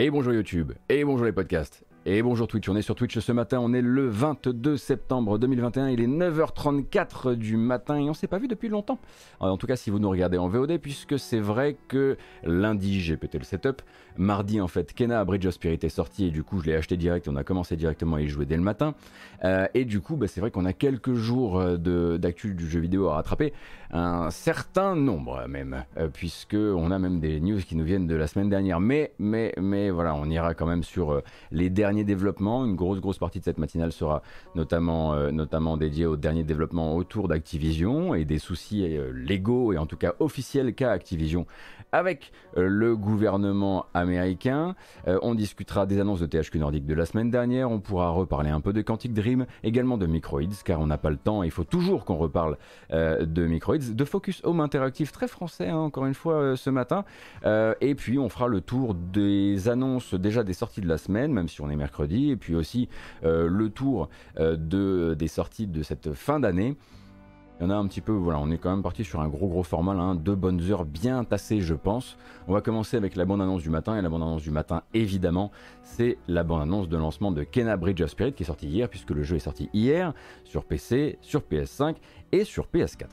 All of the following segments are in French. Et bonjour YouTube, et bonjour les podcasts, et bonjour Twitch. On est sur Twitch ce matin, on est le 22 septembre 2021, il est 9h34 du matin et on ne s'est pas vu depuis longtemps. En tout cas si vous nous regardez en VOD, puisque c'est vrai que lundi j'ai pété le setup, mardi en fait Kena: Bridge of Spirits est sorti et du coup je l'ai acheté direct, on a commencé directement à y jouer dès le matin. Et du coup bah, c'est vrai qu'on a quelques jours d'actu du jeu vidéo à rattraper, un certain nombre même, puisqu'on a même des news qui nous viennent de la semaine dernière. Mais voilà, on ira quand même sur les derniers développements. Une grosse partie de cette matinale sera notamment dédiée aux derniers développements autour d'Activision et des soucis légaux et en tout cas officiels qu'a Activision avec le gouvernement américain. On discutera des annonces de THQ Nordic de la semaine dernière, on pourra reparler un peu de Quantic Dream, également de Microids, car on n'a pas le temps, il faut toujours qu'on reparle de Microids, de Focus Home Interactive, très français hein, encore une fois ce matin, et puis on fera le tour des annonces déjà des sorties de la semaine, même si on est mercredi, et puis aussi le tour des sorties de cette fin d'année. Il y en a un petit peu, voilà, on est quand même parti sur un gros format, hein, 2 bonnes heures bien tassées je pense. On va commencer avec la bande-annonce du matin, et la bande-annonce du matin évidemment, c'est la bande-annonce de lancement de Kena: Bridge of Spirits qui est sortie hier, puisque le jeu est sorti hier, sur PC, sur PS5 et sur PS4.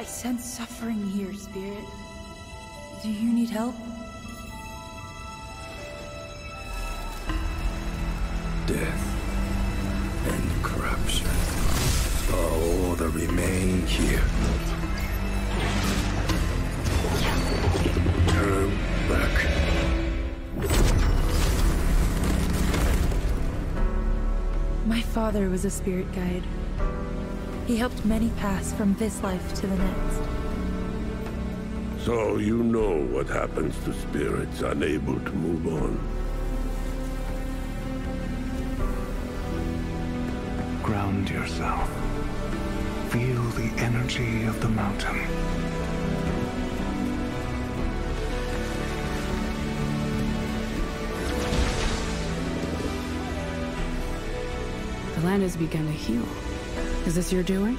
I sense suffering here, Spirit. Do you need help? Death and corruption are all that remain here. Turn back. My father was a spirit guide. He helped many pass from this life to the next. So you know what happens to spirits unable to move on. Ground yourself. Feel the energy of the mountain. The land has begun to heal. Is this your doing?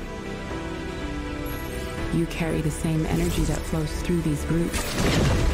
You carry the same energy that flows through these roots.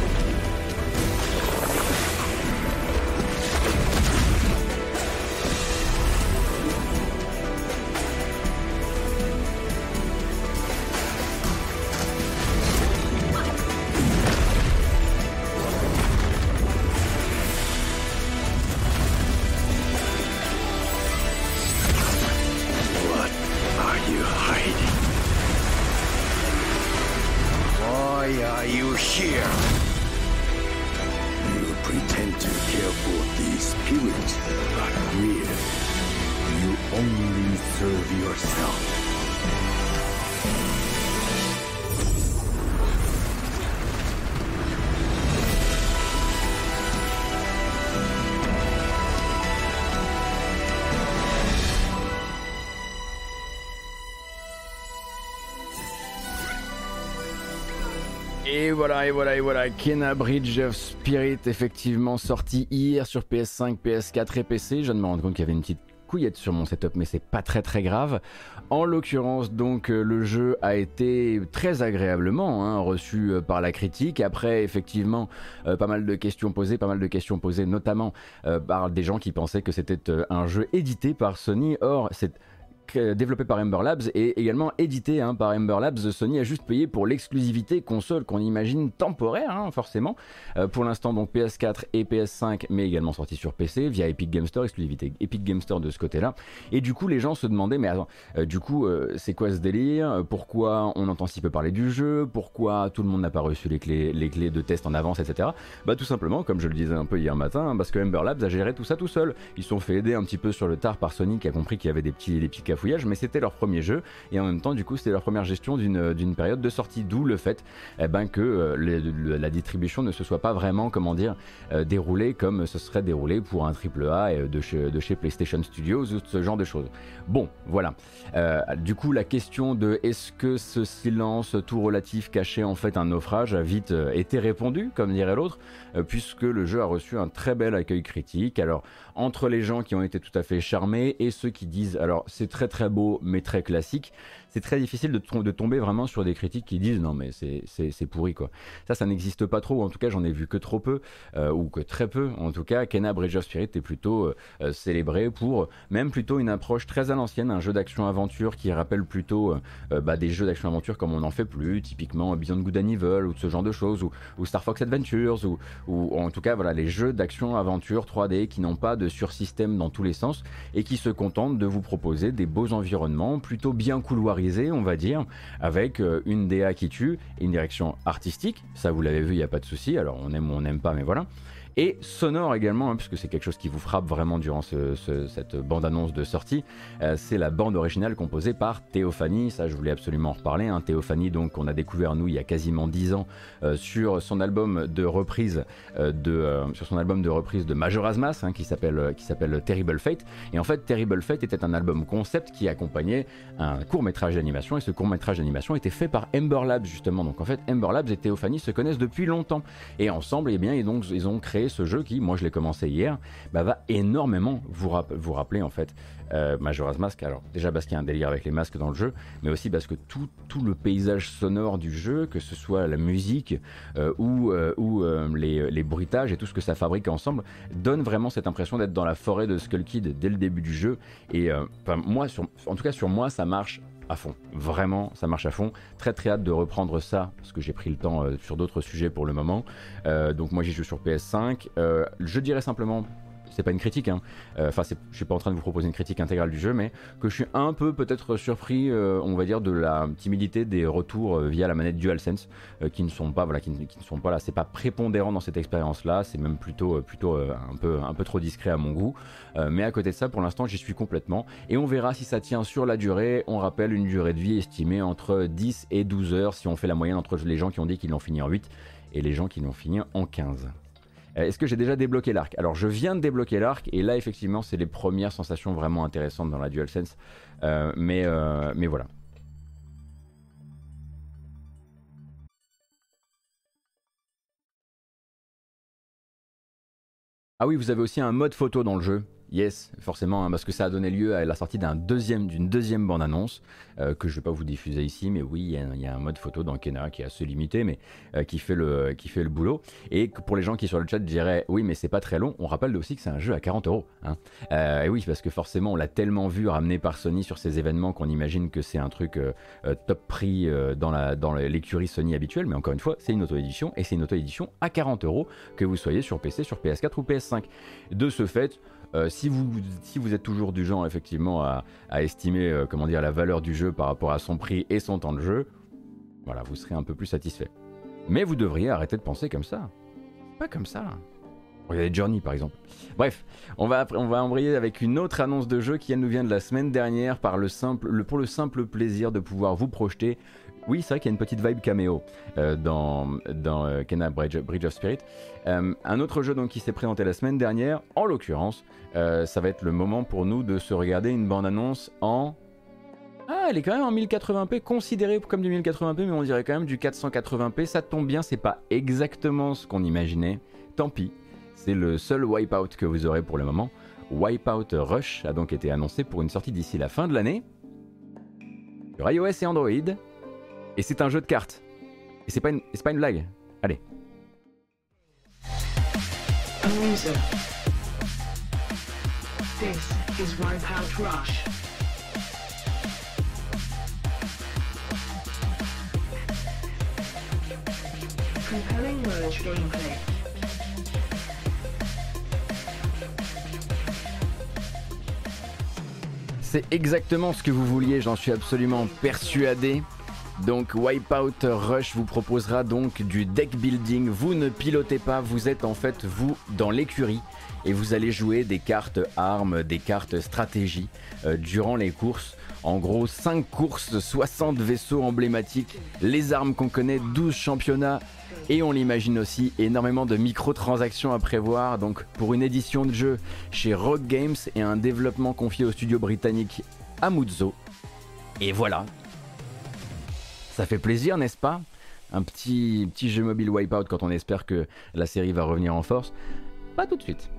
Et voilà, Kena: Bridge of Spirits, effectivement sorti hier sur PS5, PS4 et PC. Je viens de me rendre compte qu'il y avait une petite couillette sur mon setup, mais c'est pas très grave. En l'occurrence, donc, le jeu a été très agréablement reçu par la critique. Après, effectivement, pas mal de questions posées, notamment par des gens qui pensaient que c'était un jeu édité par Sony. Or, c'est développé par Ember Labs et également édité par Ember Labs. Sony a juste payé pour l'exclusivité console qu'on imagine temporaire forcément, pour l'instant donc PS4 et PS5, mais également sorti sur PC via Epic Game Store, exclusivité Epic Game Store de ce côté là, et du coup les gens se demandaient mais attends, c'est quoi ce délire, pourquoi on entend si peu parler du jeu, pourquoi tout le monde n'a pas reçu les clés de test en avance, etc. Bah tout simplement, comme je le disais un peu hier matin, parce que Ember Labs a géré tout ça tout seul. Ils se sont fait aider un petit peu sur le tard par Sony qui a compris qu'il y avait des petits cafouillage, mais c'était leur premier jeu et en même temps du coup c'était leur première gestion d'une période de sortie, d'où le fait que la distribution ne se soit pas vraiment, comment dire, déroulée comme ce serait déroulé pour un AAA de chez PlayStation Studios ou ce genre de choses. Bon, voilà. Du coup, la question de est-ce que ce silence tout relatif cachait en fait un naufrage a vite été répondue, comme dirait l'autre, puisque le jeu a reçu un très bel accueil critique. Alors, entre les gens qui ont été tout à fait charmés et ceux qui disent, alors c'est très très beau mais très classique, c'est très difficile de tomber vraiment sur des critiques qui disent non mais c'est pourri quoi. Ça n'existe pas trop, ou en tout cas j'en ai vu que trop peu, ou que très peu en tout cas. Kena: Bridge of Spirits est plutôt célébré pour même plutôt une approche très à l'ancienne, un jeu d'action-aventure qui rappelle plutôt des jeux d'action-aventure comme on n'en fait plus, typiquement Beyond Good and Evil ou ce genre de choses, ou Star Fox Adventures, ou en tout cas voilà, les jeux d'action-aventure 3D qui n'ont pas de sur-système dans tous les sens et qui se contentent de vous proposer des beaux environnements plutôt bien couloirisés on va dire, avec une DA qui tue, une direction artistique, ça vous l'avez vu, il n'y a pas de souci, alors on aime ou on n'aime pas mais voilà. Et sonore également, hein, puisque c'est quelque chose qui vous frappe vraiment durant cette bande-annonce de sortie, c'est la bande originale composée par Théophanie, ça je voulais absolument en reparler, hein. Théophanie donc qu'on a découvert nous il y a quasiment 10 ans sur son album de reprise de Majora's Mask, hein, qui s'appelle Terrible Fate. Et en fait Terrible Fate était un album concept qui accompagnait un court-métrage d'animation, et ce court-métrage d'animation était fait par Ember Labs justement. Donc en fait Ember Labs et Théophanie se connaissent depuis longtemps, et ensemble eh bien, ils ont créé ce jeu qui, moi je l'ai commencé hier, va énormément vous rappeler en fait Majora's Mask. Alors déjà parce qu'il y a un délire avec les masques dans le jeu, mais aussi parce que tout le paysage sonore du jeu, que ce soit la musique ou les bruitages et tout ce que ça fabrique ensemble, donne vraiment cette impression d'être dans la forêt de Skull Kid dès le début du jeu. Et sur moi ça marche à fond, vraiment ça marche à fond. Très hâte de reprendre ça parce que j'ai pris le temps sur d'autres sujets pour le moment, donc moi j'y joue sur PS5. Je dirais simplement, c'est pas une critique, hein. Je suis pas en train de vous proposer une critique intégrale du jeu, mais que je suis un peu peut-être surpris, on va dire, de la timidité des retours via la manette DualSense, qui ne sont pas là. C'est pas prépondérant dans cette expérience-là, c'est même plutôt un peu trop discret à mon goût. Mais à côté de ça, pour l'instant, j'y suis complètement, et on verra si ça tient sur la durée. On rappelle une durée de vie estimée entre 10 et 12 heures, si on fait la moyenne entre les gens qui ont dit qu'ils l'ont fini en 8 et les gens qui l'ont fini en 15. Est-ce que j'ai déjà débloqué l'arc? Alors je viens de débloquer l'arc, et là effectivement c'est les premières sensations vraiment intéressantes dans la DualSense, mais voilà. Ah oui, vous avez aussi un mode photo dans le jeu. Yes, forcément, hein, parce que ça a donné lieu à la sortie d'une deuxième bande-annonce que je ne vais pas vous diffuser ici, mais oui, il y a un mode photo dans Kena qui est assez limité, mais qui fait le boulot. Et pour les gens qui sur le chat diraient oui, mais c'est pas très long, on rappelle aussi que c'est un jeu à 40€. Hein. Et oui, parce que forcément, on l'a tellement vu ramené par Sony sur ces événements qu'on imagine que c'est un truc top prix dans l'écurie Sony habituelle, mais encore une fois, c'est une auto-édition, et c'est une auto-édition à 40€, que vous soyez sur PC, sur PS4 ou PS5. De ce fait, si vous êtes toujours du genre effectivement à estimer la valeur du jeu par rapport à son prix et son temps de jeu, voilà, vous serez un peu plus satisfait. Mais vous devriez arrêter de penser comme ça. Pas comme ça. Regardez Journey par exemple. Bref, on va embrayer avec une autre annonce de jeu qui elle nous vient de la semaine dernière pour le simple plaisir de pouvoir vous projeter. Oui, c'est vrai qu'il y a une petite vibe caméo dans Kena: Bridge of Spirits. Un autre jeu donc qui s'est présenté la semaine dernière, en l'occurrence, ça va être le moment pour nous de se regarder une bande-annonce en... Ah, elle est quand même en 1080p, considérée comme du 1080p, mais on dirait quand même du 480p. Ça tombe bien, c'est pas exactement ce qu'on imaginait. Tant pis, c'est le seul Wipeout que vous aurez pour le moment. Wipeout Rush a donc été annoncé pour une sortie d'ici la fin de l'année, sur iOS et Android. Et c'est un jeu de cartes. Et c'est pas une blague. Allez. This is Wipeout Rush. Compelling merge gameplay. C'est exactement ce que vous vouliez, j'en suis absolument persuadé. Donc Wipeout Rush vous proposera donc du deck building. Vous ne pilotez pas, vous êtes en fait vous dans l'écurie et vous allez jouer des cartes armes, des cartes stratégie durant les courses. En gros 5 courses, 60 vaisseaux emblématiques, les armes qu'on connaît, 12 championnats et on l'imagine aussi énormément de microtransactions à prévoir. Donc pour une édition de jeu chez Rogue Games et un développement confié au studio britannique Amuzzo. Et voilà. Ça fait plaisir, n'est-ce pas? Un petit jeu mobile Wipeout quand on espère que la série va revenir en force. Pas tout de suite.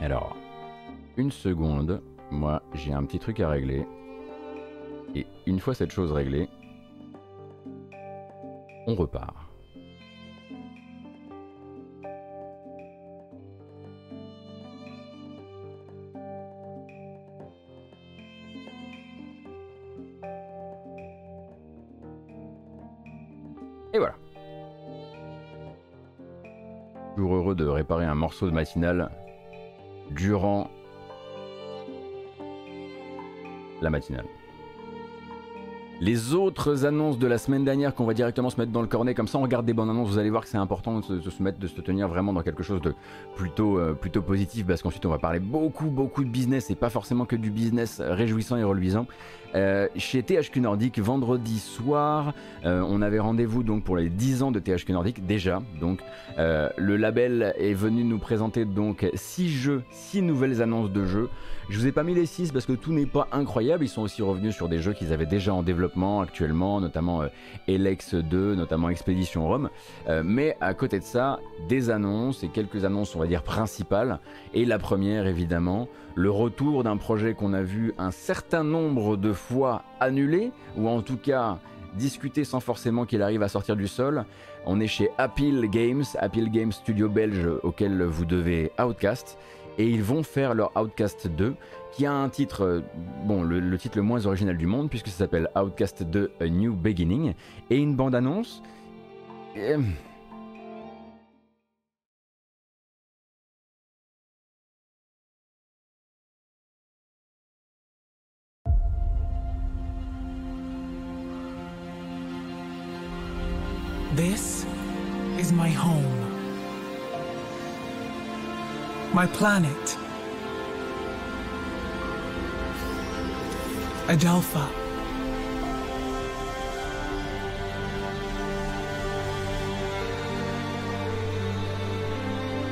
Alors, une seconde. Moi, j'ai un petit truc à régler. Et une fois cette chose réglée, on repart. Et voilà. Toujours heureux de réparer un morceau de matinale durant la matinale. Les autres annonces de la semaine dernière qu'on va directement se mettre dans le cornet, comme ça on regarde des bonnes annonces, vous allez voir que c'est important de se tenir vraiment dans quelque chose de plutôt positif, parce qu'ensuite on va parler beaucoup de business et pas forcément que du business réjouissant et reluisant. Chez THQ Nordic, vendredi soir, on avait rendez-vous donc pour les 10 ans de THQ Nordic déjà. Donc le label est venu nous présenter donc 6 jeux, 6 nouvelles annonces de jeux. Je vous ai pas mis les 6 parce que tout n'est pas incroyable, ils sont aussi revenus sur des jeux qu'ils avaient déjà en développement actuellement, notamment Elex 2, notamment Expédition Rome, mais à côté de ça, des annonces et quelques annonces on va dire principales, et la première évidemment, le retour d'un projet qu'on a vu un certain nombre de fois annulé, ou en tout cas discuté sans forcément qu'il arrive à sortir du sol. On est chez Appeal Games studio belge auquel vous devez Outcast, et ils vont faire leur Outcast 2, qui a un titre, bon, le titre le moins original du monde, puisque ça s'appelle Outcast 2 A New Beginning, et une bande-annonce... This is my home. My planet, Adelpha.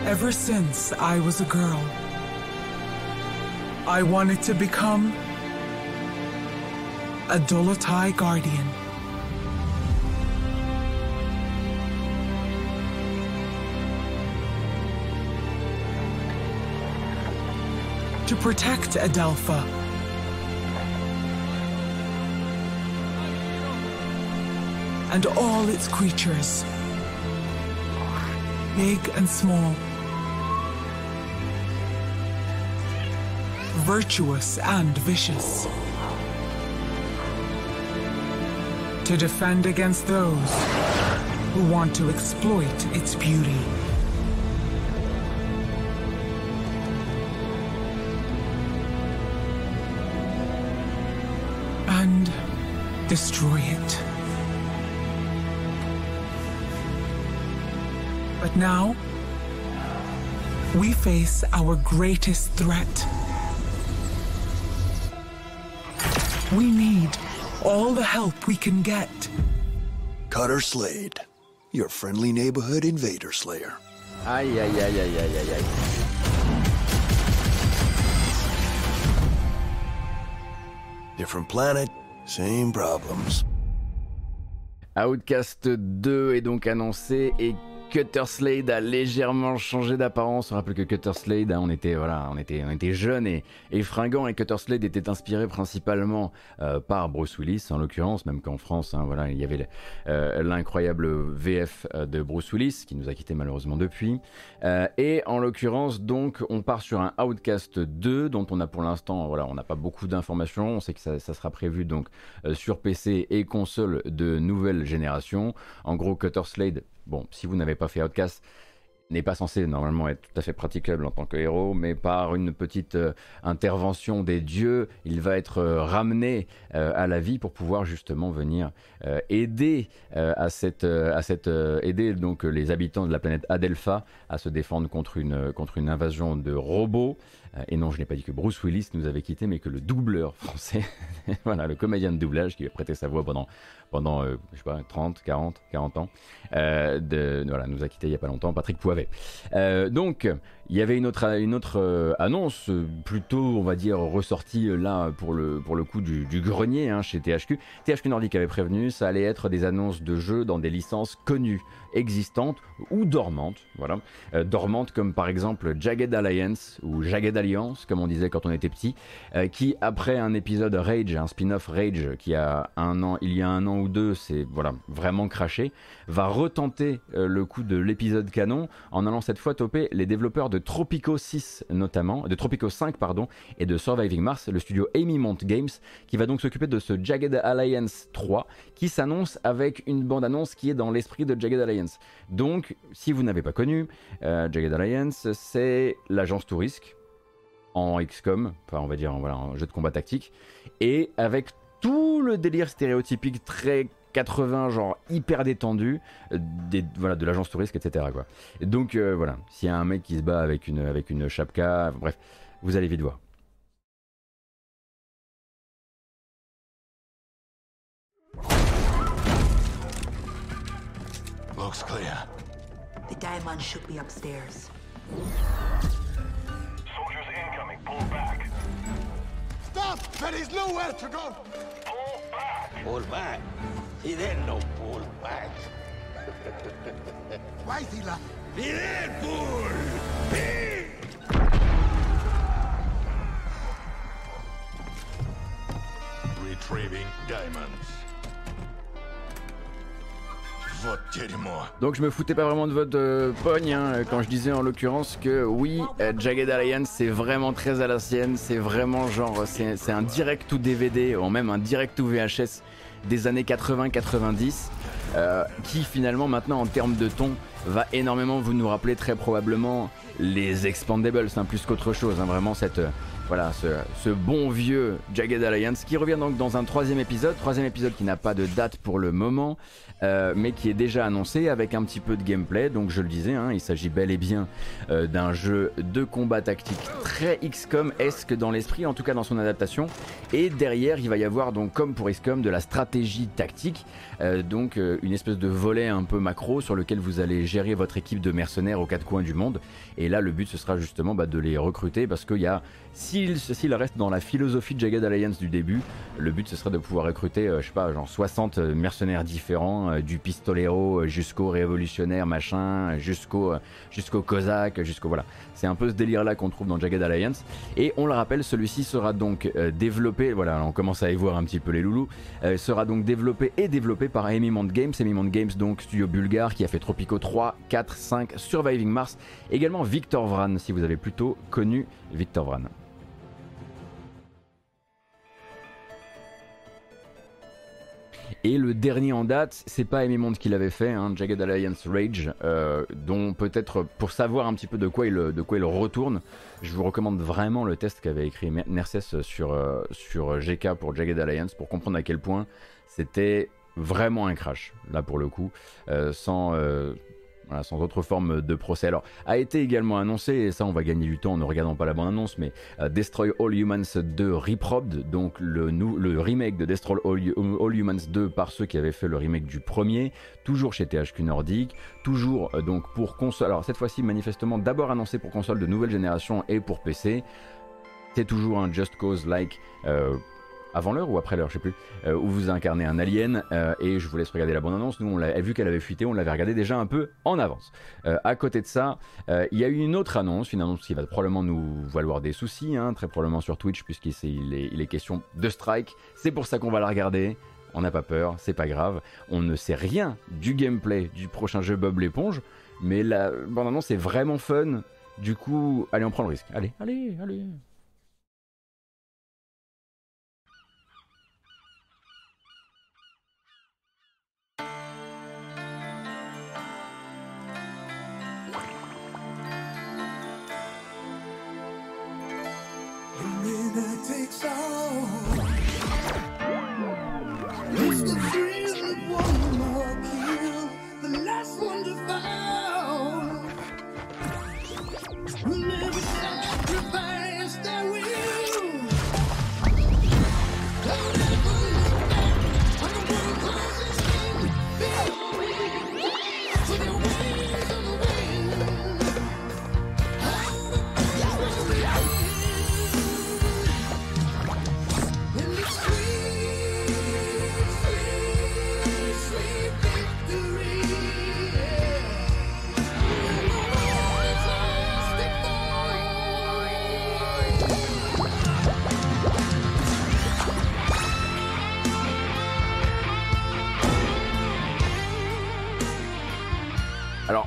Ever since I was a girl, I wanted to become a Dolotai guardian. To protect Adelpha. And all its creatures, big and small, virtuous and vicious. To defend against those who want to exploit its beauty. Destroy it. But now, we face our greatest threat. We need all the help we can get. Cutter Slade, your friendly neighborhood invader slayer. Aïe, aïe, aïe, aïe, aïe, aïe. Different planet. Same problems. Outcast 2 est donc annoncé et Cutter Slade a légèrement changé d'apparence. On rappelle que Cutter Slade, on était, voilà, on était jeunes et fringants, et Cutter Slade était inspiré principalement par Bruce Willis, en l'occurrence, même qu'en France, hein, voilà, il y avait l'incroyable VF de Bruce Willis, qui nous a quittés malheureusement depuis. Et en l'occurrence, donc, on part sur un Outcast 2, dont on a pour l'instant, voilà, on n'a pas beaucoup d'informations. On sait que ça sera prévu donc sur PC et console de nouvelle génération. En gros, Cutter Slade... Bon, si vous n'avez pas fait Outcast, n'est pas censé normalement être tout à fait praticable en tant que héros, mais par une petite intervention des dieux, il va être ramené à la vie pour pouvoir justement venir aider aider donc les habitants de la planète Adelpha à se défendre contre une invasion de robots. Et non, je n'ai pas dit que Bruce Willis nous avait quitté, mais que le doubleur français, voilà, le comédien de doublage qui a prêté sa voix pendant je sais pas, 40 ans, nous a quitté il n'y a pas longtemps, Patrick Poivet. Donc, il y avait une autre annonce, plutôt, on va dire, ressortie là pour le coup du grenier hein, chez THQ. THQ Nordic avait prévenu, ça allait être des annonces de jeux dans des licences connues, existantes ou dormantes. Voilà. Dormantes comme par exemple Jagged Alliance ou Jagged Alliance, comme on disait quand on était petit, qui après un épisode Rage, un spin-off Rage qui a il y a un an ou deux, c'est voilà, vraiment craché, va retenter le coup de l'épisode canon en allant cette fois toper les développeurs de Tropico 5 pardon, et de Surviving Mars, le studio Haemimont Games, qui va donc s'occuper de ce Jagged Alliance 3 qui s'annonce avec une bande-annonce qui est dans l'esprit de Jagged Alliance. Donc, si vous n'avez pas connu, Jagged Alliance, c'est l'agence tout risque en XCOM, enfin on va dire en jeu de combat tactique, et avec tout le délire stéréotypique très 80, genre hyper détendu de l'agence touriste, etc. quoi. Donc voilà, s'il y a un mec qui se bat avec une chapka, bref, vous allez vite voir. Looks clear. The diamond should be upstairs. Soldiers incoming, pull back. Stop! There is nowhere to go. Pull back. Pull back. He then no pull back. Why is he laughing? He then pull. Retrieving diamonds. Donc je me foutais pas vraiment de votre pogne hein, quand je disais en l'occurrence que oui, Jagged Alliance c'est vraiment très à l'ancienne, c'est vraiment genre c'est un direct ou DVD ou même un direct ou VHS des années 80-90 qui finalement maintenant en termes de ton va énormément vous nous rappeler très probablement les Expendables hein, plus qu'autre chose, hein, vraiment cette... Voilà, ce bon vieux Jagged Alliance qui revient donc dans un troisième épisode qui n'a pas de date pour le moment, mais qui est déjà annoncé avec un petit peu de gameplay. Donc je le disais, hein, il s'agit bel et bien d'un jeu de combat tactique très XCOM-esque dans l'esprit, en tout cas dans son adaptation. Et derrière, il va y avoir donc comme pour XCOM de la stratégie tactique, donc une espèce de volet un peu macro sur lequel vous allez gérer votre équipe de mercenaires aux quatre coins du monde. Et là, le but ce sera justement de les recruter parce qu'il y a... S'il reste dans la philosophie de Jagged Alliance du début, le but ce serait de pouvoir recruter, 60 mercenaires différents, du pistolero jusqu'au révolutionnaire machin, jusqu'au cosaque, jusqu'au... Voilà, c'est un peu ce délire-là qu'on trouve dans Jagged Alliance. Et on le rappelle, celui-ci sera donc développé, voilà, on commence à y voir un petit peu les loulous, sera donc développé par Haemimont Games. Haemimont Games, donc studio bulgare qui a fait Tropico 3, 4, 5, Surviving Mars, également Victor Vran, si vous avez plutôt connu Victor Vran. Et le dernier en date, c'est pas Haemimont qui l'avait fait, hein, Jagged Alliance Rage, dont peut-être pour savoir un petit peu de quoi il retourne, je vous recommande vraiment le test qu'avait écrit Nerses sur GK pour Jagged Alliance pour comprendre à quel point c'était vraiment un crash, là pour le coup, sans autre forme de procès. Alors, a été également annoncé, et ça on va gagner du temps en ne regardant pas la bande-annonce, mais Destroy All Humans 2 Reprobed, donc le remake de Destroy All Humans 2 par ceux qui avaient fait le remake du premier, toujours chez THQ Nordic, toujours donc pour console, alors cette fois-ci manifestement d'abord annoncé pour console de nouvelle génération et pour PC, c'est toujours un Just Cause-like... avant l'heure ou après l'heure, je sais plus, où vous incarnez un alien, et je vous laisse regarder la bande-annonce. Nous, vu qu'elle avait fuité, on l'avait regardé déjà un peu en avance. À côté de ça, il y a eu une annonce qui va probablement nous valoir des soucis, hein, très probablement sur Twitch, puisqu'il est question de Strike. C'est pour ça qu'on va la regarder. On n'a pas peur, c'est pas grave. On ne sait rien du gameplay du prochain jeu Bob l'éponge, mais la bande-annonce est vraiment fun. Du coup, allez, on prend le risque. Allez.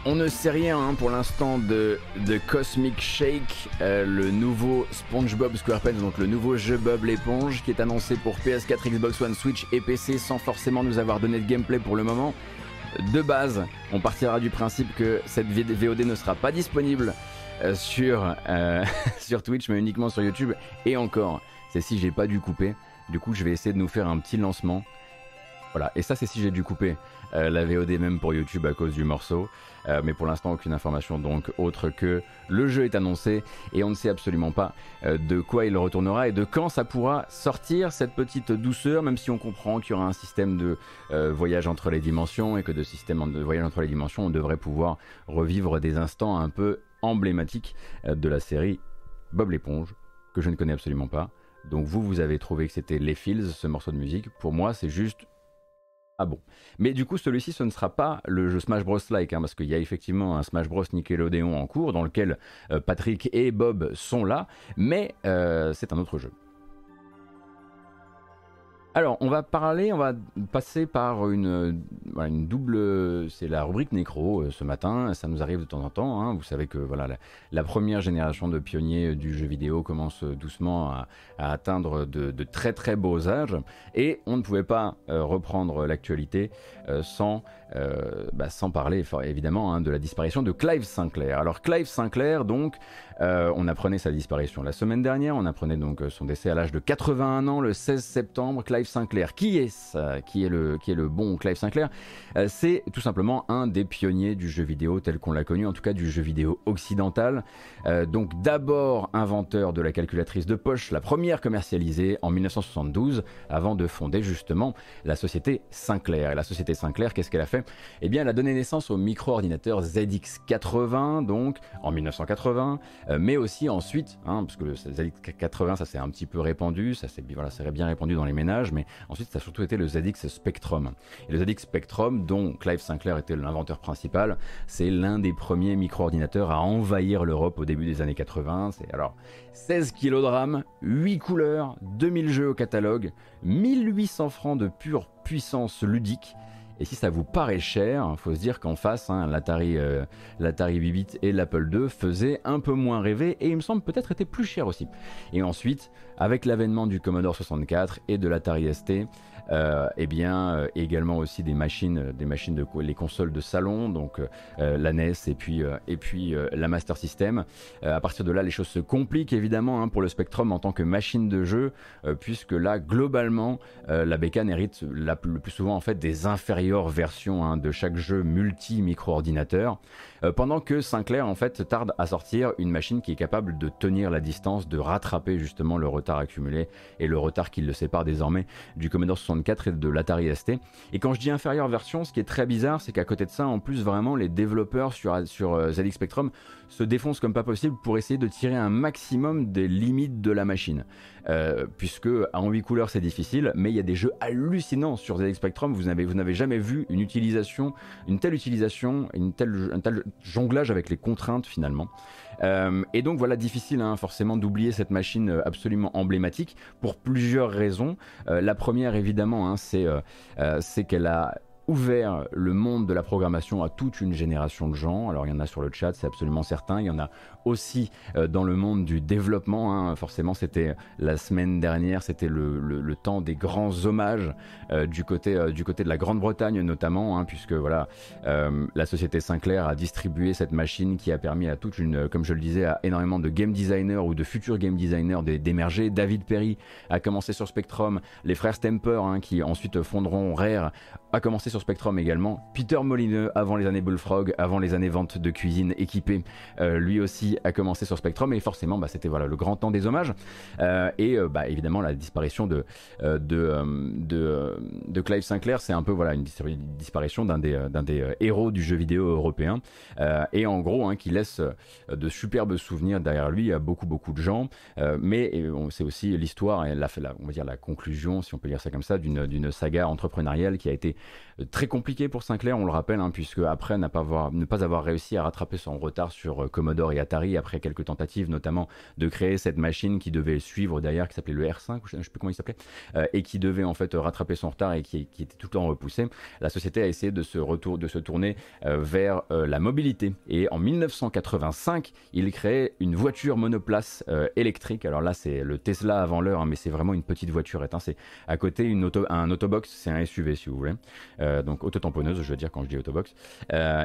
On ne sait rien hein, pour l'instant de Cosmic Shake, le nouveau SpongeBob SquarePants, donc le nouveau jeu Bob l'éponge qui est annoncé pour PS4, Xbox One, Switch et PC sans forcément nous avoir donné de gameplay pour le moment. De base, on partira du principe que cette VOD ne sera pas disponible sur Twitch mais uniquement sur YouTube. Et encore, c'est si j'ai pas dû couper, du coup je vais essayer de nous faire un petit lancement. Voilà, et ça c'est si j'ai dû couper la VOD même pour YouTube à cause du morceau, mais pour l'instant aucune information donc autre que le jeu est annoncé et on ne sait absolument pas de quoi il retournera et de quand ça pourra sortir cette petite douceur, même si on comprend qu'il y aura un système de voyage entre les dimensions et que de système de voyage entre les dimensions on devrait pouvoir revivre des instants un peu emblématiques de la série Bob l'éponge que je ne connais absolument pas. Donc vous avez trouvé que c'était Les Fields, ce morceau de musique, pour moi c'est juste... Ah bon. Mais du coup, celui-ci, ce ne sera pas le jeu Smash Bros-like, hein, parce qu'il y a effectivement un Smash Bros Nickelodeon en cours, dans lequel Patrick et Bob sont là, mais c'est un autre jeu. Alors, on va passer par une double... C'est la rubrique Nécro ce matin, ça nous arrive de temps en temps. Hein. Vous savez que voilà, la première génération de pionniers du jeu vidéo commence doucement à atteindre de très très beaux âges. Et on ne pouvait pas reprendre l'actualité sans parler évidemment hein, de la disparition de Clive Sinclair. Alors Clive Sinclair, donc, on apprenait sa disparition la semaine dernière, on apprenait donc son décès à l'âge de 81 ans le 16 septembre. Clive Sinclair, qui est le bon Clive Sinclair, c'est tout simplement un des pionniers du jeu vidéo tel qu'on l'a connu, en tout cas du jeu vidéo occidental. Donc d'abord inventeur de la calculatrice de poche, la première commercialisée en 1972, avant de fonder justement la société Sinclair. Et la société Sinclair, qu'est-ce qu'elle a fait? Eh bien elle a donné naissance au micro-ordinateur ZX80 donc en 1980, mais aussi ensuite, hein, parce que le ZX80 ça s'est un petit peu répandu, ça s'est bien répandu dans les ménages, mais ensuite ça a surtout été le ZX Spectrum. Et le ZX Spectrum, dont Clive Sinclair était l'inventeur principal, c'est l'un des premiers micro-ordinateurs à envahir l'Europe au début des années 80. C'est alors 16 kilos de RAM, 8 couleurs, 2000 jeux au catalogue, 1800 francs de pure puissance ludique. Et si ça vous paraît cher, faut se dire qu'en face, hein, l'Atari 8-bit et l'Apple II faisaient un peu moins rêver et il me semble peut-être étaient plus chers aussi. Et ensuite, avec l'avènement du Commodore 64 et de l'Atari ST, également aussi des machines les consoles de salon, donc la NES et puis la Master System. À partir de là, les choses se compliquent évidemment hein, pour le Spectrum en tant que machine de jeu, puisque là globalement la bécane hérite le plus souvent en fait des inférieures versions hein, de chaque jeu multi-micro-ordinateur, pendant que Sinclair en fait tarde à sortir une machine qui est capable de tenir la distance, de rattraper justement le retard accumulé et le retard qui le sépare désormais du Commodore 64 et de l'Atari ST. Et quand je dis inférieure version, ce qui est très bizarre, c'est qu'à côté de ça, en plus, vraiment, les développeurs sur ZX Spectrum se défoncent comme pas possible pour essayer de tirer un maximum des limites de la machine. Puisque en 8 couleurs, c'est difficile, mais il y a des jeux hallucinants sur ZX Spectrum. Vous n'avez jamais vu une telle utilisation, un tel jonglage avec les contraintes finalement. Et donc voilà, difficile hein, forcément d'oublier cette machine absolument emblématique pour plusieurs raisons. La première évidemment, hein, c'est qu'elle a ouvert le monde de la programmation à toute une génération de gens. Alors il y en a sur le chat, c'est absolument certain, il y en a aussi dans le monde du développement, hein. Forcément c'était la semaine dernière, c'était le temps des grands hommages du côté de la Grande-Bretagne notamment, hein, puisque voilà, la société Sinclair a distribué cette machine qui a permis à toute une, comme je le disais, à énormément de game designers ou de futurs game designers d'émerger. David Perry a commencé sur Spectrum, les frères Stemper, hein, qui ensuite fonderont Rare, a commencé sur Spectrum également, Peter Molineux avant les années Bullfrog, avant les années vente de cuisine équipée, lui aussi a commencé sur Spectrum, et forcément bah, c'était voilà, le grand temps des hommages, et évidemment la disparition de Clive Sinclair, c'est un peu voilà, une disparition d'un des héros du jeu vidéo européen, et en gros hein, qui laisse de superbes souvenirs derrière lui à beaucoup de gens, mais c'est aussi l'histoire, et on va dire la conclusion, si on peut dire ça comme ça, d'une saga entrepreneuriale qui a été très compliqué pour Sinclair, on le rappelle, hein, puisque après ne pas avoir réussi à rattraper son retard sur Commodore et Atari, après quelques tentatives notamment de créer cette machine qui devait suivre derrière, qui s'appelait le R5, je ne sais plus comment il s'appelait, et qui devait en fait rattraper son retard et qui était tout le temps repoussé, la société a essayé de se tourner vers la mobilité. Et en 1985, il crée une voiture monoplace électrique, alors là c'est le Tesla avant l'heure, hein, mais c'est vraiment une petite voiturette, hein, c'est à côté un autobox, c'est un SUV si vous voulez, donc autotamponneuse, je veux dire quand je dis autobox,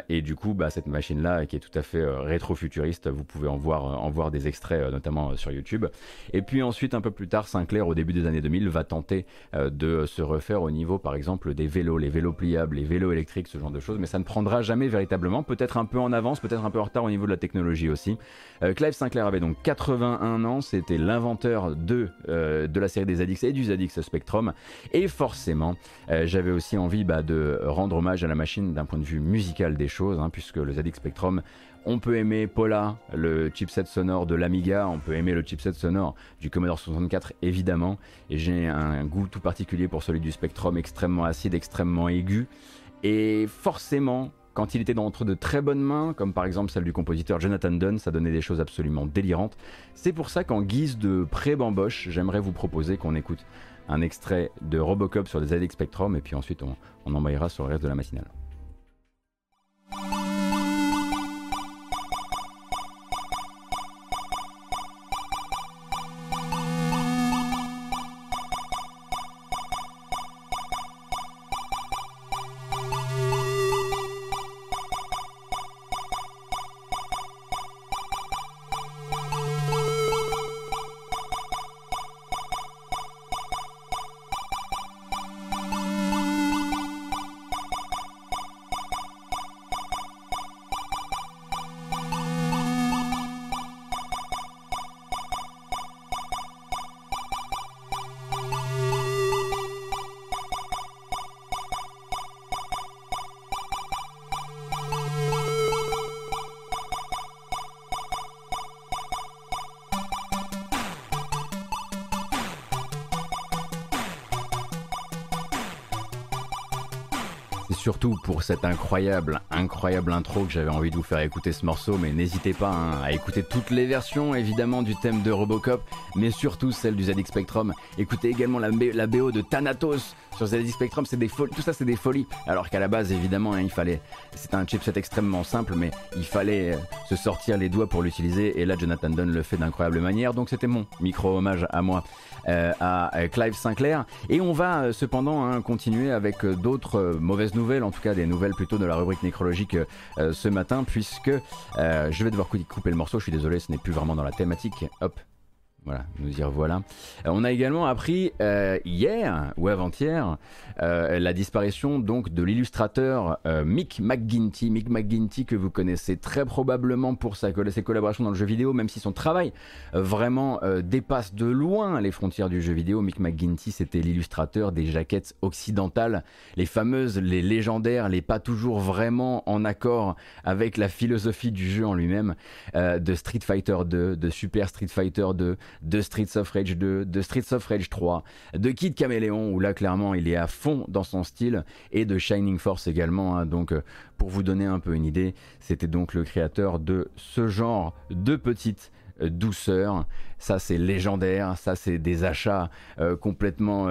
et du coup bah, cette machine là qui est tout à fait rétro-futuriste, vous pouvez en voir des extraits notamment sur YouTube. Et puis ensuite un peu plus tard, Sinclair au début des années 2000 va tenter de se refaire au niveau par exemple des vélos, les vélos pliables, les vélos électriques, ce genre de choses, mais ça ne prendra jamais véritablement, peut-être un peu en avance, peut-être un peu en retard au niveau de la technologie aussi. Clive Sinclair avait donc 81 ans, c'était l'inventeur de la série des ZX et du ZX Spectrum, et forcément j'avais aussi envie bah, de rendre hommage à la machine d'un point de vue musical des choses, hein, puisque le ZX Spectrum, on peut aimer Paula, le chipset sonore de l'Amiga, on peut aimer le chipset sonore du Commodore 64 évidemment, et j'ai un goût tout particulier pour celui du Spectrum, extrêmement acide, extrêmement aigu, et forcément quand il était entre de très bonnes mains, comme par exemple celle du compositeur Jonathan Dunn, ça donnait des choses absolument délirantes. C'est pour ça qu'en guise de pré-bamboche, j'aimerais vous proposer qu'on écoute un extrait de Robocop sur des ZX Spectrum, et puis ensuite on embrayera sur le reste de la matinale. Surtout pour cette incroyable intro que j'avais envie de vous faire écouter ce morceau, mais n'hésitez pas hein, à écouter toutes les versions évidemment du thème de Robocop, mais surtout celle du ZX Spectrum. Écoutez également la BO de Thanatos sur ZX Spectrum, tout ça c'est des folies, alors qu'à la base évidemment hein, c'est un chipset extrêmement simple, mais il fallait se sortir les doigts pour l'utiliser, et là Jonathan Dunn le fait d'incroyable manière, donc c'était mon micro-hommage à moi à Clive Sinclair. Et on va cependant hein, continuer avec d'autres mauvaises nouvelles, en tout cas des nouvelles plutôt de la rubrique nécrologique ce matin, puisque je vais devoir couper le morceau, je suis désolé, ce n'est plus vraiment dans la thématique, hop, voilà, nous y revoilà. On a également appris hier ou avant-hier la disparition donc de l'illustrateur Mick McGinty. Mick McGinty que vous connaissez très probablement pour ses collaborations dans le jeu vidéo, même si son travail vraiment dépasse de loin les frontières du jeu vidéo. Mick McGinty, c'était l'illustrateur des jaquettes occidentales, les fameuses, les légendaires, les pas toujours vraiment en accord avec la philosophie du jeu en lui-même, de Street Fighter 2, de Super Street Fighter 2, de Streets of Rage 2, de Streets of Rage 3, de Kid Caméléon où là clairement il est à fond dans son style, et de Shining Force également hein, donc pour vous donner un peu une idée, c'était donc le créateur de ce genre de petites douceur, ça c'est légendaire, ça c'est des achats complètement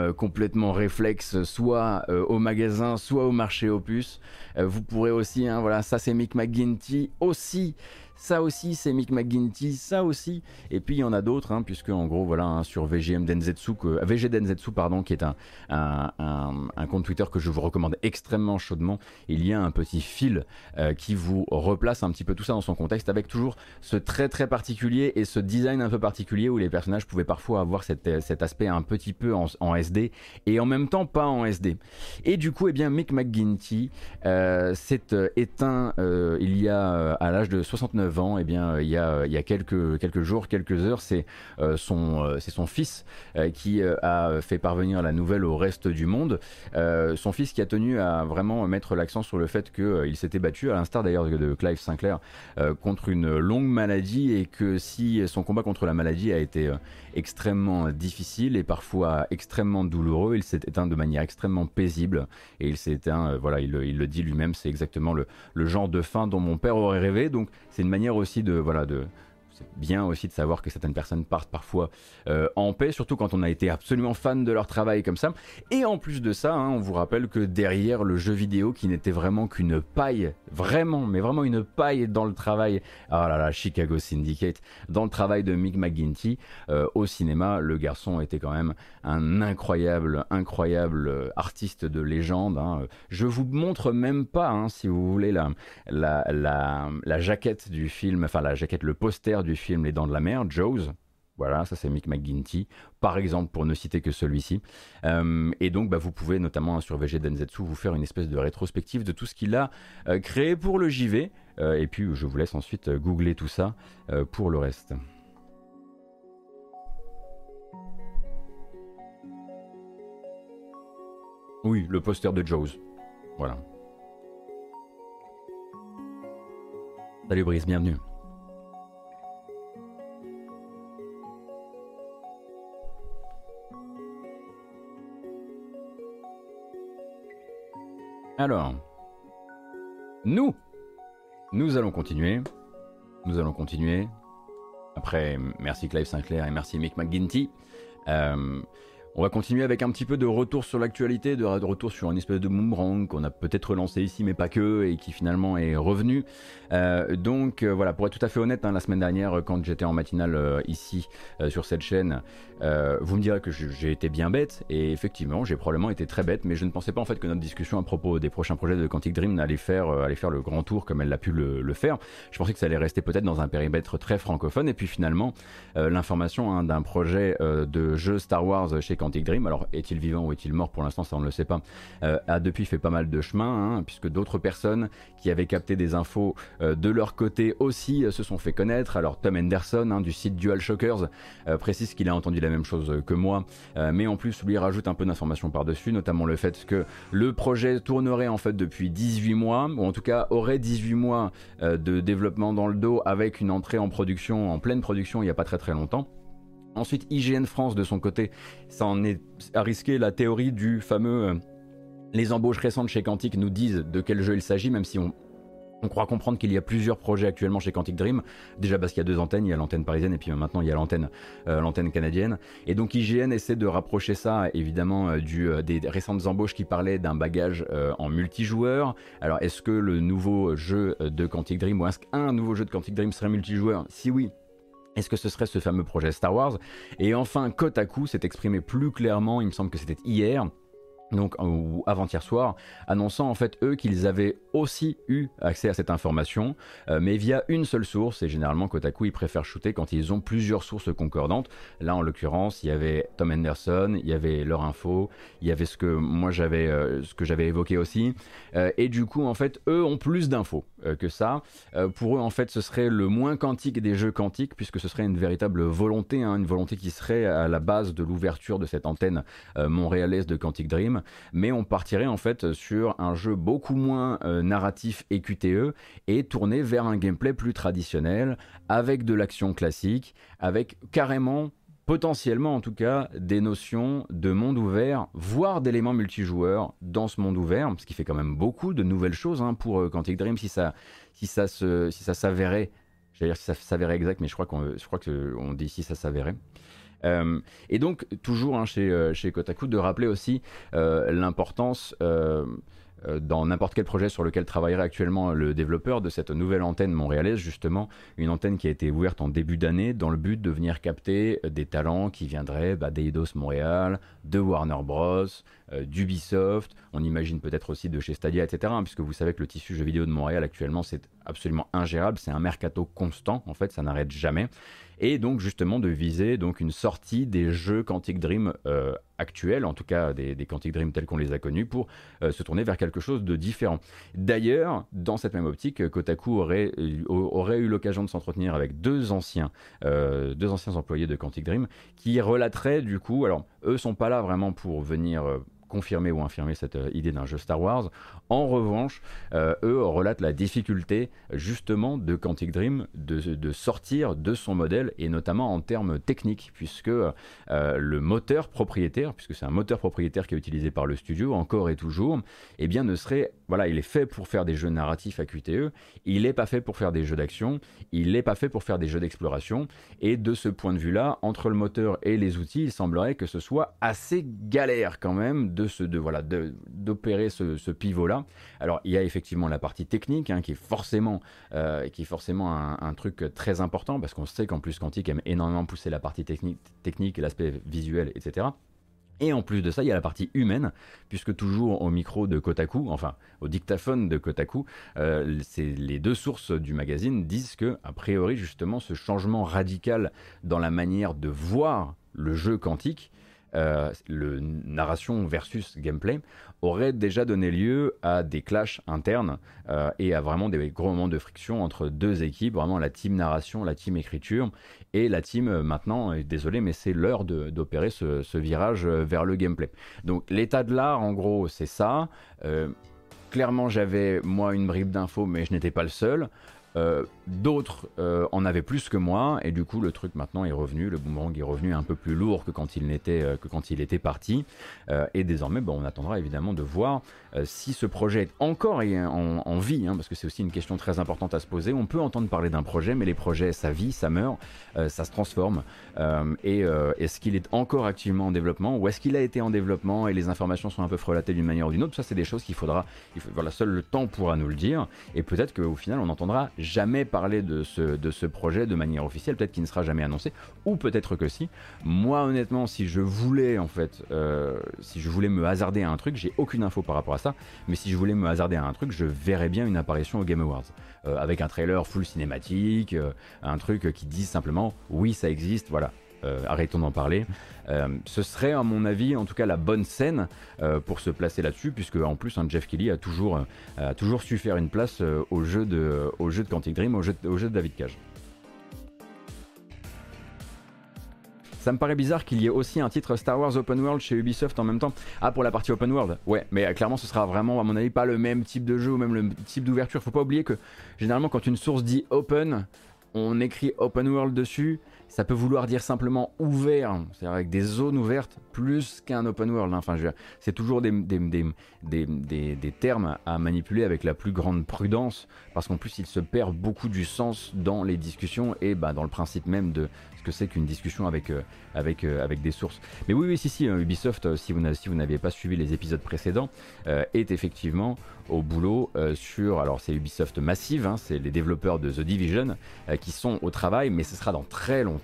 réflexes, soit au magasin, soit au marché aux puces. Vous pourrez aussi, hein, voilà, ça c'est Mick McGinty aussi. Ça aussi, c'est Mick McGinty, ça aussi. Et puis, il y en a d'autres, hein, puisque, en gros, voilà, hein, sur VG Denzetsu, qui est un compte Twitter que je vous recommande extrêmement chaudement, il y a un petit fil qui vous replace un petit peu tout ça dans son contexte, avec toujours ce trait très particulier et ce design un peu particulier où les personnages pouvaient parfois avoir cet aspect un petit peu en SD, et en même temps pas en SD. Et du coup, eh bien, Mick McGinty s'est éteint il y a, à l'âge de 69 ans, eh bien, il y a quelques jours, quelques heures, c'est son fils qui a fait parvenir la nouvelle au reste du monde. Son fils qui a tenu à vraiment mettre l'accent sur le fait qu'il s'était battu, à l'instar d'ailleurs de Clive Sinclair, contre une longue maladie, et que si son combat contre la maladie a été extrêmement difficile et parfois extrêmement douloureux, il s'est éteint de manière extrêmement paisible, et il s'est éteint, voilà, il le dit lui-même, c'est exactement le genre de fin dont mon père aurait rêvé. Donc c'est une manière aussi de, voilà, de, c'est bien aussi de savoir que certaines personnes partent parfois en paix, surtout quand on a été absolument fan de leur travail comme ça. Et en plus de ça, hein, on vous rappelle que derrière le jeu vidéo, qui n'était vraiment qu'une paille, vraiment, mais vraiment une paille dans le travail, ah là là, Chicago Syndicate, dans le travail de Mick McGinty, au cinéma, le garçon était quand même un incroyable artiste de légende, hein. Je vous montre même pas, hein, si vous voulez, la jaquette du film, enfin la jaquette, le poster du film Les Dents de la Mer, Jaws. Voilà, ça c'est Mick McGinty, par exemple, pour ne citer que celui-ci. Et donc, bah, vous pouvez notamment, hein, sur VG Denzetsu, vous faire une espèce de rétrospective de tout ce qu'il a créé pour le JV. Et puis, je vous laisse ensuite googler tout ça pour le reste. Oui, le poster de Jaws. Voilà. Salut Brice, bienvenue. Alors, nous allons continuer. Nous allons continuer. Après, merci Clive Sinclair et merci Mick McGinty. On va continuer avec un petit peu de retour sur l'actualité, de retour sur une espèce de boomerang qu'on a peut-être lancé ici, mais pas que, et qui finalement est revenu. Donc voilà, pour être tout à fait honnête, hein, la semaine dernière, quand j'étais en matinale ici, sur cette chaîne, vous me direz que j'ai été bien bête, et effectivement, j'ai probablement été très bête, mais je ne pensais pas en fait que notre discussion à propos des prochains projets de Quantic Dream allait faire le grand tour comme elle l'a pu le faire. Je pensais que ça allait rester peut-être dans un périmètre très francophone, et puis finalement, l'information, hein, d'un projet de jeu Star Wars chez Quantic Dream, alors est-il vivant ou est-il mort pour l'instant, ça on ne le sait pas, a depuis fait pas mal de chemin, hein, puisque d'autres personnes qui avaient capté des infos de leur côté aussi se sont fait connaître. Alors Tom Henderson, hein, du site Dual Shockers, précise qu'il a entendu la même chose que moi, mais en plus lui rajoute un peu d'informations par-dessus, notamment le fait que le projet tournerait en fait depuis 18 mois, ou en tout cas aurait 18 mois de développement dans le dos, avec une entrée en production, en pleine production, il n'y a pas très très longtemps. Ensuite, IGN France, de son côté, ça en est à risquer la théorie du fameux les embauches récentes chez Quantic nous disent de quel jeu il s'agit, même si on croit comprendre qu'il y a plusieurs projets actuellement chez Quantic Dream, déjà parce qu'il y a deux antennes, il y a l'antenne parisienne et puis maintenant il y a l'antenne canadienne. Et donc IGN essaie de rapprocher ça évidemment des récentes embauches qui parlaient d'un bagage en multijoueur. Alors est-ce que le nouveau jeu de Quantic Dream, ou est-ce qu'un nouveau jeu de Quantic Dream serait multijoueur? Si oui, est-ce que ce serait ce fameux projet Star Wars? Et enfin, Kotaku s'est exprimé plus clairement, il me semble que c'était hier, donc, ou avant-hier soir, annonçant en fait eux qu'ils avaient aussi eu accès à cette information, mais via une seule source, et généralement Kotaku ils préfèrent shooter quand ils ont plusieurs sources concordantes. Là en l'occurrence il y avait Tom Henderson, il y avait leur info, il y avait ce que moi j'avais évoqué aussi, et du coup en fait eux ont plus d'infos que ça. Pour eux en fait ce serait le moins quantique des jeux quantiques, puisque ce serait une véritable volonté, hein, une volonté qui serait à la base de l'ouverture de cette antenne montréalaise de Quantic Dream, mais on partirait en fait sur un jeu beaucoup moins narratif et QTE, et tourné vers un gameplay plus traditionnel, avec de l'action classique, avec carrément, potentiellement en tout cas, des notions de monde ouvert, voire d'éléments multijoueurs dans ce monde ouvert, ce qui fait quand même beaucoup de nouvelles choses, hein, pour Quantic Dream si ça s'avérait J'allais dire si ça s'avérait exact, mais je crois qu'on dit si ça s'avérait. Et donc, toujours hein, chez Kotaku, de rappeler aussi l'importance dans n'importe quel projet sur lequel travaillerait actuellement le développeur de cette nouvelle antenne montréalaise, justement une antenne qui a été ouverte en début d'année dans le but de venir capter des talents qui viendraient d'Eidos Montréal, de Warner Bros, d'Ubisoft, on imagine peut-être aussi de chez Stadia, etc. hein, puisque vous savez que le tissu jeu vidéo de Montréal actuellement c'est absolument ingérable, c'est un mercato constant en fait, ça n'arrête jamais. Et donc justement de viser donc une sortie des jeux Quantic Dream actuels, en tout cas des Quantic Dream tels qu'on les a connus, pour se tourner vers quelque chose de différent. D'ailleurs, dans cette même optique, Kotaku aurait eu l'occasion de s'entretenir avec deux anciens employés de Quantic Dream qui relateraient du coup, alors eux sont pas là vraiment pour venir... confirmer ou infirmer cette idée d'un jeu Star Wars. En revanche, eux relatent la difficulté justement de Quantic Dream de sortir de son modèle, et notamment en termes techniques, puisque le moteur propriétaire, puisque c'est un moteur propriétaire qui est utilisé par le studio encore et toujours, eh bien ne serait, voilà, il est fait pour faire des jeux narratifs à QTE, il n'est pas fait pour faire des jeux d'action, il n'est pas fait pour faire des jeux d'exploration, et de ce point de vue-là, entre le moteur et les outils, il semblerait que ce soit assez galère quand même d'opérer ce pivot-là. Alors, il y a effectivement la partie technique hein, qui est forcément un truc très important, parce qu'on sait qu'en plus Quantic aime énormément pousser la partie technique et l'aspect visuel, etc. Et en plus de ça, il y a la partie humaine, puisque toujours au micro de Kotaku, enfin au dictaphone de Kotaku, les deux sources du magazine disent que, a priori, justement, ce changement radical dans la manière de voir le jeu Quantic, le narration versus gameplay, aurait déjà donné lieu à des clashs internes et à vraiment des gros moments de friction entre deux équipes, vraiment la team narration, la team écriture et la team maintenant, désolé mais c'est l'heure d'opérer ce virage vers le gameplay. Donc l'état de l'art en gros c'est ça, clairement j'avais moi une bribe d'infos mais je n'étais pas le seul. D'autres en avaient plus que moi, et du coup le truc maintenant est revenu, le boomerang est revenu un peu plus lourd que quand il n'était que quand il était parti, et désormais bon, on attendra évidemment de voir si ce projet est encore en vie hein, parce que c'est aussi une question très importante à se poser. On peut entendre parler d'un projet, mais les projets ça vit, ça meurt, ça se transforme, et est-ce qu'il est encore activement en développement, ou est-ce qu'il a été en développement et les informations sont un peu frelatées d'une manière ou d'une autre? Ça c'est des choses qu'il faudra, voilà, seul le temps pourra nous le dire, et peut-être qu'au final on entendra jamais parler de ce projet de manière officielle, peut-être qu'il ne sera jamais annoncé, ou peut-être que si. Moi honnêtement, si je voulais me hasarder à un truc, j'ai aucune info par rapport à ça, mais si je voulais me hasarder à un truc, je verrais bien une apparition au Game Awards, avec un trailer full cinématique, un truc qui dise simplement oui ça existe, voilà. Arrêtons d'en parler. Ce serait à mon avis en tout cas la bonne scène pour se placer là-dessus, puisque en plus hein, Jeff Keighley a toujours su faire une place au jeu de Quantic Dream, au jeu de David Cage. Ça me paraît bizarre qu'il y ait aussi un titre Star Wars Open World chez Ubisoft en même temps. Ah, pour la partie Open World, ouais, mais clairement ce sera vraiment à mon avis pas le même type de jeu ou même le type d'ouverture. Faut pas oublier que généralement quand une source dit Open, on écrit Open World dessus. Ça peut vouloir dire simplement ouvert, c'est-à-dire avec des zones ouvertes, plus qu'un open world. Hein. Enfin, c'est toujours des termes à manipuler avec la plus grande prudence, parce qu'en plus, il se perd beaucoup du sens dans les discussions et dans le principe même de ce que c'est qu'une discussion avec des sources. Mais oui, si, Ubisoft, si vous n'aviez pas suivi les épisodes précédents, est effectivement au boulot sur... Alors, c'est Ubisoft Massive, hein, c'est les développeurs de The Division qui sont au travail, mais ce sera dans très longtemps.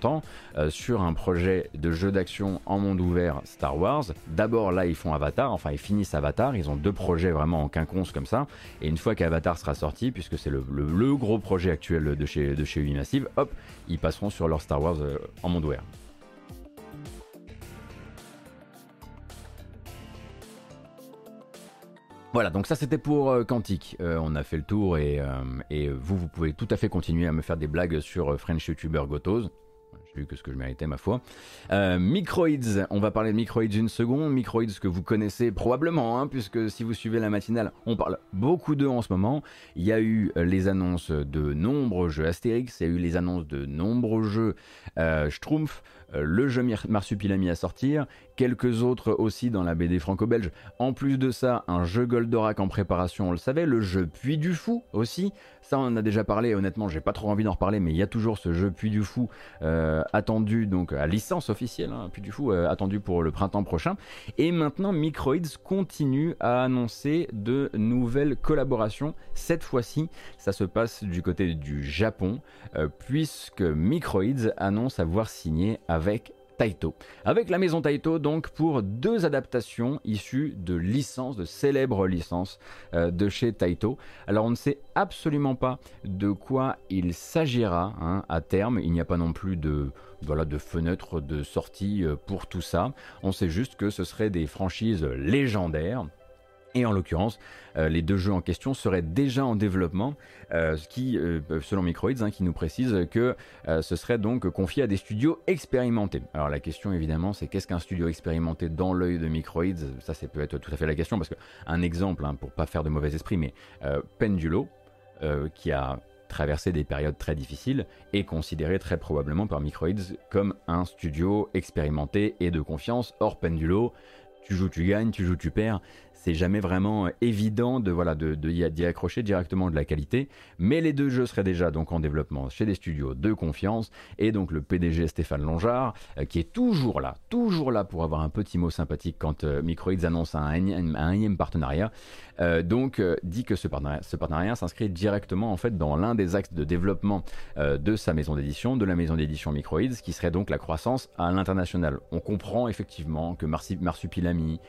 Sur un projet de jeu d'action en monde ouvert Star Wars. D'abord là ils font Avatar, enfin ils finissent Avatar, ils ont deux projets vraiment en quinconce comme ça, et une fois qu'Avatar sera sorti, puisque c'est le gros projet actuel de chez Ubisoft, hop, ils passeront sur leur Star Wars en monde ouvert. Voilà, donc ça c'était pour Quantic, on a fait le tour, et vous pouvez tout à fait continuer à me faire des blagues sur French YouTuber Gotos. J'ai vu que ce que je méritais, ma foi. Microids, on va parler de Microids une seconde. Microids que vous connaissez probablement, hein, puisque si vous suivez la matinale, on parle beaucoup d'eux en ce moment. Il y a eu les annonces de nombreux jeux Astérix, il y a eu les annonces de nombreux jeux Schtroumpf, le jeu Marsupilami à sortir, quelques autres aussi dans la BD franco-belge. En plus de ça, un jeu Goldorak en préparation, on le savait, le jeu Puy du Fou aussi. Ça, on en a déjà parlé, honnêtement, j'ai pas trop envie d'en reparler, mais il y a toujours ce jeu Puy du Fou attendu, donc à licence officielle, hein, Puy du Fou attendu pour le printemps prochain. Et maintenant, Microids continue à annoncer de nouvelles collaborations. Cette fois-ci, ça se passe du côté du Japon, puisque Microids annonce avoir signé avec Taito. Avec la maison Taito, donc, pour deux adaptations issues de licences, de célèbres licences de chez Taito. Alors on ne sait absolument pas de quoi il s'agira, hein, à terme. Il n'y a pas non plus de fenêtre de sortie pour tout ça. On sait juste que ce seraient des franchises légendaires. Et en l'occurrence, les deux jeux en question seraient déjà en développement, ce qui, selon Microids, hein, qui nous précise que ce serait donc confié à des studios expérimentés. Alors la question évidemment, c'est qu'est-ce qu'un studio expérimenté dans l'œil de Microids? Ça, c'est peut-être tout à fait la question, parce qu'un exemple, hein, pour pas faire de mauvais esprit, mais Pendulo, qui a traversé des périodes très difficiles, est considéré très probablement par Microids comme un studio expérimenté et de confiance. Or Pendulo, tu joues, tu gagnes, tu joues, tu perds. C'est jamais vraiment évident d'y accrocher directement de la qualité, mais les deux jeux seraient déjà donc en développement chez des studios de confiance, et donc le PDG Stéphane Longeard, qui est toujours là pour avoir un petit mot sympathique quand Microids annonce un énième partenariat, dit que ce partenariat s'inscrit directement en fait dans l'un des axes de développement de sa maison d'édition, de la maison d'édition Microids, qui serait donc la croissance à l'international. On comprend effectivement que Marsupilami,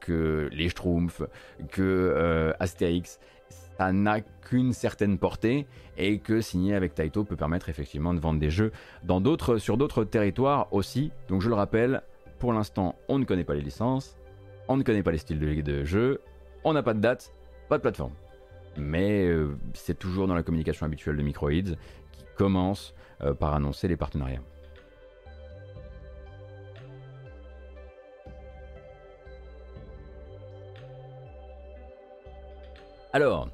que les Schtroumpfs, que Astérix, ça n'a qu'une certaine portée, et que signer avec Taito peut permettre effectivement de vendre des jeux sur d'autres territoires aussi. Donc je le rappelle, pour l'instant on ne connaît pas les licences, on ne connaît pas les styles de jeu, on n'a pas de date, pas de plateforme. Mais c'est toujours dans la communication habituelle de Microids, qui commence par annoncer les partenariats. Alors,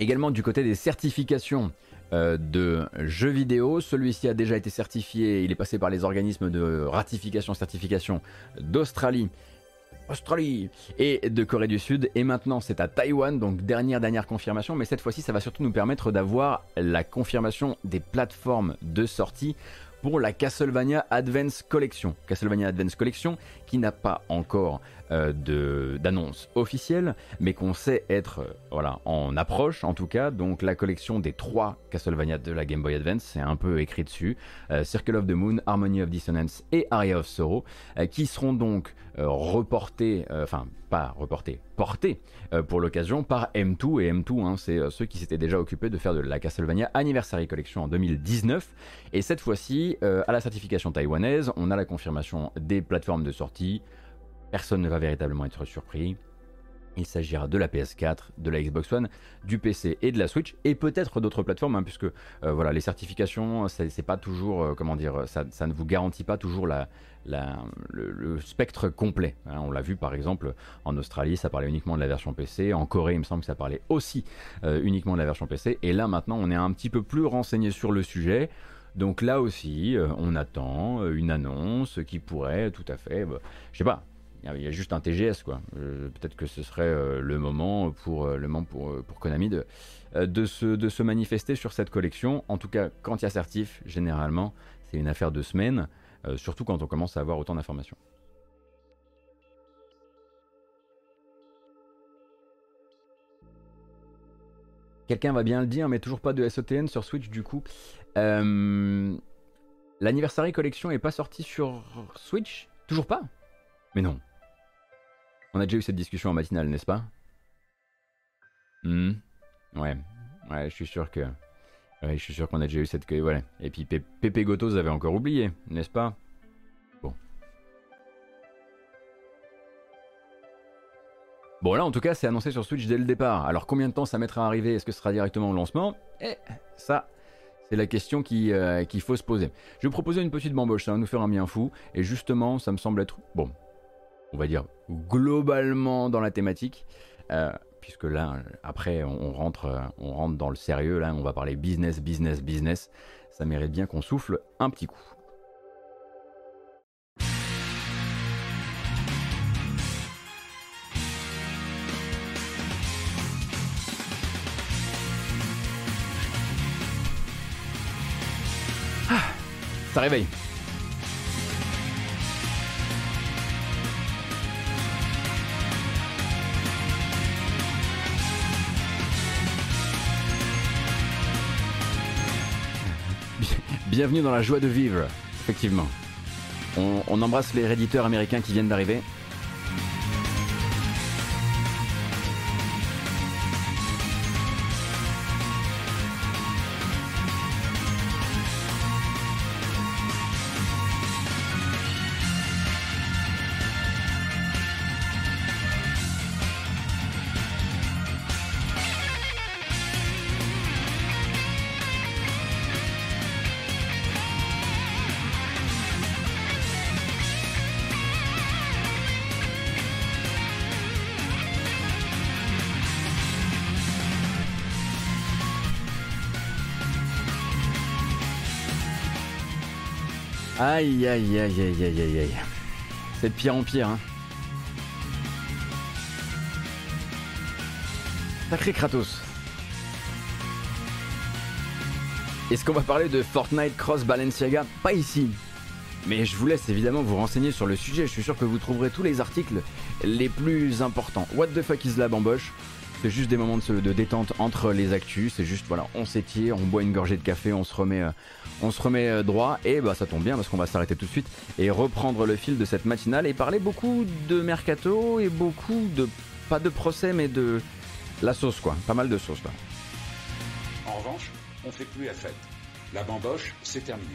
également du côté des certifications de jeux vidéo, celui-ci a déjà été certifié, il est passé par les organismes de ratification-certification d'Australie et de Corée du Sud, et maintenant c'est à Taïwan, donc dernière confirmation, mais cette fois-ci ça va surtout nous permettre d'avoir la confirmation des plateformes de sortie pour la Castlevania Advance Collection. Castlevania Advance Collection qui n'a pas encore d'annonce officielle, mais qu'on sait être en approche en tout cas. Donc la collection des 3 Castlevania de la Game Boy Advance, c'est un peu écrit dessus, Circle of the Moon, Harmony of Dissonance et Aria of Sorrow, qui seront donc portés pour l'occasion par M2, et M2, hein, c'est ceux qui s'étaient déjà occupés de faire de la Castlevania Anniversary Collection en 2019, et cette fois-ci à la certification taïwanaise on a la confirmation des plateformes de sortie. Personne ne va véritablement être surpris. Il s'agira de la PS4, de la Xbox One, du PC et de la Switch, et peut-être d'autres plateformes, hein, puisque les certifications, c'est pas toujours, ça ne vous garantit pas toujours le spectre complet, hein. On l'a vu par exemple en Australie, ça parlait uniquement de la version PC, en Corée il me semble que ça parlait aussi uniquement de la version PC, et là maintenant on est un petit peu plus renseigné sur le sujet. Donc là aussi, on attend une annonce qui pourrait tout à fait, je sais pas, il y a juste un TGS quoi. Peut-être que ce serait le moment pour Konami de se manifester sur cette collection. En tout cas, quand il y a certif, généralement c'est une affaire de semaines, surtout quand on commence à avoir autant d'informations. Quelqu'un va bien le dire, mais toujours pas de SOTN sur Switch du coup. L'Anniversary Collection est pas sorti sur Switch? Toujours pas? Mais non. On a déjà eu cette discussion en matinale, n'est-ce pas? Ouais, je suis sûr que... Ouais, je suis sûr qu'on a déjà eu cette... Voilà. Et puis Pépé Gotos avait encore oublié, n'est-ce pas? Bon. Bon, là, en tout cas, c'est annoncé sur Switch dès le départ. Alors, combien de temps ça mettra à arriver? Est-ce que ce sera directement au lancement? Ça... C'est la question qu'il faut se poser. Je vais vous proposer une petite bamboche, ça va nous faire un bien fou. Et justement, ça me semble être, bon, on va dire globalement dans la thématique, puisque là, après, on rentre dans le sérieux. Là, on va parler business. Ça mérite bien qu'on souffle un petit coup. Ça réveille. Bienvenue dans la joie de vivre, effectivement. On embrasse les réditeurs américains qui viennent d'arriver. Aïe aïe aïe aïe aïe aïe aïe. C'est de pire en pire, hein. Sacré Kratos. Est-ce qu'on va parler de Fortnite Cross Balenciaga? Pas ici. Mais je vous laisse évidemment vous renseigner sur le sujet. Je suis sûr que vous trouverez tous les articles les plus importants. What the fuck is la bamboche? C'est juste des moments de détente entre les actus, c'est juste voilà, on s'étire, on boit une gorgée de café, on se remet droit, et bah ça tombe bien parce qu'on va s'arrêter tout de suite et reprendre le fil de cette matinale et parler beaucoup de mercato et beaucoup de, pas de procès mais de la sauce quoi, pas mal de sauce là. En revanche, on fait plus la fête, la bamboche c'est terminé.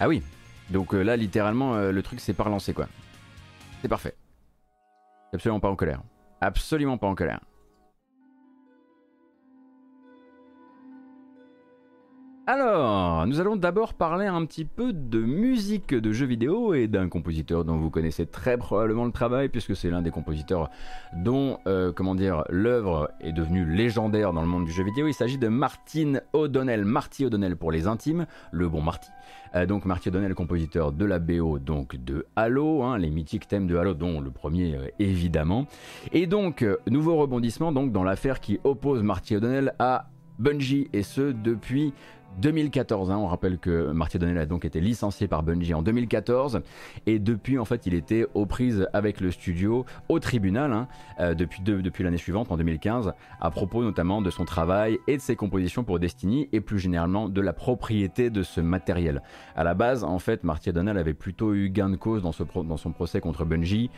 Ah oui, donc là littéralement le truc s'est pas relancé quoi, c'est parfait. Absolument pas en colère. Absolument pas en colère. Alors, nous allons d'abord parler un petit peu de musique de jeux vidéo et d'un compositeur dont vous connaissez très probablement le travail puisque c'est l'un des compositeurs dont, l'œuvre est devenue légendaire dans le monde du jeu vidéo. Il s'agit de Martin O'Donnell, Marty O'Donnell pour les intimes, le bon Marty. Donc Martin O'Donnell, compositeur de la BO donc de Halo, hein, les mythiques thèmes de Halo dont le premier évidemment. Et donc, nouveau rebondissement donc, dans l'affaire qui oppose Martin O'Donnell à Bungie et ce depuis 2014, hein, on rappelle que Martin O'Donnell a donc été licencié par Bungie en 2014 et depuis en fait il était aux prises avec le studio au tribunal hein, depuis l'année suivante en 2015 à propos notamment de son travail et de ses compositions pour Destiny et plus généralement de la propriété de ce matériel. À la base en fait Martin O'Donnell avait plutôt eu gain de cause dans son procès contre Bungie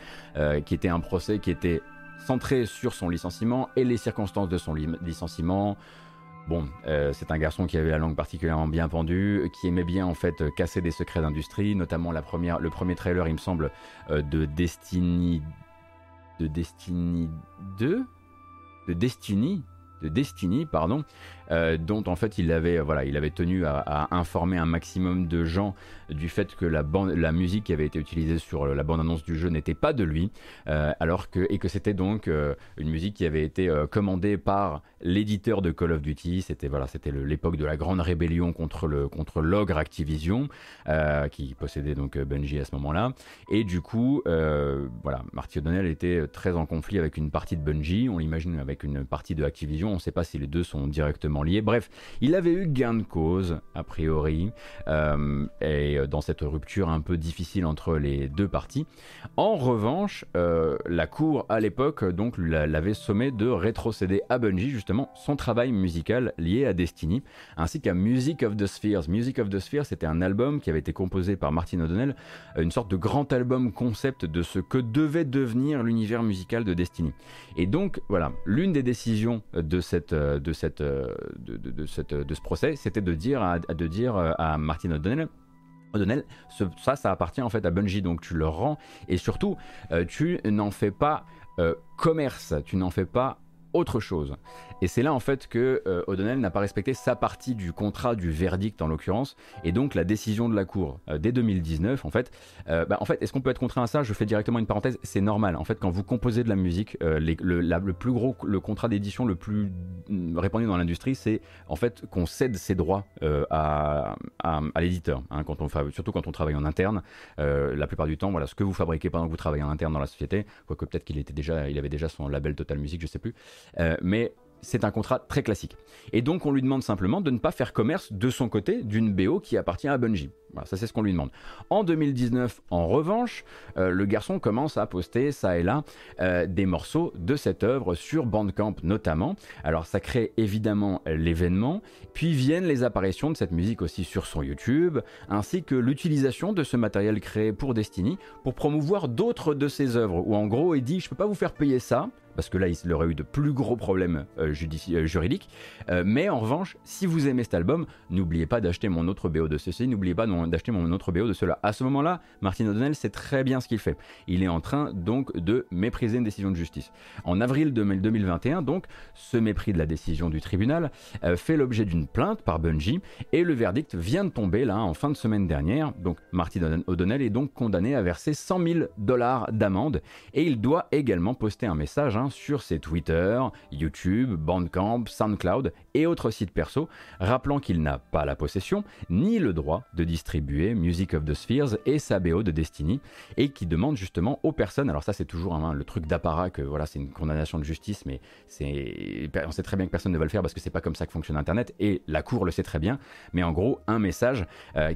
qui était un procès qui était centré sur son licenciement et les circonstances de son licenciement. Bon, c'est un garçon qui avait la langue particulièrement bien pendue, qui aimait bien en fait casser des secrets d'industrie, notamment le premier trailer, il me semble, de Destiny, dont en fait il avait tenu à informer un maximum de gens du fait que la musique qui avait été utilisée sur la bande-annonce du jeu n'était pas de lui, alors que c'était donc une musique qui avait été commandée par l'éditeur de Call of Duty. C'était l'époque de la grande rébellion contre l'ogre Activision, qui possédait donc Bungie à ce moment-là. Et du coup, Martin O'Donnell était très en conflit avec une partie de Bungie, on l'imagine avec une partie de Activision, on ne sait pas si les deux sont directement liés. Bref, il avait eu gain de cause a priori et dans cette rupture un peu difficile entre les deux parties. En revanche, la cour à l'époque donc l'avait sommé de rétrocéder à Bungie justement son travail musical lié à Destiny ainsi qu'à Music of the Spheres. Music of the Spheres, c'était un album qui avait été composé par Martin O'Donnell, une sorte de grand album concept de ce que devait devenir l'univers musical de Destiny. Et donc voilà, l'une des décisions de ce procès, c'était de dire à Martin O'Donnell, ça appartient en fait à Bungie, donc tu le rends et surtout tu n'en fais pas commerce, tu n'en fais pas autre chose. Et c'est là en fait que O'Donnell n'a pas respecté sa partie du contrat, du verdict en l'occurrence, et donc la décision de la cour dès 2019 en fait. Est-ce qu'on peut être contraint à ça? Je fais directement une parenthèse, c'est normal. En fait, quand vous composez de la musique, le contrat d'édition le plus répandu dans l'industrie, c'est en fait qu'on cède ses droits à l'éditeur. Hein, surtout quand on travaille en interne, la plupart du temps, voilà, ce que vous fabriquez pendant que vous travaillez en interne dans la société, quoique peut-être qu'il avait déjà son label Total Music, je sais plus. Mais c'est un contrat très classique. Et donc, on lui demande simplement de ne pas faire commerce de son côté d'une BO qui appartient à Bungie. Voilà, ça c'est ce qu'on lui demande. En 2019, en revanche, le garçon commence à poster ça et là des morceaux de cette œuvre sur Bandcamp notamment. Alors ça crée évidemment l'événement, puis viennent les apparitions de cette musique aussi sur son YouTube, ainsi que l'utilisation de ce matériel créé pour Destiny pour promouvoir d'autres de ses œuvres, où en gros il dit « je peux pas vous faire payer ça », parce que là, il aurait eu de plus gros problèmes juridiques. Mais en revanche, si vous aimez cet album, n'oubliez pas d'acheter mon autre BO de ceci, n'oubliez pas d'acheter mon autre BO de cela. À ce moment-là, Martin O'Donnell sait très bien ce qu'il fait. Il est en train donc de mépriser une décision de justice. En avril 2021, donc, ce mépris de la décision du tribunal fait l'objet d'une plainte par Bungie et le verdict vient de tomber là en fin de semaine dernière. Donc, Martin O'Donnell est donc condamné à verser $100 000 d'amende et il doit également poster un message sur ses Twitter, YouTube, Bandcamp, Soundcloud et autres sites perso, rappelant qu'il n'a pas la possession ni le droit de distribuer Music of the Spheres et sa BO de Destiny, et qui demande justement aux personnes, alors ça c'est toujours le truc d'apparat que voilà, c'est une condamnation de justice, mais on sait très bien que personne ne va le faire parce que c'est pas comme ça que fonctionne Internet et la cour le sait très bien, mais en gros un message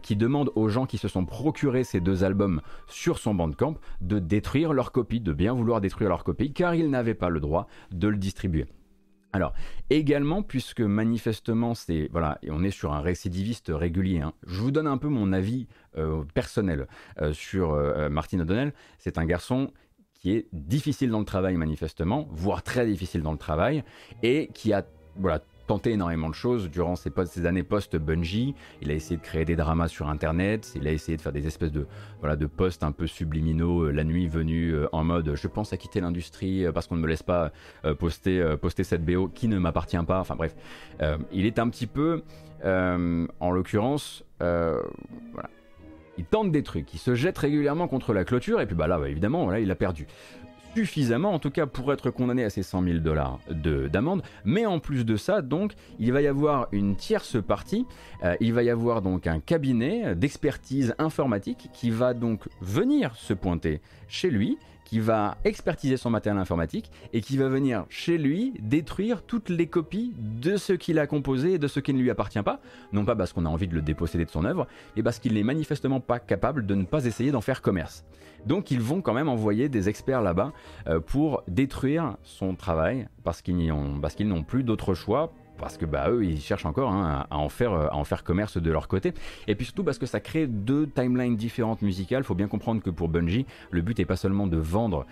qui demande aux gens qui se sont procurés ces deux albums sur son Bandcamp de détruire leur copie, de bien vouloir détruire leur copie car ils n'avaient pas le droit de le distribuer. Alors également, puisque manifestement c'est et on est sur un récidiviste régulier, je vous donne un peu mon avis personnel sur Martin O'Donnell. C'est un garçon qui est difficile dans le travail manifestement, voire très difficile dans le travail, et qui a tenté énormément de choses durant ces années post-Bungie. Il a essayé de créer des dramas sur Internet, il a essayé de faire des espèces de posts un peu subliminaux la nuit venue en mode « je pense à quitter l'industrie parce qu'on ne me laisse pas poster cette BO qui ne m'appartient pas ». Enfin bref, il est un petit peu, en l'occurrence, il tente des trucs, il se jette régulièrement contre la clôture et puis évidemment il a perdu. Suffisamment en tout cas pour être condamné à ces $100 000 d'amende, mais en plus de ça donc il va y avoir une tierce partie, il va y avoir donc un cabinet d'expertise informatique qui va donc venir se pointer chez lui, qui va expertiser son matériel informatique et qui va venir chez lui détruire toutes les copies de ce qu'il a composé et de ce qui ne lui appartient pas, non pas parce qu'on a envie de le déposséder de son œuvre, mais parce qu'il n'est manifestement pas capable de ne pas essayer d'en faire commerce. Donc ils vont quand même envoyer des experts là-bas pour détruire son travail parce qu'ils n'ont plus d'autre choix, parce que eux ils cherchent encore à en faire commerce de leur côté, et puis surtout parce que ça crée deux timelines différentes musicales. Faut bien comprendre que pour Bungie le but n'est pas seulement de vendre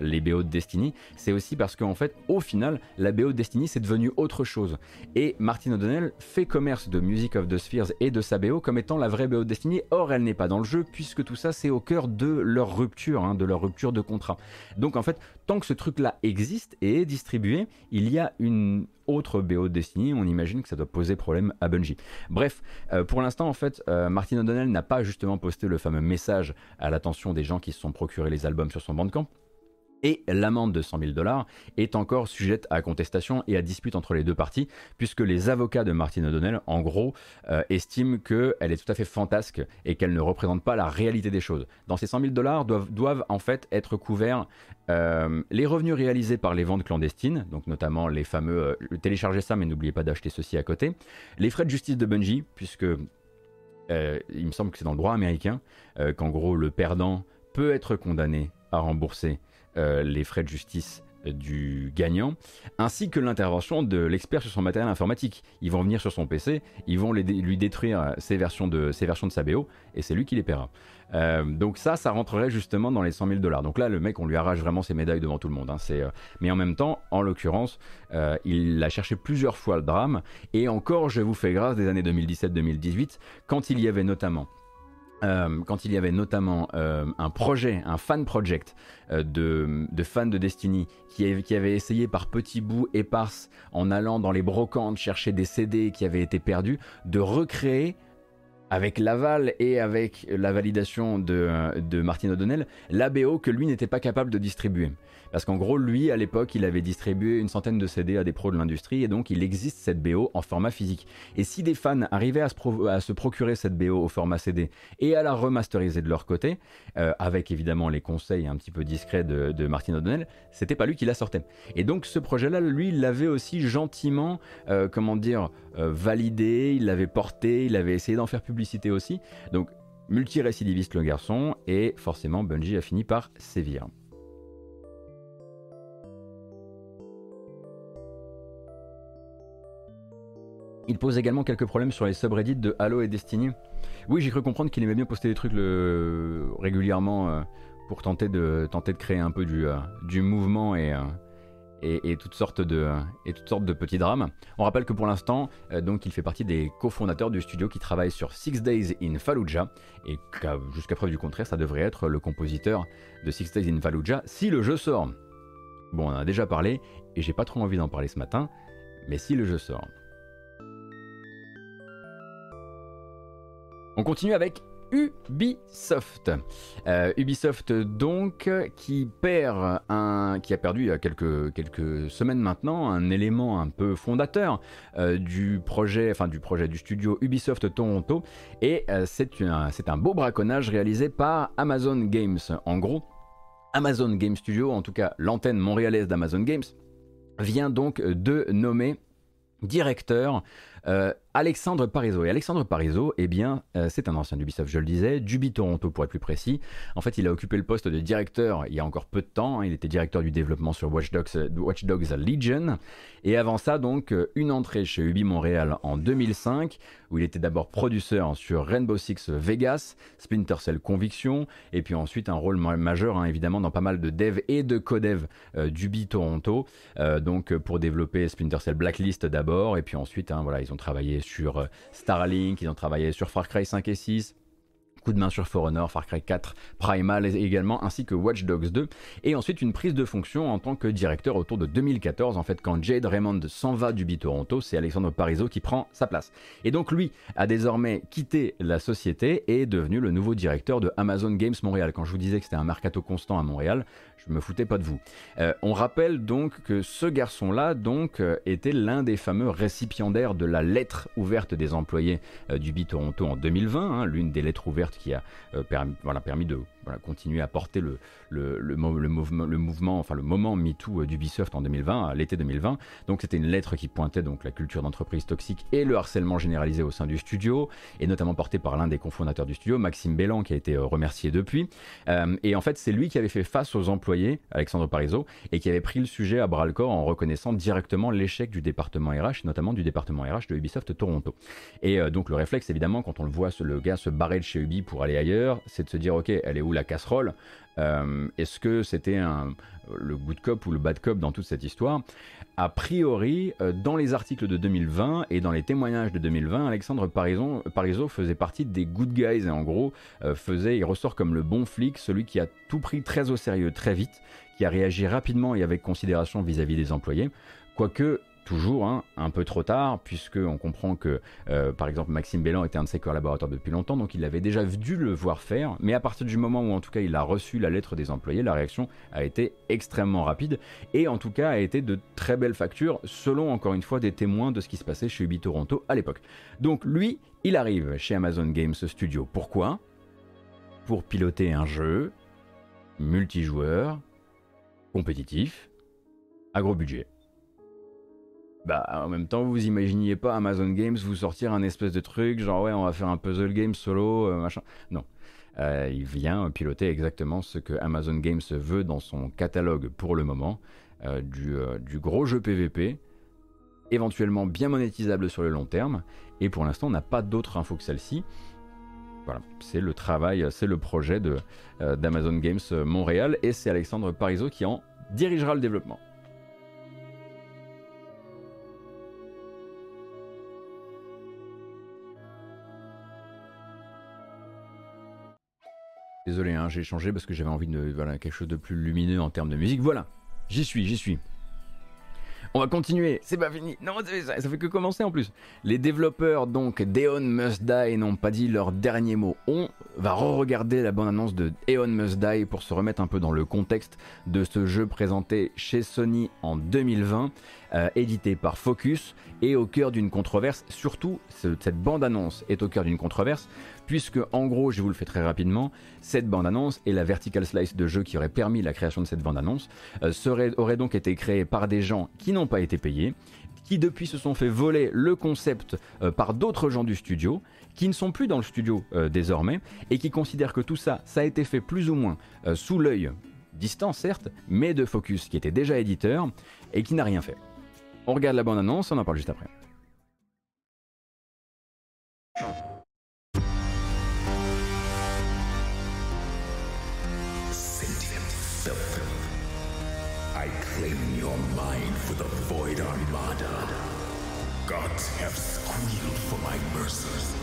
les BO de Destiny, c'est aussi parce qu'en fait au final la BO de Destiny c'est devenu autre chose, et Martin O'Donnell fait commerce de Music of the Spheres et de sa BO comme étant la vraie BO de Destiny, or elle n'est pas dans le jeu puisque tout ça c'est au cœur de leur rupture de contrat. Donc en fait tant que ce truc là existe et est distribué, il y a une autre BO de Destiny, on imagine que ça doit poser problème à Bungie. Bref, pour l'instant en fait, Martin O'Donnell n'a pas justement posté le fameux message à l'attention des gens qui se sont procurés les albums sur son Bandcamp, et l'amende de $100 000 est encore sujette à contestation et à dispute entre les deux parties, puisque les avocats de Martin O'Donnell, en gros, estiment qu'elle est tout à fait fantasque et qu'elle ne représente pas la réalité des choses. Dans ces $100 000 doivent en fait être couverts les revenus réalisés par les ventes clandestines, donc notamment les fameux téléchargez ça mais n'oubliez pas d'acheter ceci à côté, les frais de justice de Bungie, puisque il me semble que c'est dans le droit américain qu'en gros le perdant peut être condamné à rembourser les frais de justice du gagnant, ainsi que l'intervention de l'expert sur son matériel informatique. Ils vont venir sur son PC, ils vont lui détruire ses versions de sa BO, et c'est lui qui les paiera. Donc ça rentrerait justement dans les $100 000. Donc là, le mec, on lui arrache vraiment ses médailles devant tout le monde. Mais en même temps, en l'occurrence, il a cherché plusieurs fois le drame, et encore, je vous fais grâce des années 2017-2018, quand il y avait notamment... un projet, un fan project de fans de Destiny qui avait essayé par petits bouts éparses, en allant dans les brocantes chercher des CD qui avaient été perdus, de recréer avec l'aval et avec la validation de Martin O'Donnell la BO que lui n'était pas capable de distribuer. Parce qu'en gros, lui, à l'époque, il avait distribué une centaine de CD à des pros de l'industrie, et donc il existe cette BO en format physique. Et si des fans arrivaient à se procurer cette BO au format CD et à la remasteriser de leur côté, avec évidemment les conseils un petit peu discrets de Martin O'Donnell, c'était pas lui qui la sortait. Et donc ce projet-là, lui, il l'avait aussi gentiment, validé, il l'avait porté, il avait essayé d'en faire publicité aussi. Donc multirécidiviste le garçon, et forcément Bungie a fini par sévir. Il pose également quelques problèmes sur les subreddits de Halo et Destiny. Oui, j'ai cru comprendre qu'il aimait bien poster des trucs régulièrement pour tenter de créer un peu du mouvement et toutes sortes de petits drames. On rappelle que pour l'instant, donc, il fait partie des cofondateurs du studio qui travaille sur Six Days in Fallujah, et jusqu'à preuve du contraire, ça devrait être le compositeur de Six Days in Fallujah si le jeu sort. Bon, on en a déjà parlé, et j'ai pas trop envie d'en parler ce matin, mais si le jeu sort. On continue avec Ubisoft. Ubisoft donc qui a perdu il y a quelques semaines maintenant un élément un peu fondateur du studio Ubisoft Toronto, et c'est un beau braconnage réalisé par Amazon Games. En gros, Amazon Games Studio, en tout cas l'antenne montréalaise d'Amazon Games, vient donc de nommer directeur Alexandre Parizeau. Et Alexandre Parizeau, eh bien, c'est un ancien d'Ubisoft, je le disais, d'Ubi Toronto pour être plus précis. En fait, il a occupé le poste de directeur il y a encore peu de temps, hein. Il était directeur du développement sur Watch Dogs Legion. Et avant ça, donc, une entrée chez Ubi Montréal en 2005, où il était d'abord producteur sur Rainbow Six Vegas, Splinter Cell Conviction, et puis ensuite un rôle majeur, hein, évidemment, dans pas mal de dev et de codev d'Ubi Toronto. Donc, pour développer Splinter Cell Blacklist d'abord, et puis ensuite, hein, voilà, ils ont travaillé sur Starlink, ils ont travaillé sur Far Cry 5 et 6, coup de main sur For Honor, Far Cry 4, Primal également, ainsi que Watch Dogs 2, et ensuite une prise de fonction en tant que directeur autour de 2014, en fait quand Jade Raymond s'en va d'Ubi Toronto, c'est Alexandre Parizeau qui prend sa place. Et donc lui a désormais quitté la société et est devenu le nouveau directeur de Amazon Games Montréal. Quand je vous disais que c'était un mercato constant à Montréal, je me foutais pas de vous. On rappelle donc que ce garçon-là donc était l'un des fameux récipiendaires de la lettre ouverte des employés d'Ubi Toronto en 2020, hein, l'une des lettres ouvertes qui a permis de continuer à porter le moment MeToo d'Ubisoft en 2020, à l'été 2020. Donc c'était une lettre qui pointait donc la culture d'entreprise toxique et le harcèlement généralisé au sein du studio, et notamment portée par l'un des cofondateurs du studio, Maxime Bellan, qui a été remercié depuis. Et en fait, c'est lui qui avait fait face aux employés, Alexandre Parizeau, et qui avait pris le sujet à bras-le-corps en reconnaissant directement l'échec du département RH, notamment du département RH de Ubisoft Toronto. Et donc le réflexe, évidemment, quand on le voit, le gars se barrer de chez Ubi pour aller ailleurs, c'est de se dire, ok, elle est où la casserole? Est-ce que c'était le good cop ou le bad cop dans toute cette histoire? A priori, dans les articles de 2020 et dans les témoignages de 2020, Alexandre Parizeau faisait partie des good guys, et en gros, il ressort comme le bon flic, celui qui a tout pris très au sérieux très vite, qui a réagi rapidement et avec considération vis-à-vis des employés, quoique toujours, hein, un peu trop tard, puisqu'on comprend que, par exemple, Maxime Bellan était un de ses collaborateurs depuis longtemps, donc il avait déjà dû le voir faire, mais à partir du moment où, en tout cas, il a reçu la lettre des employés, la réaction a été extrêmement rapide, et en tout cas a été de très belle facture, selon, encore une fois, des témoins de ce qui se passait chez Ubi Toronto à l'époque. Donc lui, il arrive chez Amazon Games Studio. Pourquoi? Pour piloter un jeu multijoueur, compétitif, à gros budget. Bah, en même temps, vous imaginiez pas Amazon Games vous sortir un espèce de truc genre ouais, on va faire un puzzle game solo, machin. Non. Il vient piloter exactement ce que Amazon Games veut dans son catalogue pour le moment, du gros jeu PVP, éventuellement bien monétisable sur le long terme, et pour l'instant, on n'a pas d'autre info que celle-ci. Voilà, c'est le travail, c'est le projet d'Amazon Games Montréal, et c'est Alexandre Parizeau qui en dirigera le développement. Désolé, hein, j'ai changé parce que j'avais envie de quelque chose de plus lumineux en termes de musique. Voilà, j'y suis. On va continuer, c'est pas fini. Non, ça fait que commencer en plus. Les développeurs donc d'Eon Must Die n'ont pas dit leur dernier mot. On va re-regarder la bande-annonce de Eon Must Die pour se remettre un peu dans le contexte de ce jeu présenté chez Sony en 2020, édité par Focus et au cœur d'une controverse. Surtout, cette bande-annonce est au cœur d'une controverse puisque, en gros, je vous le fais très rapidement, cette bande-annonce et la vertical slice de jeu qui aurait permis la création de cette bande-annonce aurait donc été créée par des gens qui n'ont pas été payés, qui depuis se sont fait voler le concept par d'autres gens du studio, qui ne sont plus dans le studio désormais, et qui considèrent que tout ça, ça a été fait plus ou moins sous l'œil distant certes, mais de Focus, qui était déjà éditeur, et qui n'a rien fait. On regarde la bande-annonce, on en parle juste après. Gods have squealed for my mercies.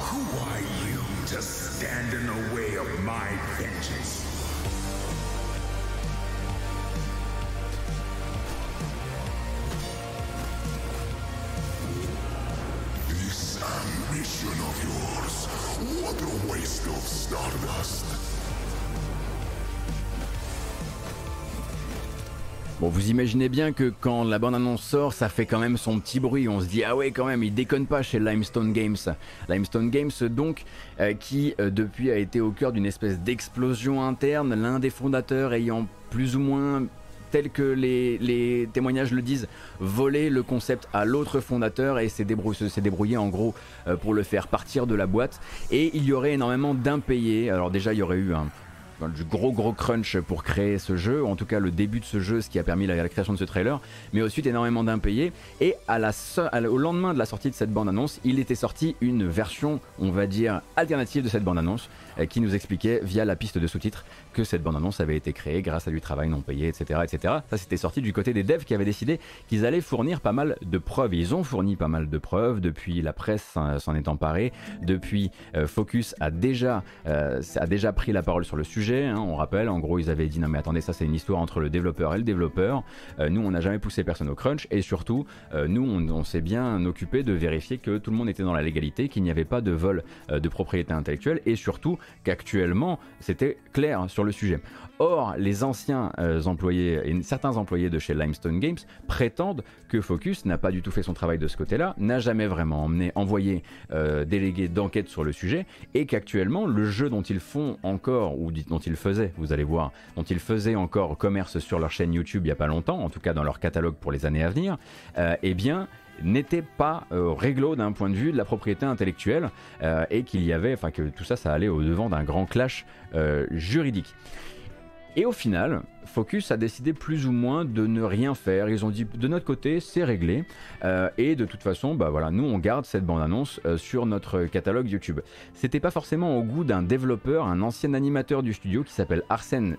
Who are you to stand in the way of my vengeance? This ambition of yours, what a waste of stardust. Bon, vous imaginez bien que quand la bande-annonce sort, ça fait quand même son petit bruit. On se dit, ah ouais, quand même, il déconne pas chez Limestone Games. Limestone Games, donc, qui depuis a été au cœur d'une espèce d'explosion interne, l'un des fondateurs ayant plus ou moins, tel que les témoignages le disent, voler le concept à l'autre fondateur et s'est débrouillé en gros pour le faire partir de la boîte. Et il y aurait énormément d'impayés. Alors déjà, il y aurait eu un du gros crunch pour créer ce jeu, en tout cas le début de ce jeu, ce qui a permis la création de ce trailer, mais ensuite énormément d'impayés. Et au lendemain de la sortie de cette bande-annonce, il était sorti une version, on va dire, alternative de cette bande-annonce, qui nous expliquait via la piste de sous-titres que cette bande-annonce avait été créée grâce à du travail non payé, etc., etc. Ça, c'était sorti du côté des devs qui avaient décidé qu'ils allaient fournir pas mal de preuves. Ils ont fourni pas mal de preuves, depuis la presse s'en est emparée, depuis Focus a déjà pris la parole sur le sujet, hein, on rappelle, en gros ils avaient dit non mais attendez, ça c'est une histoire entre le développeur et le développeur, nous on n'a jamais poussé personne au crunch, et surtout nous on s'est bien occupé de vérifier que tout le monde était dans la légalité, qu'il n'y avait pas de vol de propriété intellectuelle, et surtout qu'actuellement c'était clair sur le sujet. Or, les anciens employés et certains employés de chez Limestone Games prétendent que Focus n'a pas du tout fait son travail de ce côté-là, n'a jamais vraiment envoyé délégué d'enquête sur le sujet, et qu'actuellement le jeu dont ils font encore, ou dont ils faisaient, vous allez voir, dont ils faisaient encore commerce sur leur chaîne YouTube il n'y a pas longtemps, en tout cas dans leur catalogue pour les années à venir, eh bien n'était pas réglo d'un point de vue de la propriété intellectuelle, et qu'il y avait, enfin que tout ça, ça allait au devant d'un grand clash juridique. Et au final, Focus a décidé plus ou moins de ne rien faire. Ils ont dit de notre côté c'est réglé, et de toute façon bah voilà, nous on garde cette bande-annonce sur notre catalogue YouTube. C'était pas forcément au goût d'un développeur, un ancien animateur du studio qui s'appelle Arsène.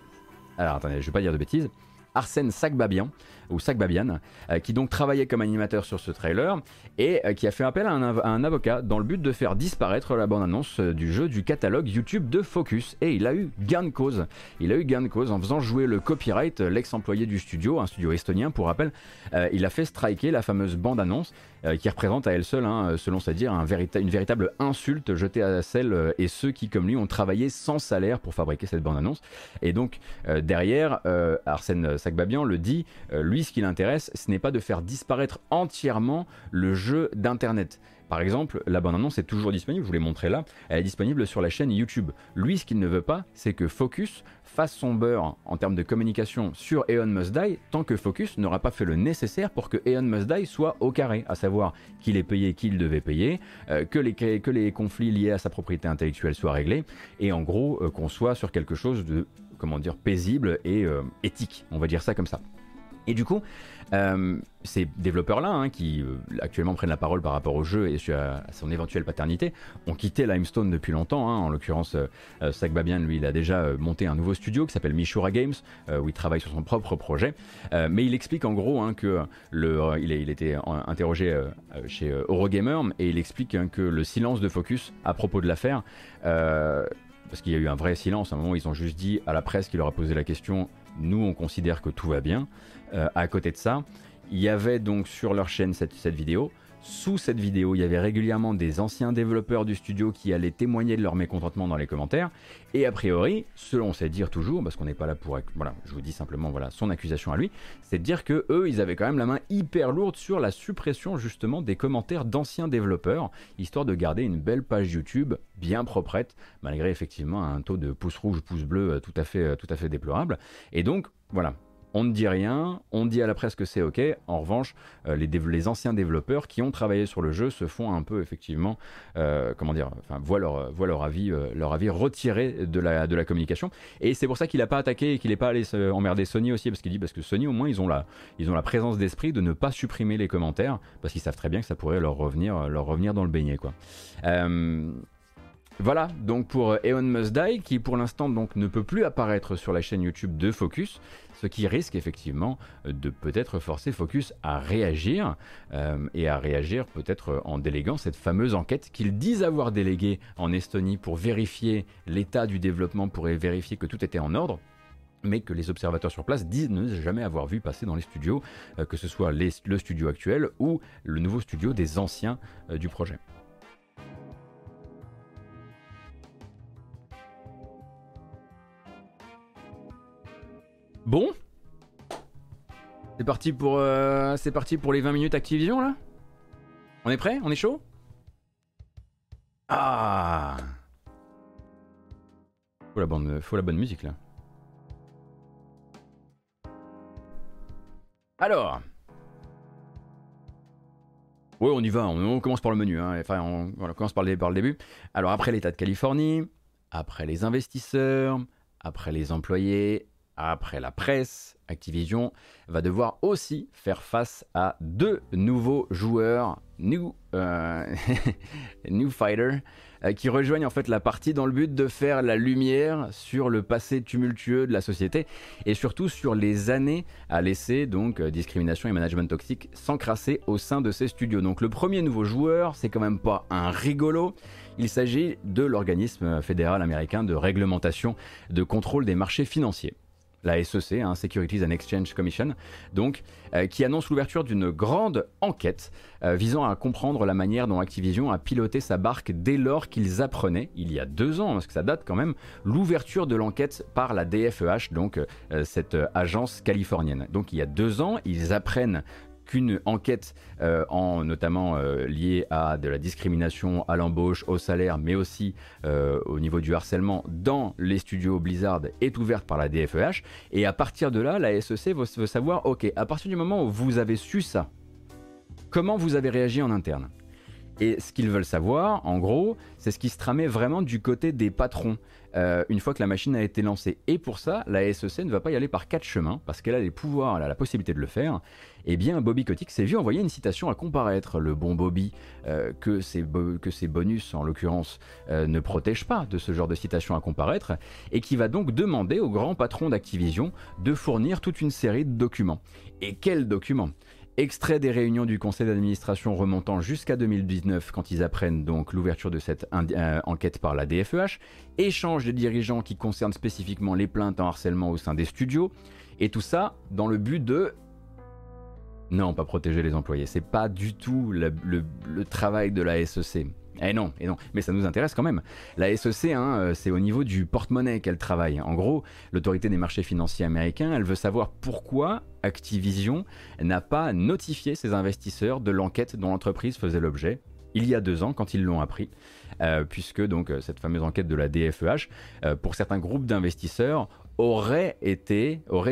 Alors attendez, je vais pas dire de bêtises. Arsène Sakbabian, ou Sakbabian, qui donc travaillait comme animateur sur ce trailer, et qui a fait appel à un avocat dans le but de faire disparaître la bande-annonce du jeu du catalogue YouTube de Focus. Et il a eu gain de cause. Il a eu gain de cause en faisant jouer le copyright, l'ex-employé du studio, un studio estonien pour rappel. Il a fait striker la fameuse bande-annonce, qui représente à elle seule, hein, selon sa dire, une véritable insulte jetée à celles et ceux qui, comme lui, ont travaillé sans salaire pour fabriquer cette bande-annonce. Et donc, derrière, Arsène Sakbabian le dit, lui, ce qui l'intéresse, ce n'est pas de faire disparaître entièrement le jeu d'Internet. Par exemple, la bande-annonce est toujours disponible, je vous l'ai montré là, elle est disponible sur la chaîne YouTube. Lui, ce qu'il ne veut pas, c'est que Focus fasse son beurre en termes de communication sur Eon Must Die, tant que Focus n'aura pas fait le nécessaire pour que Eon Must Die soit au carré, à savoir qu'il est payé, qu'il devait payer, que les conflits liés à sa propriété intellectuelle soient réglés, et en gros, qu'on soit sur quelque chose de, comment dire, paisible et éthique, on va dire ça comme ça. Et du coup, ces développeurs-là, hein, qui actuellement prennent la parole par rapport au jeu et à son éventuelle paternité, ont quitté Limestone depuis longtemps, hein. En l'occurrence, Sakbabian, lui, il a déjà monté un nouveau studio qui s'appelle Mishura Games, où il travaille sur son propre projet. Mais il explique en gros, hein, que il était interrogé chez Eurogamer, et il explique, hein, que le silence de Focus à propos de l'affaire, parce qu'il y a eu un vrai silence, à un moment où ils ont juste dit à la presse qui leur a posé la question « Nous, on considère que tout va bien ». À côté de ça, il y avait donc sur leur chaîne cette vidéo. Sous cette vidéo, il y avait régulièrement des anciens développeurs du studio qui allaient témoigner de leur mécontentement dans les commentaires. Et a priori, selon ses dires toujours, parce qu'on n'est pas là pour... Voilà, je vous dis simplement voilà, son accusation à lui, c'est de dire que eux, ils avaient quand même la main hyper lourde sur la suppression justement des commentaires d'anciens développeurs, histoire de garder une belle page YouTube bien proprette, malgré effectivement un taux de pouce rouge, pouce bleu tout à fait déplorable. Et donc, voilà. On ne dit rien, on dit à la presse que c'est ok. En revanche, les anciens développeurs qui ont travaillé sur le jeu se font un peu effectivement, voient leur avis retiré de la communication. Et c'est pour ça qu'il n'a pas attaqué et qu'il n'est pas allé emmerder Sony aussi, parce qu'il dit parce que Sony au moins ils ont la présence d'esprit de ne pas supprimer les commentaires parce qu'ils savent très bien que ça pourrait leur revenir dans le beignet quoi. Voilà donc pour Eon Must Die qui pour l'instant donc ne peut plus apparaître sur la chaîne YouTube de Focus, ce qui risque effectivement de peut-être forcer Focus à réagir et à réagir peut-être en déléguant cette fameuse enquête qu'ils disent avoir déléguée en Estonie pour vérifier l'état du développement, pour vérifier que tout était en ordre, mais que les observateurs sur place disent ne jamais avoir vu passer dans les studios, que ce soit le studio actuel ou le nouveau studio des anciens du projet. Bon, c'est parti pour les 20 minutes Activision là. On est prêt? On est chaud? Ah, faut la bonne musique là. Alors, ouais on y va, on commence par le menu, hein. Enfin on commence par le début. Alors après l'État de Californie, après les investisseurs, après les employés... Après la presse, Activision va devoir aussi faire face à deux nouveaux joueurs, New Fighter, qui rejoignent en fait la partie dans le but de faire la lumière sur le passé tumultueux de la société et surtout sur les années à laisser donc discrimination et management toxique s'encrasser au sein de ces studios. Donc le premier nouveau joueur, c'est quand même pas un rigolo. Il s'agit de l'organisme fédéral américain de réglementation de contrôle des marchés financiers. La SEC, hein, Securities and Exchange Commission, donc, qui annonce l'ouverture d'une grande enquête visant à comprendre la manière dont Activision a piloté sa barque dès lors qu'ils apprenaient, il y a 2 ans, parce que ça date quand même, l'ouverture de l'enquête par la DFEH, donc cette agence californienne. Donc il y a 2 ans, ils apprennent qu'une enquête notamment liée à de la discrimination à l'embauche, au salaire, mais aussi au niveau du harcèlement dans les studios Blizzard est ouverte par la DFEH. Et à partir de là, la SEC veut savoir, ok, à partir du moment où vous avez su ça, comment vous avez réagi en interne ? Et ce qu'ils veulent savoir, en gros, c'est ce qui se tramait vraiment du côté des patrons une fois que la machine a été lancée. Et pour ça, la SEC ne va pas y aller par 4 chemins, parce qu'elle a les pouvoirs, elle a la possibilité de le faire. Eh bien, Bobby Kotick s'est vu envoyer une citation à comparaître. Le bon Bobby, que ses bonus, en l'occurrence, ne protègent pas de ce genre de citation à comparaître, et qui va donc demander au grand patron d'Activision de fournir toute une série de documents. Et quels documents ? Extrait des réunions du conseil d'administration remontant jusqu'à 2019 quand ils apprennent donc l'ouverture de cette enquête par la DFEH, échange des dirigeants qui concernent spécifiquement les plaintes en harcèlement au sein des studios, et tout ça dans le but de... Non, pas protéger les employés, c'est pas du tout le travail de la SEC. Eh non, mais ça nous intéresse quand même. La SEC, hein, c'est au niveau du porte-monnaie qu'elle travaille. En gros, l'autorité des marchés financiers américains, elle veut savoir pourquoi Activision n'a pas notifié ses investisseurs de l'enquête dont l'entreprise faisait l'objet il y a 2 ans quand ils l'ont appris, puisque donc cette fameuse enquête de la DFEH, pour certains groupes d'investisseurs, aurait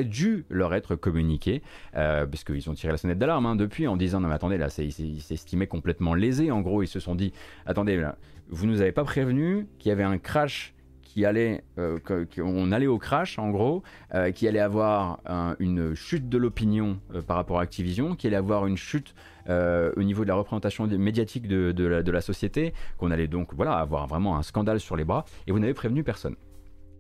dû leur être communiqué, parce qu'ils ont tiré la sonnette d'alarme hein, depuis en disant non mais attendez là, ils s'estimaient complètement lésés. En gros ils se sont dit attendez là, vous nous avez pas prévenu qu'il y avait un crash qui allait, qu'on allait au crash en gros, qui allait avoir une chute de l'opinion par rapport à Activision, qui allait avoir une chute au niveau de la représentation médiatique de la société, qu'on allait donc voilà avoir vraiment un scandale sur les bras, et vous n'avez prévenu personne.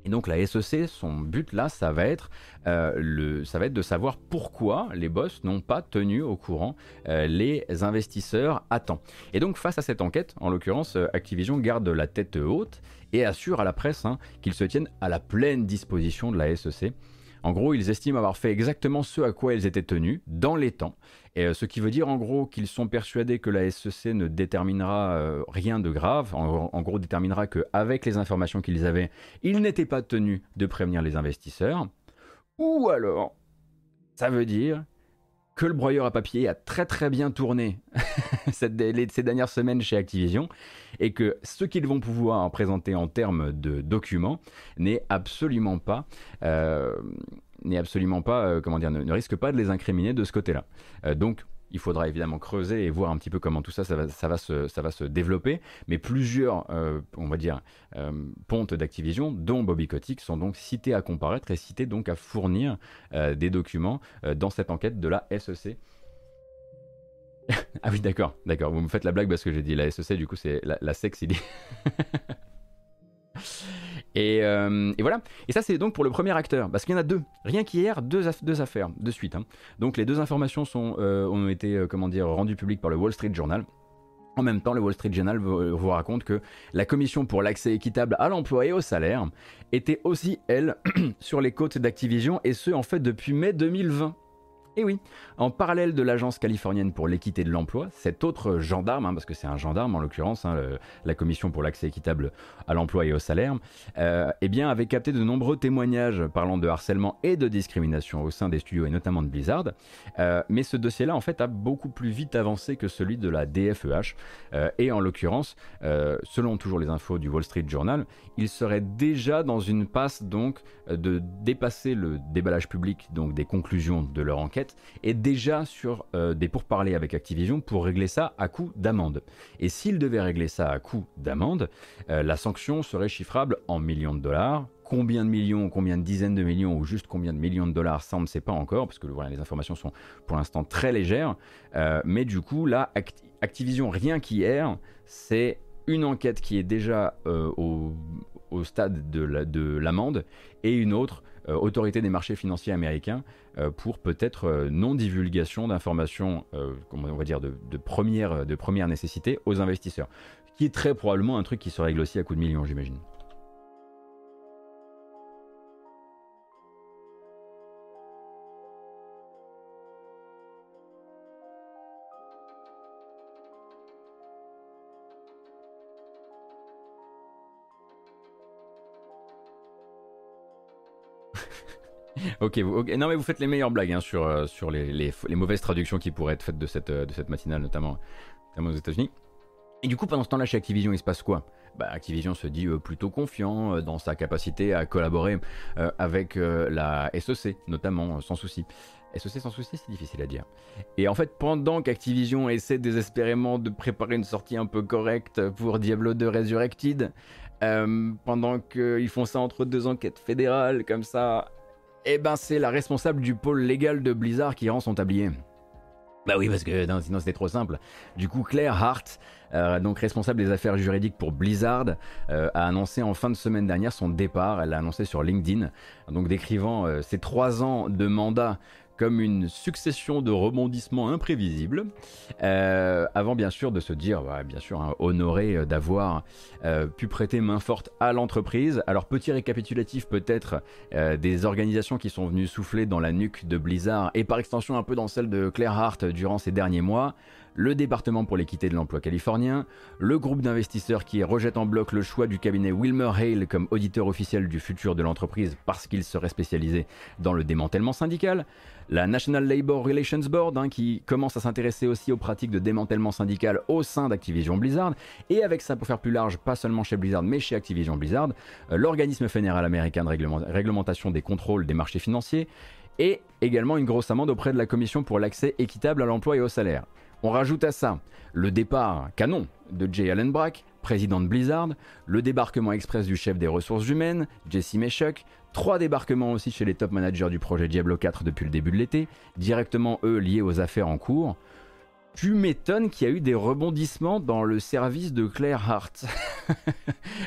Et donc la SEC, son but là, ça va être de savoir pourquoi les boss n'ont pas tenu au courant les investisseurs à temps. Et donc face à cette enquête, en l'occurrence, Activision garde la tête haute et assure à la presse hein, qu'ils se tiennent à la pleine disposition de la SEC. En gros, ils estiment avoir fait exactement ce à quoi ils étaient tenus, dans les temps. Et ce qui veut dire en gros qu'ils sont persuadés que la SEC ne déterminera rien de grave, en gros déterminera qu'avec les informations qu'ils avaient, ils n'étaient pas tenus de prévenir les investisseurs. Ou alors, ça veut dire que le broyeur à papier a très très bien tourné ces dernières semaines chez Activision et que ce qu'ils vont pouvoir présenter en termes de documents ne risque pas de les incriminer de ce côté-là. Donc il faudra évidemment creuser et voir un petit peu comment tout ça, ça va se développer. Mais plusieurs, pontes d'Activision, dont Bobby Kotick, sont donc cités à comparaître et cités donc à fournir des documents dans cette enquête de la SEC. Ah oui, d'accord. Vous me faites la blague parce que j'ai dit la SEC, du coup c'est la SEC, il dit. Et voilà. Et ça, c'est donc pour le premier acteur, parce qu'il y en a deux. Rien qu'hier, deux affaires de suite. Hein. Donc les deux informations ont été rendues publiques par le Wall Street Journal. En même temps, le Wall Street Journal vous raconte que la commission pour l'accès équitable à l'emploi et au salaire était aussi, elle, sur les côtes d'Activision, et ce, en fait, depuis mai 2020. Et oui, en parallèle de l'Agence californienne pour l'équité de l'emploi, cet autre gendarme, parce que c'est un gendarme en l'occurrence, la Commission pour l'accès équitable à l'emploi et au salaire, avait capté de nombreux témoignages parlant de harcèlement et de discrimination au sein des studios et notamment de Blizzard. Mais ce dossier-là, en fait, a beaucoup plus vite avancé que celui de la DFEH. Et en l'occurrence, selon toujours les infos du Wall Street Journal, il serait déjà dans une passe donc de dépasser le déballage public donc des conclusions de leur enquête et déjà sur des pourparlers avec Activision pour régler ça à coup d'amende. Et s'il devait régler ça à coup d'amende, la sanction serait chiffrable en millions de dollars. Combien de millions, combien de dizaines de millions ou juste combien de millions de dollars, ça on ne sait pas encore parce que voilà, les informations sont pour l'instant très légères. Mais du coup, là, Activision, rien qu'hier, c'est une enquête qui est déjà au stade de l'amende et une autre autorité des marchés financiers américains pour peut-être non-divulgation d'informations, de première nécessité aux investisseurs. Ce qui est très probablement un truc qui se règle aussi à coups de millions, j'imagine. Okay, non mais vous faites les meilleures blagues hein, sur les mauvaises traductions qui pourraient être faites de cette matinale, notamment aux États-Unis. Et du coup, pendant ce temps-là, chez Activision, il se passe quoi ? Bah, Activision se dit plutôt confiant dans sa capacité à collaborer avec la SEC, notamment, sans souci. SEC sans souci, c'est difficile à dire. Et en fait, pendant qu'Activision essaie désespérément de préparer une sortie un peu correcte pour Diablo 2 Resurrected, pendant qu'ils font ça entre deux enquêtes fédérales, comme ça... Eh ben c'est la responsable du pôle légal de Blizzard qui rend son tablier. Bah oui, parce que sinon c'était trop simple. Du coup, Claire Hart, donc responsable des affaires juridiques pour Blizzard, a annoncé en fin de semaine dernière son départ. Elle l'a annoncé sur LinkedIn, donc décrivant ses 3 ans de mandat comme une succession de rebondissements imprévisibles, avant bien sûr de se dire, honoré d'avoir pu prêter main forte à l'entreprise. Alors petit récapitulatif peut-être des organisations qui sont venues souffler dans la nuque de Blizzard et par extension un peu dans celle de Claire Hart durant ces derniers mois. Le département pour l'équité de l'emploi californien, le groupe d'investisseurs qui rejette en bloc le choix du cabinet WilmerHale comme auditeur officiel du futur de l'entreprise parce qu'il serait spécialisé dans le démantèlement syndical, la National Labor Relations Board qui commence à s'intéresser aussi aux pratiques de démantèlement syndical au sein d'Activision Blizzard, et avec ça pour faire plus large, pas seulement chez Blizzard mais chez Activision Blizzard, l'organisme fédéral américain de réglementation des contrôles des marchés financiers, et également une grosse amende auprès de la commission pour l'accès équitable à l'emploi et au salaire. On rajoute à ça le départ canon de Jay Allen Brack, président de Blizzard, le débarquement express du chef des ressources humaines, Jesse Meshock, 3 débarquements aussi chez les top managers du projet Diablo 4 depuis le début de l'été, directement eux liés aux affaires en cours. Tu m'étonnes qu'il y a eu des rebondissements dans le service de Claire Hart.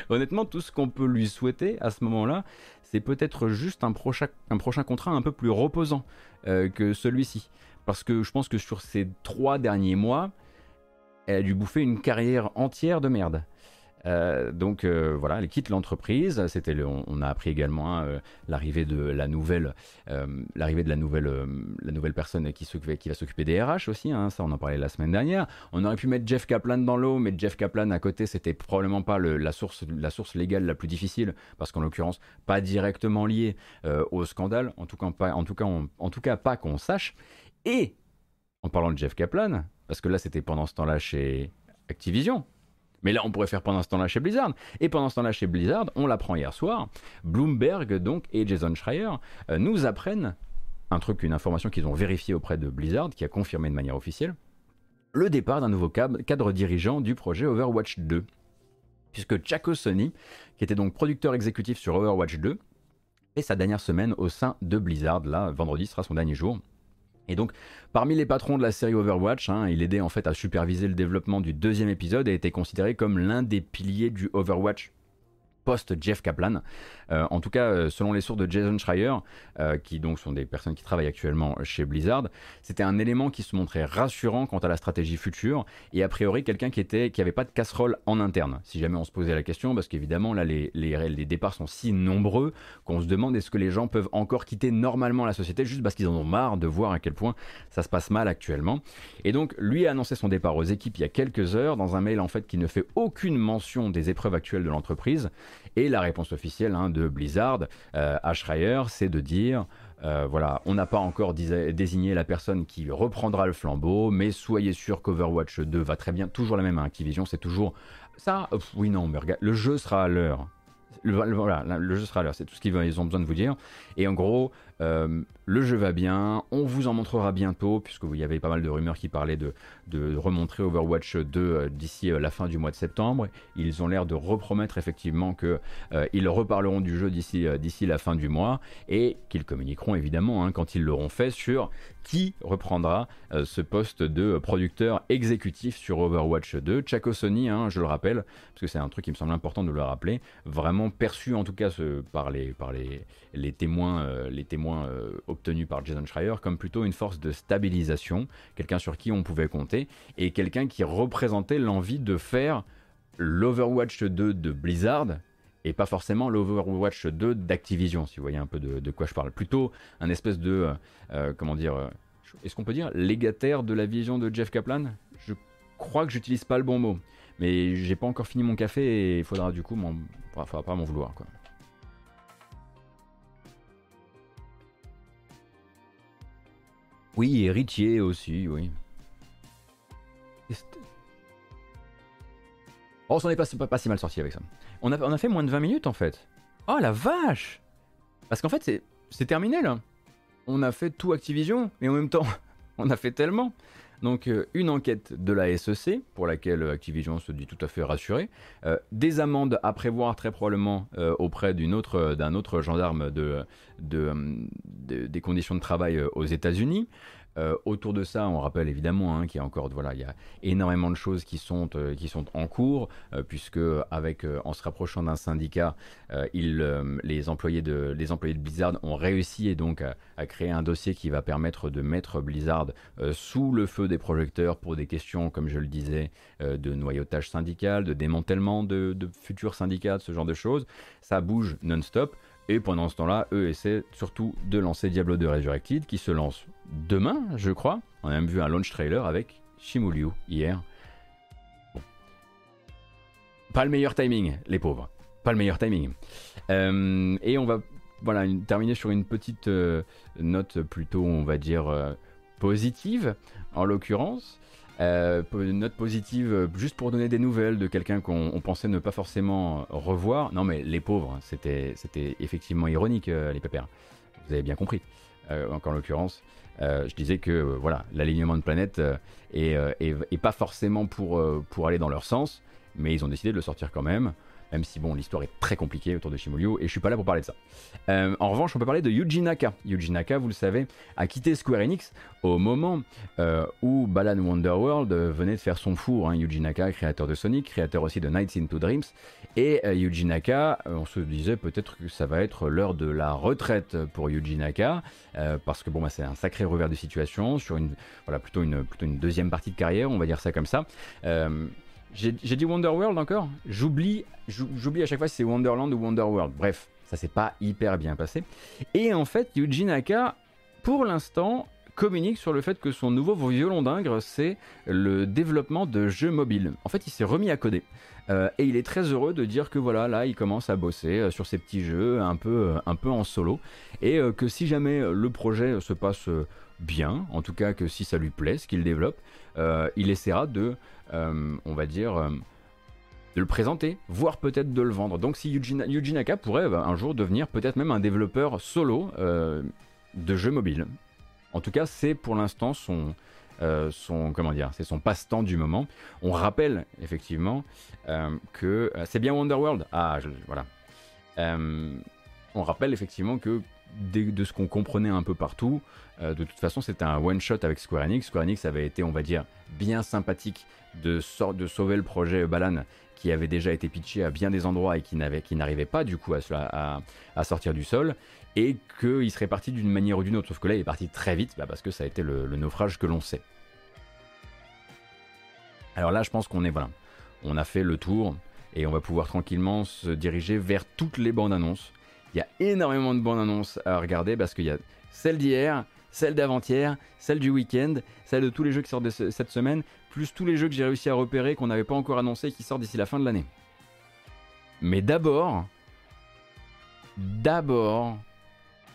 Honnêtement, tout ce qu'on peut lui souhaiter à ce moment-là, c'est peut-être juste un prochain contrat un peu plus reposant que celui-ci. Parce que je pense que sur ces 3 derniers mois, elle a dû bouffer une carrière entière de merde. Donc voilà, elle quitte l'entreprise. C'était on a appris également l'arrivée de la nouvelle, la nouvelle personne qui va s'occuper des RH aussi. Hein, ça, on en parlait la semaine dernière. On aurait pu mettre Jeff Kaplan dans l'eau, mais Jeff Kaplan à côté, c'était probablement pas la source légale la plus difficile, parce qu'en l'occurrence, pas directement liée au scandale. En tout cas, pas qu'on sache. Et en parlant de Jeff Kaplan, parce que là, c'était pendant ce temps-là chez Activision. Mais là, on pourrait faire pendant ce temps-là chez Blizzard. Et pendant ce temps-là chez Blizzard, on l'apprend hier soir, Bloomberg donc et Jason Schreier nous apprennent une information qu'ils ont vérifiée auprès de Blizzard, qui a confirmé de manière officielle le départ d'un nouveau cadre dirigeant du projet Overwatch 2. Puisque Jaco Sonny, qui était donc producteur exécutif sur Overwatch 2, fait sa dernière semaine au sein de Blizzard. Là, vendredi sera son dernier jour. Et donc, parmi les patrons de la série Overwatch, hein, il aidait en fait à superviser le développement du deuxième épisode et était considéré comme l'un des piliers du Overwatch post-Jeff Kaplan. En tout cas, selon les sources de Jason Schreier, qui donc sont des personnes qui travaillent actuellement chez Blizzard, c'était un élément qui se montrait rassurant quant à la stratégie future et a priori quelqu'un qui avait pas de casserole en interne, si jamais on se posait la question, parce qu'évidemment là les départs sont si nombreux qu'on se demande est-ce que les gens peuvent encore quitter normalement la société juste parce qu'ils en ont marre de voir à quel point ça se passe mal actuellement. Et donc lui a annoncé son départ aux équipes il y a quelques heures dans un mail en fait qui ne fait aucune mention des épreuves actuelles de l'entreprise. Et la réponse officielle hein, de Blizzard à Schreier, c'est de dire voilà, on n'a pas encore désigné la personne qui reprendra le flambeau, mais soyez sûr qu'Overwatch 2 va très bien. Toujours la même à Activision, c'est toujours ça. Oui, non, mais regarde, le jeu sera à l'heure. Voilà, le jeu sera à l'heure, c'est tout ce qu'ils ont besoin de vous dire. Et en gros, le jeu va bien, on vous en montrera bientôt, puisque il y avait pas mal de rumeurs qui parlaient de remontrer Overwatch 2 d'ici la fin du mois de septembre. Ils ont l'air de repromettre effectivement qu'ils reparleront du jeu d'ici la fin du mois, et qu'ils communiqueront évidemment hein, quand ils l'auront fait sur qui reprendra ce poste de producteur exécutif sur Overwatch 2. Jaco Sonny, hein, je le rappelle, parce que c'est un truc qui me semble important de le rappeler, vraiment perçu en tout cas par les témoins, obtenus par Jason Schreier comme plutôt une force de stabilisation, quelqu'un sur qui on pouvait compter et quelqu'un qui représentait l'envie de faire l'Overwatch 2 de Blizzard et pas forcément l'Overwatch 2 d'Activision, si vous voyez un peu de quoi je parle. Plutôt un espèce de comment dire, est-ce qu'on peut dire légataire de la vision de Jeff Kaplan? Je crois que j'utilise pas le bon mot, mais j'ai pas encore fini mon café et il faudra du coup faudra pas m'en vouloir quoi. Oui, héritier aussi, oui. Oh, on s'en est pas si mal sorti avec ça. On a fait moins de 20 minutes en fait. Oh la vache! Parce qu'en fait c'est terminé là. On a fait tout Activision, mais en même temps on a fait tellement. Donc une enquête de la SEC, pour laquelle Activision se dit tout à fait rassurée, des amendes à prévoir très probablement auprès d'un autre gendarme des conditions de travail aux États-Unis. Autour de ça, on rappelle évidemment hein, qu'il y a encore, voilà, il y a énormément de choses qui sont en cours, puisque en se rapprochant d'un syndicat, les employés de Blizzard ont réussi et donc à créer un dossier qui va permettre de mettre Blizzard sous le feu des projecteurs pour des questions, comme je le disais, de noyautage syndical, de démantèlement de futurs syndicats, ce genre de choses. Ça bouge non-stop. Et pendant ce temps-là, eux essaient surtout de lancer Diablo 2 Resurrected, qui se lance demain, je crois. On a même vu un launch trailer avec Shimu Liu hier. Bon. Pas le meilleur timing, les pauvres. Pas le meilleur timing. Et on va terminer sur une petite note plutôt, on va dire, positive, en l'occurrence. Une note positive juste pour donner des nouvelles de quelqu'un qu'on pensait ne pas forcément revoir. Non mais les pauvres, c'était effectivement ironique les pépères, vous avez bien compris. En l'occurrence je disais que voilà, l'alignement de planètes est pas forcément pour aller dans leur sens, mais ils ont décidé de le sortir quand même si bon, l'histoire est très compliquée autour de Shimu Liu et je suis pas là pour parler de ça. En revanche, on peut parler de Yuji Naka. Yuji Naka, vous le savez, a quitté Square Enix au moment où Balan Wonderworld venait de faire son four. Hein. Yuji Naka, créateur de Sonic, créateur aussi de Nights into Dreams, et Yuji Naka, on se disait peut-être que ça va être l'heure de la retraite pour Yuji Naka, parce que bon bah c'est un sacré revers de situation sur une plutôt une deuxième partie de carrière, on va dire ça comme ça. J'ai dit Wonderworld encore. J'oublie à chaque fois si c'est Wonderland ou Wonderworld. Bref, ça s'est pas hyper bien passé. Et en fait, Yuji Naka, pour l'instant, communique sur le fait que son nouveau violon dingue, c'est le développement de jeux mobiles. En fait, il s'est remis à coder. Et il est très heureux de dire que voilà, là, il commence à bosser sur ses petits jeux, un peu en solo. Et que si jamais le projet se passe bien, en tout cas que si ça lui plaît, ce qu'il développe, il essaiera de, on va dire, de le présenter, voire peut-être de le vendre. Donc si Yuji Naka pourrait un jour devenir peut-être même un développeur solo de jeux mobiles. En tout cas, c'est pour l'instant son passe-temps du moment. On rappelle effectivement que c'est bien Wonderworld. Ah, voilà. On rappelle effectivement que de ce qu'on comprenait un peu partout, de toute façon, c'était un one-shot avec Square Enix. Square Enix avait été, on va dire, bien sympathique de sauver le projet Balan, qui avait déjà été pitché à bien des endroits et qui n'arrivait pas du coup à sortir du sol, et qu'il serait parti d'une manière ou d'une autre. Sauf que là, il est parti très vite, parce que ça a été le naufrage que l'on sait. Alors là, je pense qu'on est, voilà, on a fait le tour, et on va pouvoir tranquillement se diriger vers toutes les bandes annonces. Il y a énormément de bandes annonces à regarder, parce qu'il y a celle d'hier, celle d'avant-hier, celle du week-end, celle de tous les jeux qui sortent de cette semaine, plus tous les jeux que j'ai réussi à repérer, qu'on n'avait pas encore annoncé, et qui sortent d'ici la fin de l'année. Mais d'abord,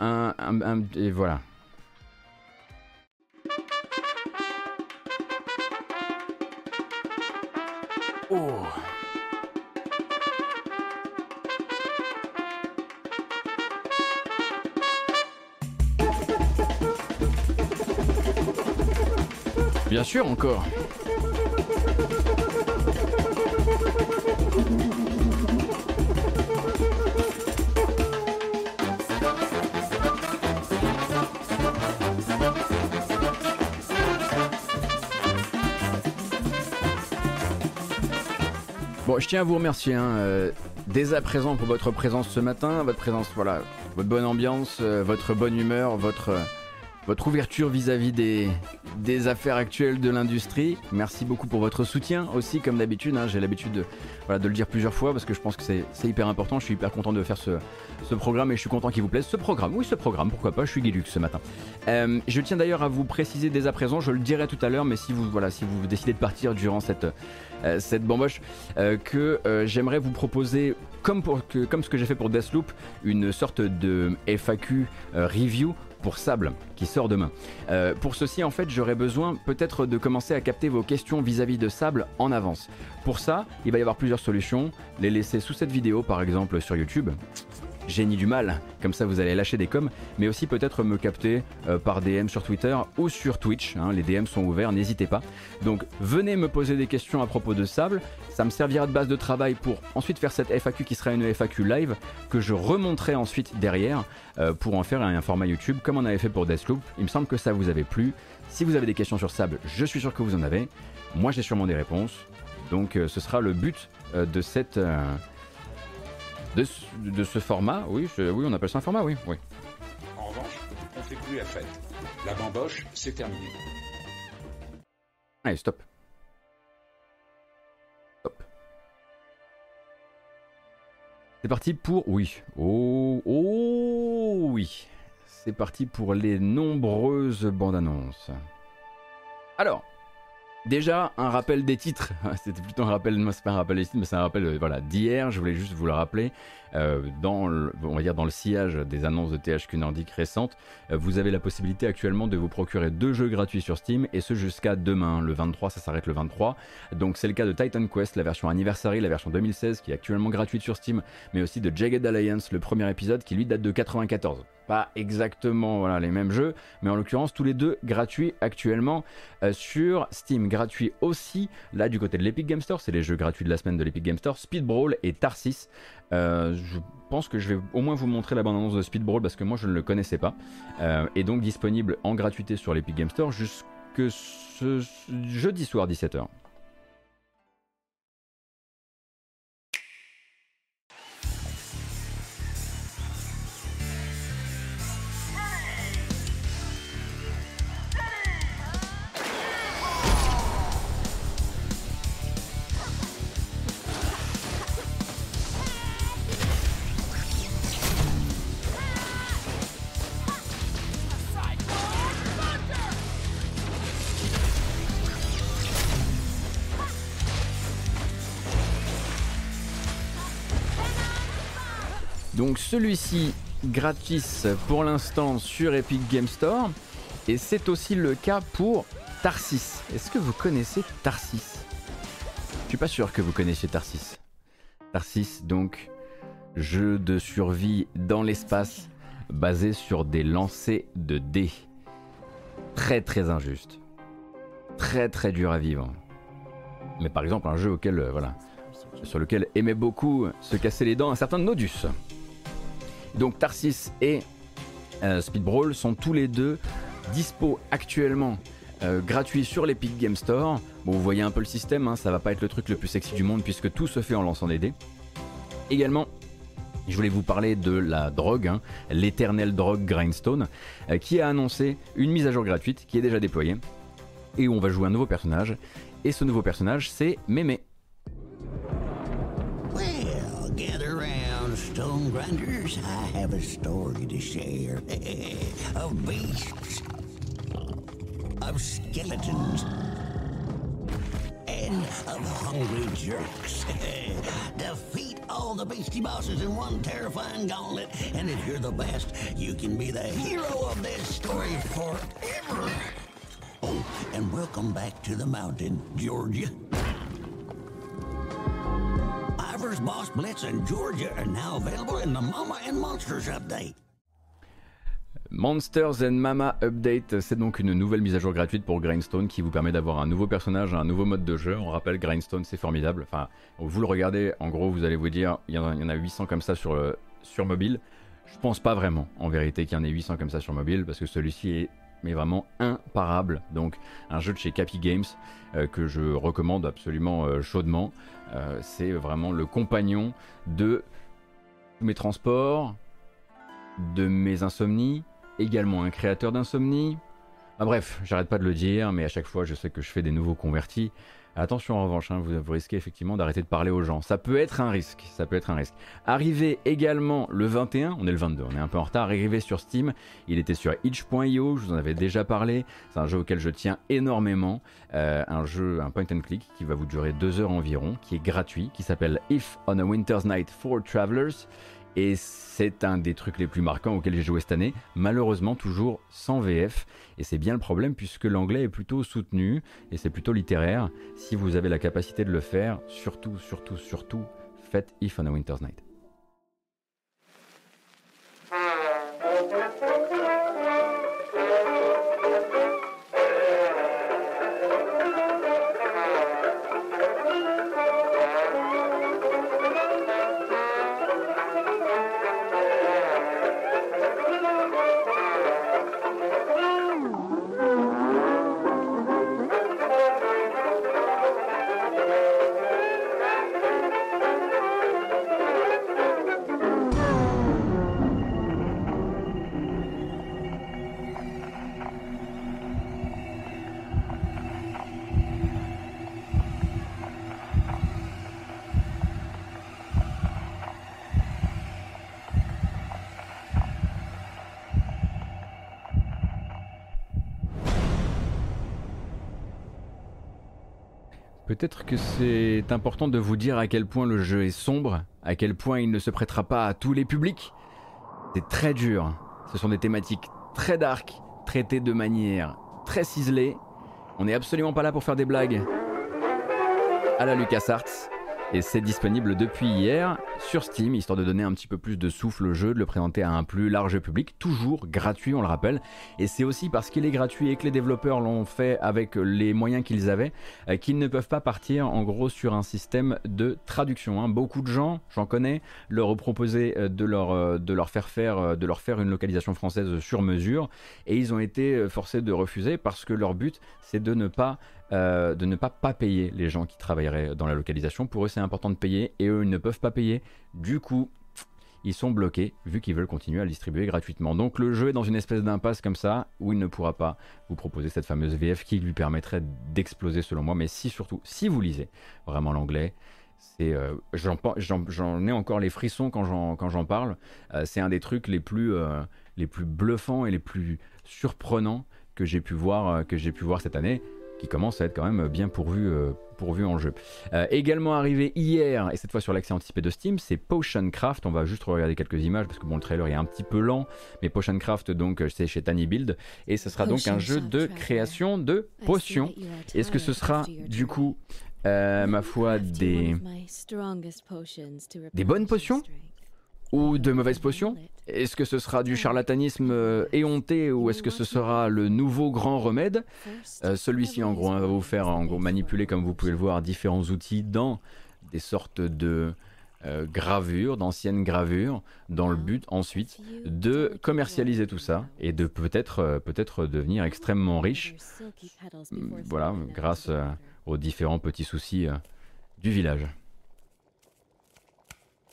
et voilà. Oh. Bien sûr, encore. Bon, je tiens à vous remercier dès à présent pour votre présence ce matin, votre présence, voilà, votre bonne ambiance, votre bonne humeur, votre ouverture vis-à-vis des affaires actuelles de l'industrie. Merci beaucoup pour votre soutien aussi, comme d'habitude. J'ai l'habitude de le dire plusieurs fois parce que je pense que c'est hyper important. Je suis hyper content de faire ce programme et je suis content qu'il vous plaise. Ce programme, pourquoi pas, je suis Guilux ce matin. Je tiens d'ailleurs à vous préciser dès à présent, je le dirai tout à l'heure, mais si vous décidez de partir durant cette bamboche, que j'aimerais vous proposer, comme ce que j'ai fait pour Deathloop, une sorte de FAQ review pour Sable, qui sort demain. Pour ceci, en fait, j'aurais besoin peut-être de commencer à capter vos questions vis-à-vis de Sable en avance. Pour ça, il va y avoir plusieurs solutions. Les laisser sous cette vidéo, par exemple, sur YouTube. Génie du mal, comme ça vous allez lâcher des coms, mais aussi peut-être me capter par DM sur Twitter ou sur Twitch, les DM sont ouverts, n'hésitez pas. Donc venez me poser des questions à propos de Sable, ça me servira de base de travail pour ensuite faire cette FAQ qui sera une FAQ live, que je remonterai ensuite derrière pour en faire un format YouTube comme on avait fait pour Deathloop. Il me semble que ça vous avait plu. Si vous avez des questions sur Sable, je suis sûr que vous en avez, moi j'ai sûrement des réponses, donc ce sera le but de cette... De ce format, oui, on appelle ça un format, oui. En revanche, on ne fait plus la fête. La bamboche, c'est terminé. Allez, stop. Stop. C'est parti pour... Oui. Oh oui. C'est parti pour les nombreuses bandes annonces. Alors... Déjà, un rappel des titres, c'était plutôt un rappel, non, c'est pas un rappel des titres, mais c'est un rappel d'hier, je voulais juste vous le rappeler, dans le sillage des annonces de THQ Nordic récentes, vous avez la possibilité actuellement de vous procurer 2 jeux gratuits sur Steam, et ce jusqu'à demain, le 23, ça s'arrête le 23, donc c'est le cas de Titan Quest, la version Anniversary, la version 2016, qui est actuellement gratuite sur Steam, mais aussi de Jagged Alliance, le premier épisode, qui lui date de 94. Pas exactement les mêmes jeux, mais en l'occurrence tous les 2 gratuits actuellement sur Steam. Gratuit aussi, là du côté de l'Epic Game Store, c'est les jeux gratuits de la semaine de l'Epic Game Store, Speed Brawl et Tarsis. Je pense que je vais au moins vous montrer la bande-annonce de Speed Brawl parce que moi je ne le connaissais pas. Et donc disponible en gratuité sur l'Epic Game Store jusque ce jeudi soir 17h. Donc celui-ci gratis pour l'instant sur Epic Game Store. Et c'est aussi le cas pour Tarsis. Est-ce que vous connaissez Tarsis? Je suis pas sûr que vous connaissiez Tarsis. Tarsis, donc, jeu de survie dans l'espace basé sur des lancers de dés. Très très injuste. Très très dur à vivre. Mais par exemple un jeu auquel, voilà, sur lequel aimait beaucoup se casser les dents un certain Nodus. Donc Tarsis et Speed Brawl sont tous les deux dispo actuellement gratuit sur l'Epic Game Store. Bon, vous voyez un peu le système, hein, ça va pas être le truc le plus sexy du monde puisque tout se fait en lançant des dés. Également, je voulais vous parler de la drogue, hein, l'éternelle drogue Grindstone, qui a annoncé une mise à jour gratuite qui est déjà déployée et où on va jouer un nouveau personnage. Et ce nouveau personnage, c'est Mémé. Well, get around, Stone Grinders. I have a story to share of beasts, of skeletons, and of hungry jerks. Defeat all the beastie bosses in one terrifying gauntlet, and if you're the best, you can be the hero of this story forever. Oh, and welcome back to the mountain, Georgia. Ivor's Boss Blitz and Georgia are now available in the Mama and Monsters update. Monsters and Mama Update, c'est donc une nouvelle mise à jour gratuite pour Grindstone qui vous permet d'avoir un nouveau personnage, un nouveau mode de jeu. On rappelle, Grindstone, c'est formidable. Enfin, vous le regardez, en gros, vous allez vous dire, il y en a 800 comme ça sur mobile. Je pense pas vraiment, en vérité, qu'il y en ait 800 comme ça sur mobile, parce que celui-ci est mais vraiment imparable. Donc, un jeu de chez Cappy Games que je recommande absolument chaudement. C'est vraiment le compagnon de mes transports, de mes insomnies. Également un créateur d'insomnie. Ah, bref, j'arrête pas de le dire, mais à chaque fois je sais que je fais des nouveaux convertis. Attention en revanche, hein, vous risquez effectivement d'arrêter de parler aux gens. Ça peut être un risque, ça peut être un risque. Arrivé également le 21, on est le 22, on est un peu en retard. Arrivé sur Steam, il était sur itch.io, je vous en avais déjà parlé. C'est un jeu auquel je tiens énormément. Un point and click qui va vous durer 2 heures environ, qui est gratuit, qui s'appelle If on a Winter's Night for Travelers. Et c'est un des trucs les plus marquants auxquels j'ai joué cette année, malheureusement toujours sans VF, et c'est bien le problème puisque l'anglais est plutôt soutenu, et c'est plutôt littéraire. Si vous avez la capacité de le faire, surtout, surtout, surtout, faites If on a Winter's Night. Peut-être que c'est important de vous dire à quel point le jeu est sombre, à quel point il ne se prêtera pas à tous les publics. C'est très dur. Ce sont des thématiques très dark, traitées de manière très ciselée. On n'est absolument pas là pour faire des blagues à la LucasArts. Et c'est disponible depuis hier sur Steam, histoire de donner un petit peu plus de souffle au jeu, de le présenter à un plus large public, toujours gratuit, on le rappelle. Et c'est aussi parce qu'il est gratuit et que les développeurs l'ont fait avec les moyens qu'ils avaient, qu'ils ne peuvent pas partir en gros sur un système de traduction. Beaucoup de gens, j'en connais, leur proposaient de leur faire une localisation française sur mesure, et ils ont été forcés de refuser parce que leur but, c'est de ne pas payer les gens qui travailleraient dans la localisation. Pour eux, c'est important de payer, et eux, ils ne peuvent pas payer. Du coup, ils sont bloqués, vu qu'ils veulent continuer à le distribuer gratuitement. Donc le jeu est dans une espèce d'impasse comme ça, où il ne pourra pas vous proposer cette fameuse VF qui lui permettrait d'exploser, selon moi. Mais surtout, si vous lisez vraiment l'anglais, j'en ai encore les frissons quand j'en parle. C'est un des trucs les plus bluffants et les plus surprenants que j'ai pu voir cette année. qui commence à être quand même bien pourvu en jeu. Également arrivé hier, et cette fois sur l'accès anticipé de Steam, c'est Potion Craft. On va juste regarder quelques images parce que bon, le trailer est un petit peu lent, mais Potion Craft, donc c'est chez Tiny Build, et ce sera donc un jeu de création de potions. Est-ce que ce sera du coup, ma foi, des bonnes potions ou de mauvaises potions? Est-ce que ce sera du charlatanisme éhonté ou est-ce que ce sera le nouveau grand remède? Celui-ci en gros va vous faire manipuler, comme vous pouvez le voir, différents outils dans des sortes de gravures, d'anciennes gravures, dans le but ensuite de commercialiser tout ça et de peut-être devenir extrêmement riche, voilà, grâce aux différents petits soucis du village.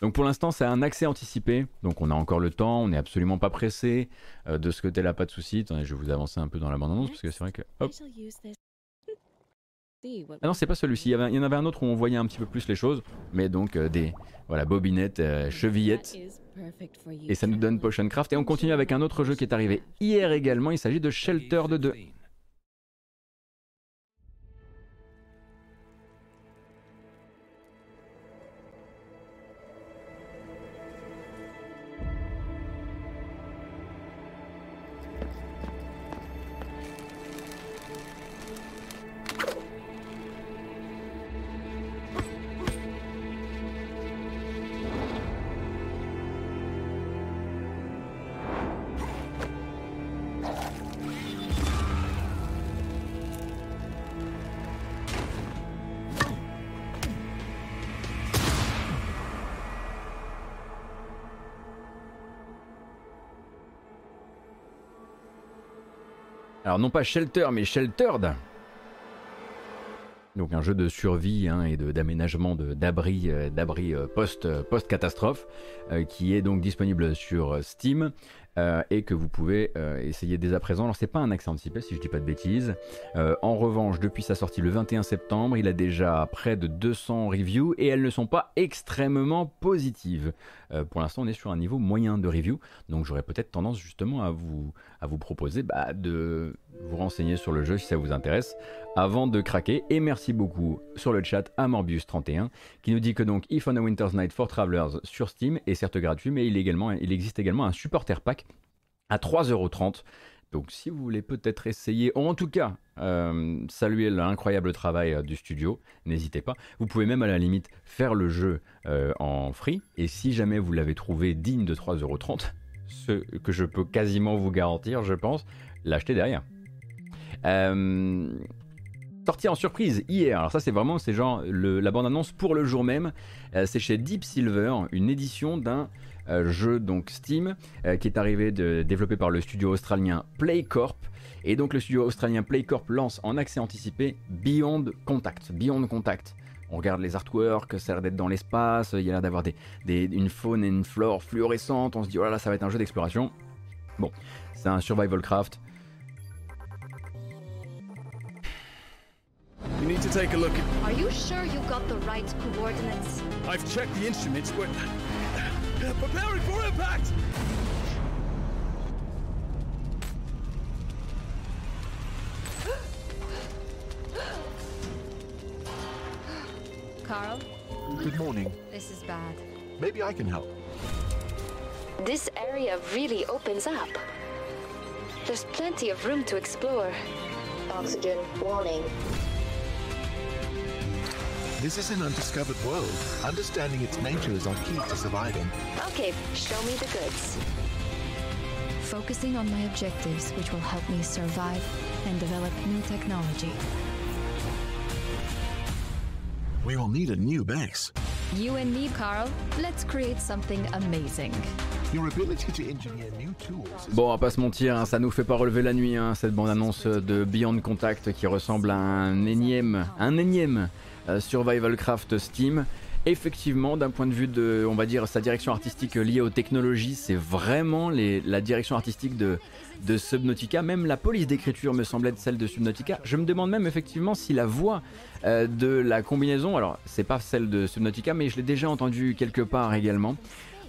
Donc pour l'instant c'est un accès anticipé, donc on a encore le temps, on n'est absolument pas pressé, de ce côté là pas de soucis. Attendez, je vais vous avancer un peu dans la bande annonce parce que c'est vrai que... Hop. Ah non, c'est pas celui-ci, il y en avait un autre où on voyait un petit peu plus les choses, mais donc des voilà, bobinettes, chevillettes, et ça nous donne Potion Craft. Et on continue avec un autre jeu qui est arrivé hier également, il s'agit de Sheltered 2. Alors non pas Shelter mais Sheltered, donc un jeu de survie hein, et d'aménagement d'abri post-catastrophe qui est donc disponible sur Steam et que vous pouvez essayer dès à présent. Alors c'est pas un accès anticipé si je dis pas de bêtises, en revanche depuis sa sortie le 21 septembre il a déjà près de 200 reviews et elles ne sont pas extrêmement positives. Pour l'instant on est sur un niveau moyen de review, donc j'aurais peut-être tendance justement à vous proposer de vous renseigner sur le jeu si ça vous intéresse avant de craquer. Et merci beaucoup sur le chat à Morbius31 qui nous dit que donc If on a Winter's Night for Travelers sur Steam est certes gratuit, mais il existe également un supporter pack à 3,30€. Donc si vous voulez peut-être essayer, ou en tout cas saluer l'incroyable travail du studio, n'hésitez pas. Vous pouvez même à la limite faire le jeu en free, et si jamais vous l'avez trouvé digne de 3,30€, ce que je peux quasiment vous garantir, je pense, l'acheter derrière. Sorti en surprise hier, alors ça c'est vraiment, c'est genre la bande-annonce pour le jour même, c'est chez Deep Silver, une édition d'un jeu donc Steam qui est arrivé développé par le studio australien Playcorp. Et donc le studio australien Playcorp lance en accès anticipé Beyond Contact. On regarde les artworks, ça a l'air d'être dans l'espace, il y a l'air d'avoir une faune et une flore fluorescentes, on se dit oh là là ça va être un jeu d'exploration. Bon, c'est un survival craft. You need to take a look at... Are you sure you got the right coordinates? I've checked the instruments, but... Preparing for impact! Carl? Good morning. This is bad. Maybe I can help. This area really opens up. There's plenty of room to explore. Oxygen warning. This is an undiscovered world. Understanding its nature is our key to surviving. Okay, show me the goods. Focusing on my objectives, which will help me survive and develop new technology. We will need a new base. You and me, Carl. Let's create something amazing. Bon, on va pas se mentir, hein, ça nous fait pas relever la nuit, hein, cette bande-annonce de Beyond Contact qui ressemble à un énième Survival Craft Steam. Effectivement, d'un point de vue de, on va dire, sa direction artistique liée aux technologies, c'est vraiment la direction artistique de Subnautica. Même la police d'écriture me semblait être celle de Subnautica. Je me demande même effectivement si la voix de la combinaison, alors c'est pas celle de Subnautica, mais je l'ai déjà entendue quelque part également.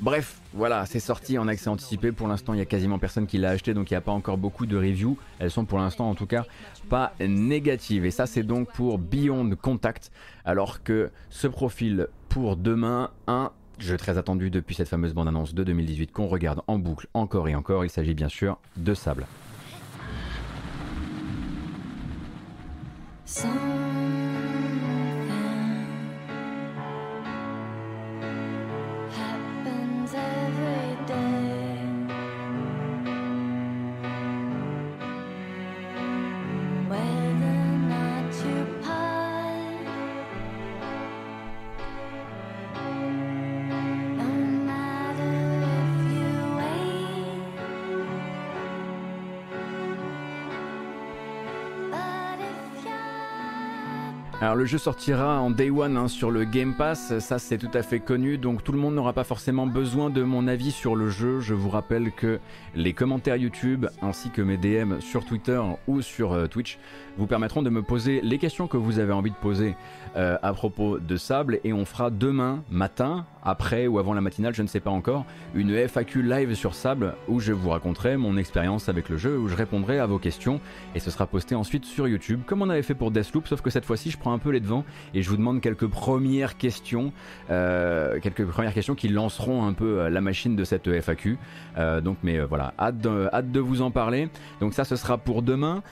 Bref, voilà, c'est sorti en accès anticipé. Pour l'instant, il n'y a quasiment personne qui l'a acheté, donc il n'y a pas encore beaucoup de reviews. Elles sont pour l'instant, en tout cas, pas négatives. Et ça, c'est donc pour Beyond Contact, alors que ce profil pour demain, un jeu très attendu depuis cette fameuse bande-annonce de 2018 qu'on regarde en boucle encore et encore. Il s'agit bien sûr de Sable. Alors le jeu sortira en Day One sur le Game Pass, ça c'est tout à fait connu, donc tout le monde n'aura pas forcément besoin de mon avis sur le jeu. Je vous rappelle que les commentaires YouTube ainsi que mes DM sur Twitter ou sur Twitch vous permettront de me poser les questions que vous avez envie de poser à propos de Sable, et on fera demain matin, après ou avant la matinale, je ne sais pas encore, une FAQ live sur Sable où je vous raconterai mon expérience avec le jeu, où je répondrai à vos questions, et ce sera posté ensuite sur YouTube comme on avait fait pour Deathloop, sauf que cette fois-ci je prends un peu les devants et je vous demande quelques premières questions qui lanceront un peu la machine de cette FAQ, donc voilà, hâte de vous en parler. Donc ça, ce sera pour demain.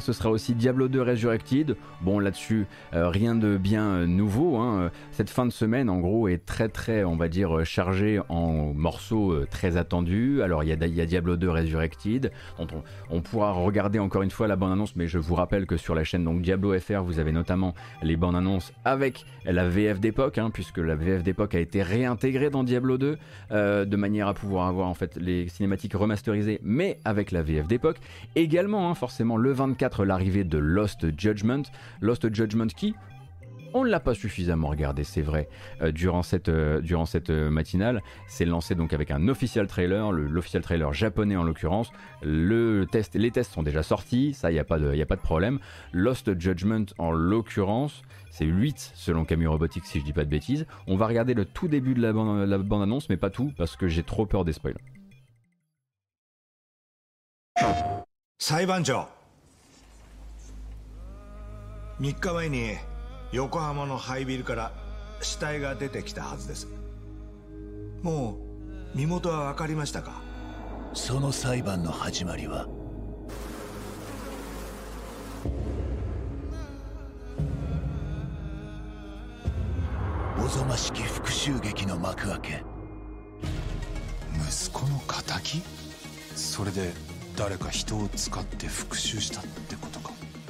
Ce sera aussi Diablo 2 Resurrected. Bon, là-dessus rien de bien nouveau, hein. Cette fin de semaine en gros est très on va dire chargée en morceaux très attendus. Alors il y a Diablo 2 Resurrected dont on pourra regarder encore une fois la bande-annonce, mais je vous rappelle que sur la chaîne donc Diablo FR, vous avez notamment les bandes annonces avec la VF d'époque, hein, puisque la VF d'époque a été réintégrée dans Diablo 2 de manière à pouvoir avoir en fait les cinématiques remasterisées mais avec la VF d'époque également, hein, forcément le 24, l'arrivée de Lost Judgment qui, on ne l'a pas suffisamment regardé, c'est vrai, durant cette matinale. C'est lancé donc avec un official trailer, l'official trailer japonais en l'occurrence. Les tests sont déjà sortis, ça y a pas de problème. Lost Judgment en l'occurrence, c'est 8 selon Camus Robotics si je dis pas de bêtises. On va regarder le tout début de la bande annonce, mais pas tout parce que j'ai trop peur des spoilers.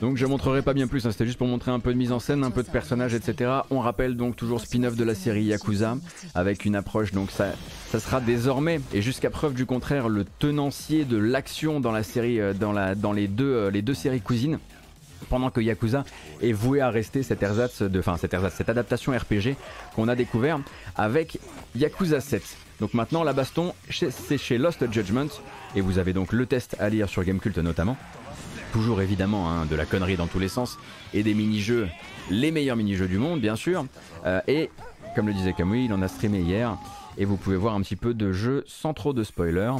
Donc je montrerai pas bien plus, hein, c'était juste pour montrer un peu de mise en scène, un peu de personnages, etc. On rappelle donc toujours spin-off de la série Yakuza, avec une approche, donc ça sera désormais, et jusqu'à preuve du contraire, le tenancier de l'action dans la série, dans les deux séries cousines. Pendant que Yakuza est voué à rester cette adaptation RPG qu'on a découvert avec Yakuza 7. Donc maintenant la baston, c'est chez Lost Judgment, et vous avez donc le test à lire sur Gamecult notamment. Toujours évidemment, hein, de la connerie dans tous les sens et des mini-jeux, les meilleurs mini-jeux du monde bien sûr, et comme le disait Kamui, il en a streamé hier et vous pouvez voir un petit peu de jeu sans trop de spoilers.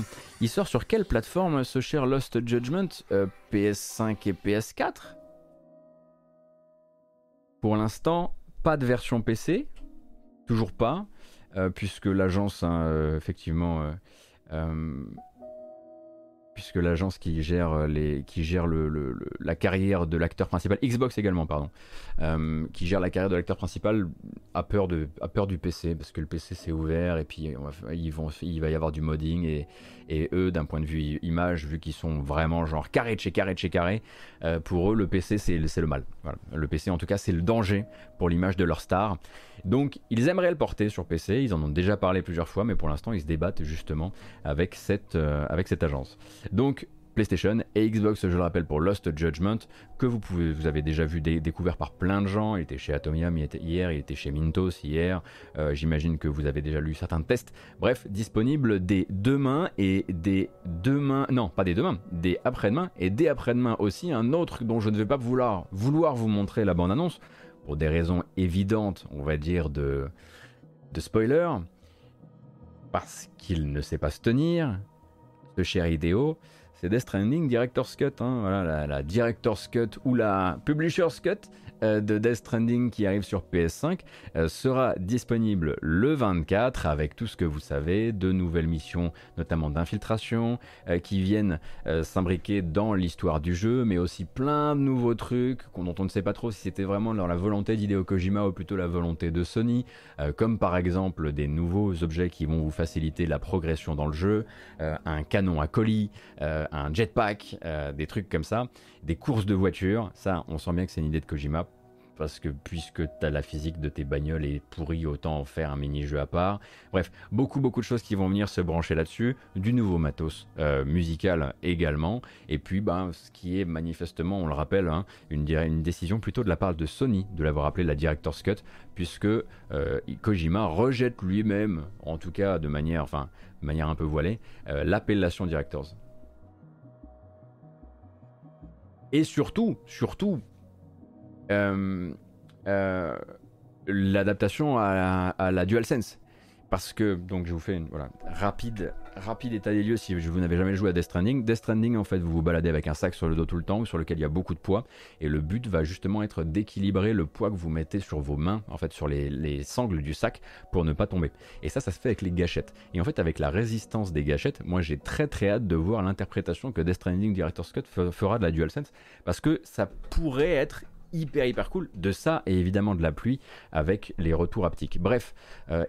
Il sort sur quelle plateforme ce cher Lost Judgment? PS5 et PS4? Pour l'instant, pas de version PC, toujours pas, puisque l'agence qui gère la carrière de l'acteur principal, Xbox également pardon, qui gère la carrière de l'acteur principal a peur du PC, parce que le PC c'est ouvert et puis il va y avoir du modding, et eux d'un point de vue image, vu qu'ils sont vraiment genre carré de chez carré de chez carré, pour eux le PC c'est le mal, voilà. Le PC en tout cas c'est le danger pour l'image de leur star. Donc ils aimeraient le porter sur PC, ils en ont déjà parlé plusieurs fois, mais pour l'instant ils se débattent justement avec cette agence. Donc PlayStation et Xbox, je le rappelle, pour Lost Judgment, que vous avez déjà vu, découvert par plein de gens. Il était chez Atomium hier, il était chez Mintos hier, j'imagine que vous avez déjà lu certains tests. Bref, disponible dès après-demain, et dès après-demain aussi, un autre dont je ne vais pas vouloir vous montrer la bande-annonce, pour des raisons évidentes, on va dire, de spoiler, parce qu'il ne sait pas se tenir, ce cher idéo, c'est Death Stranding Director's Cut, hein, voilà, la Director's Cut ou la Publisher's Cut de Death Stranding qui arrive sur PS5 sera disponible le 24 avec tout ce que vous savez, de nouvelles missions notamment d'infiltration qui viennent s'imbriquer dans l'histoire du jeu, mais aussi plein de nouveaux trucs dont on ne sait pas trop si c'était vraiment la volonté d'Hideo Kojima ou plutôt la volonté de Sony, comme par exemple des nouveaux objets qui vont vous faciliter la progression dans le jeu, un canon à colis, un jetpack, des trucs comme ça, des courses de voitures. Ça, on sent bien que c'est une idée de Kojima, parce que puisque t'as la physique de tes bagnoles est pourrie, autant en faire un mini-jeu à part. Bref, beaucoup de choses qui vont venir se brancher là-dessus, du nouveau matos musical également, et puis ce qui est manifestement, on le rappelle, hein, une décision plutôt de la part de Sony de l'avoir appelé la Director's Cut, puisque Kojima rejette lui-même, en tout cas de manière un peu voilée, l'appellation Director's. Et surtout, l'adaptation à la DualSense. Parce que, donc je vous fais une rapide état des lieux si vous n'avez jamais joué à Death Stranding. Death Stranding, en fait, vous vous baladez avec un sac sur le dos tout le temps, sur lequel il y a beaucoup de poids. Et le but va justement être d'équilibrer le poids que vous mettez sur vos mains, en fait, sur les sangles du sac, pour ne pas tomber. Et ça se fait avec les gâchettes. Et en fait, avec la résistance des gâchettes, moi j'ai très hâte de voir l'interprétation que Death Stranding Director's Cut fera de la DualSense. Parce que ça pourrait être hyper cool, de ça et évidemment de la pluie avec les retours haptiques. Bref,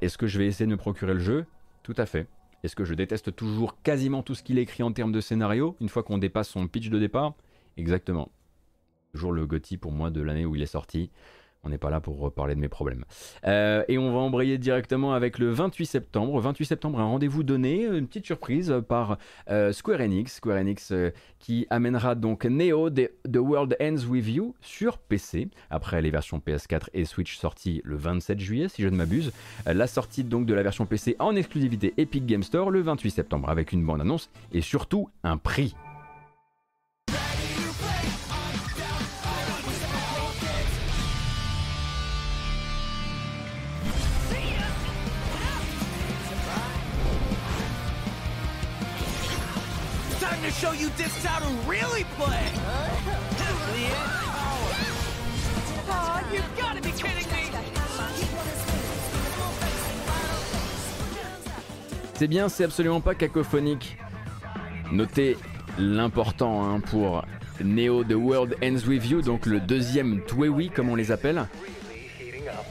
est-ce que je vais essayer de me procurer le jeu ? Tout à fait. Est-ce que je déteste toujours quasiment tout ce qu'il écrit en termes de scénario une fois qu'on dépasse son pitch de départ ? Exactement. Toujours le GOTY pour moi de l'année où il est sorti. On n'est pas là pour reparler de mes problèmes. Et on va embrayer directement avec le 28 septembre. 28 septembre, un rendez-vous donné, une petite surprise par Square Enix. Square Enix qui amènera donc Neo The World Ends With You sur PC, après les versions PS4 et Switch sorties le 27 juillet, si je ne m'abuse. La sortie donc de la version PC en exclusivité Epic Game Store le 28 septembre, avec une bande-annonce et surtout un prix. Show you this how to really play. Oh, you've got to be kidding me. C'est bien, c'est absolument pas cacophonique. Notez l'important hein, pour Neo The World Ends With You, donc le deuxième Twiwi comme on les appelle.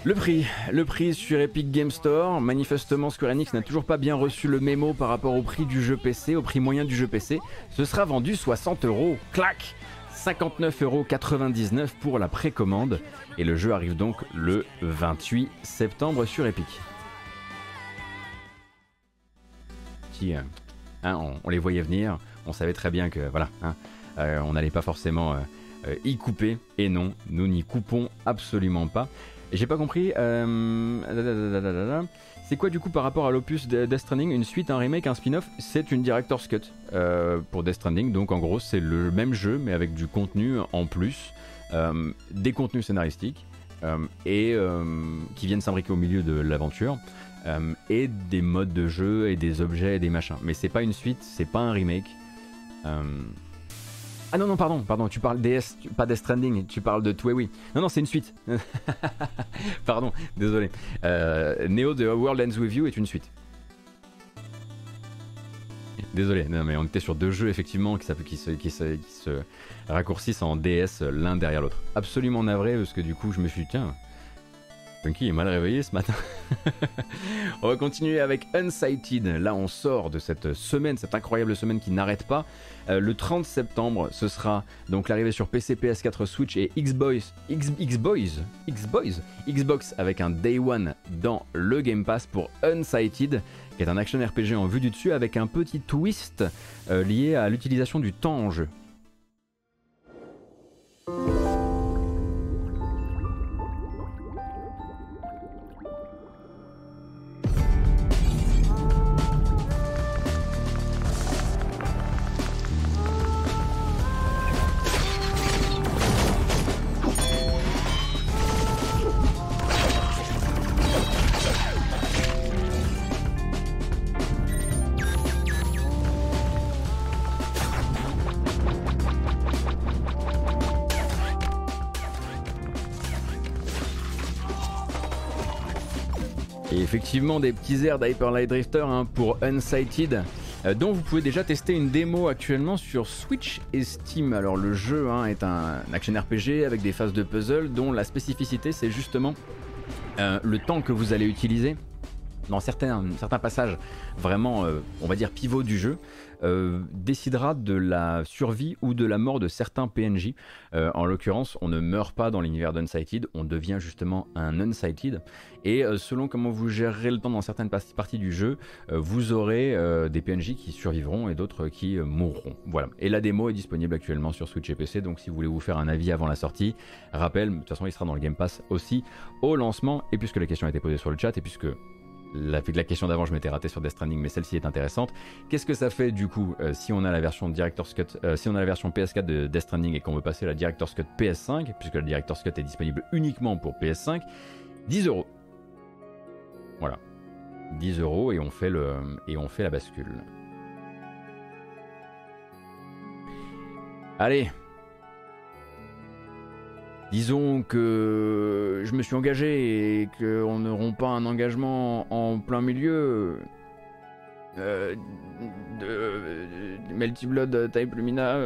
Le prix sur Epic Game Store, manifestement Square Enix n'a toujours pas bien reçu le mémo par rapport au prix du jeu PC, au prix moyen du jeu PC. Ce sera vendu 60€, clac, 59,99€ pour la précommande, et le jeu arrive donc le 28 septembre sur Epic. Hein, on les voyait venir, on savait très bien que voilà, hein, on n'allait pas forcément y couper, et non, nous n'y coupons absolument pas. J'ai pas compris, c'est quoi du coup par rapport à l'opus de Death Stranding, une suite, un remake, un spin-off ? C'est une Director's Cut pour Death Stranding, donc en gros c'est le même jeu mais avec du contenu en plus, des contenus scénaristiques et qui viennent s'imbriquer au milieu de l'aventure et des modes de jeu et des objets et des machins. Mais c'est pas une suite, c'est pas un remake. Ah non, pardon, tu parles DS, pas Death Stranding, tu parles de Twiwi. Non, c'est une suite. Pardon, désolé. Neo The World Ends With You est une suite. Désolé, non mais on était sur deux jeux effectivement qui se raccourcissent en DS l'un derrière l'autre. Absolument navré parce que du coup je me suis dit, tiens, Punky est mal réveillé ce matin. On va continuer avec Unsighted. Là, on sort de cette semaine, cette incroyable semaine qui n'arrête pas. Le 30 septembre, ce sera donc l'arrivée sur PC, PS4, Switch et Xbox avec un Day One dans le Game Pass pour Unsighted, qui est un action RPG en vue du dessus avec un petit twist lié à l'utilisation du temps en jeu. Et effectivement des petits airs d'Hyper Light Drifter hein, pour Unsighted, dont vous pouvez déjà tester une démo actuellement sur Switch et Steam. Alors le jeu hein, est un action RPG avec des phases de puzzle dont la spécificité c'est justement le temps que vous allez utiliser dans certains passages vraiment on va dire pivot du jeu. Décidera de la survie ou de la mort de certains PNJ. En l'occurrence, on ne meurt pas dans l'univers d'Unsighted, on devient justement un Unsighted. Et selon comment vous gérerez le temps dans certaines parties du jeu, vous aurez des PNJ qui survivront et d'autres qui mourront. Voilà. Et la démo est disponible actuellement sur Switch et PC, donc si vous voulez vous faire un avis avant la sortie, rappel, de toute façon il sera dans le Game Pass aussi au lancement. Et puisque la question a été posée sur le chat, et puisque la question d'avant je m'étais raté sur Death Stranding mais celle-ci est intéressante, qu'est-ce que ça fait du coup si on a la version Director's Cut, si on a la version PS4 de Death Stranding et qu'on veut passer à la Director's Cut PS5, puisque la Director's Cut est disponible uniquement pour PS5, 10€. Voilà, 10€ et on fait la bascule. Allez, disons que je me suis engagé et qu'on ne rompt pas un engagement en plein milieu de Melty Blood Type Lumina,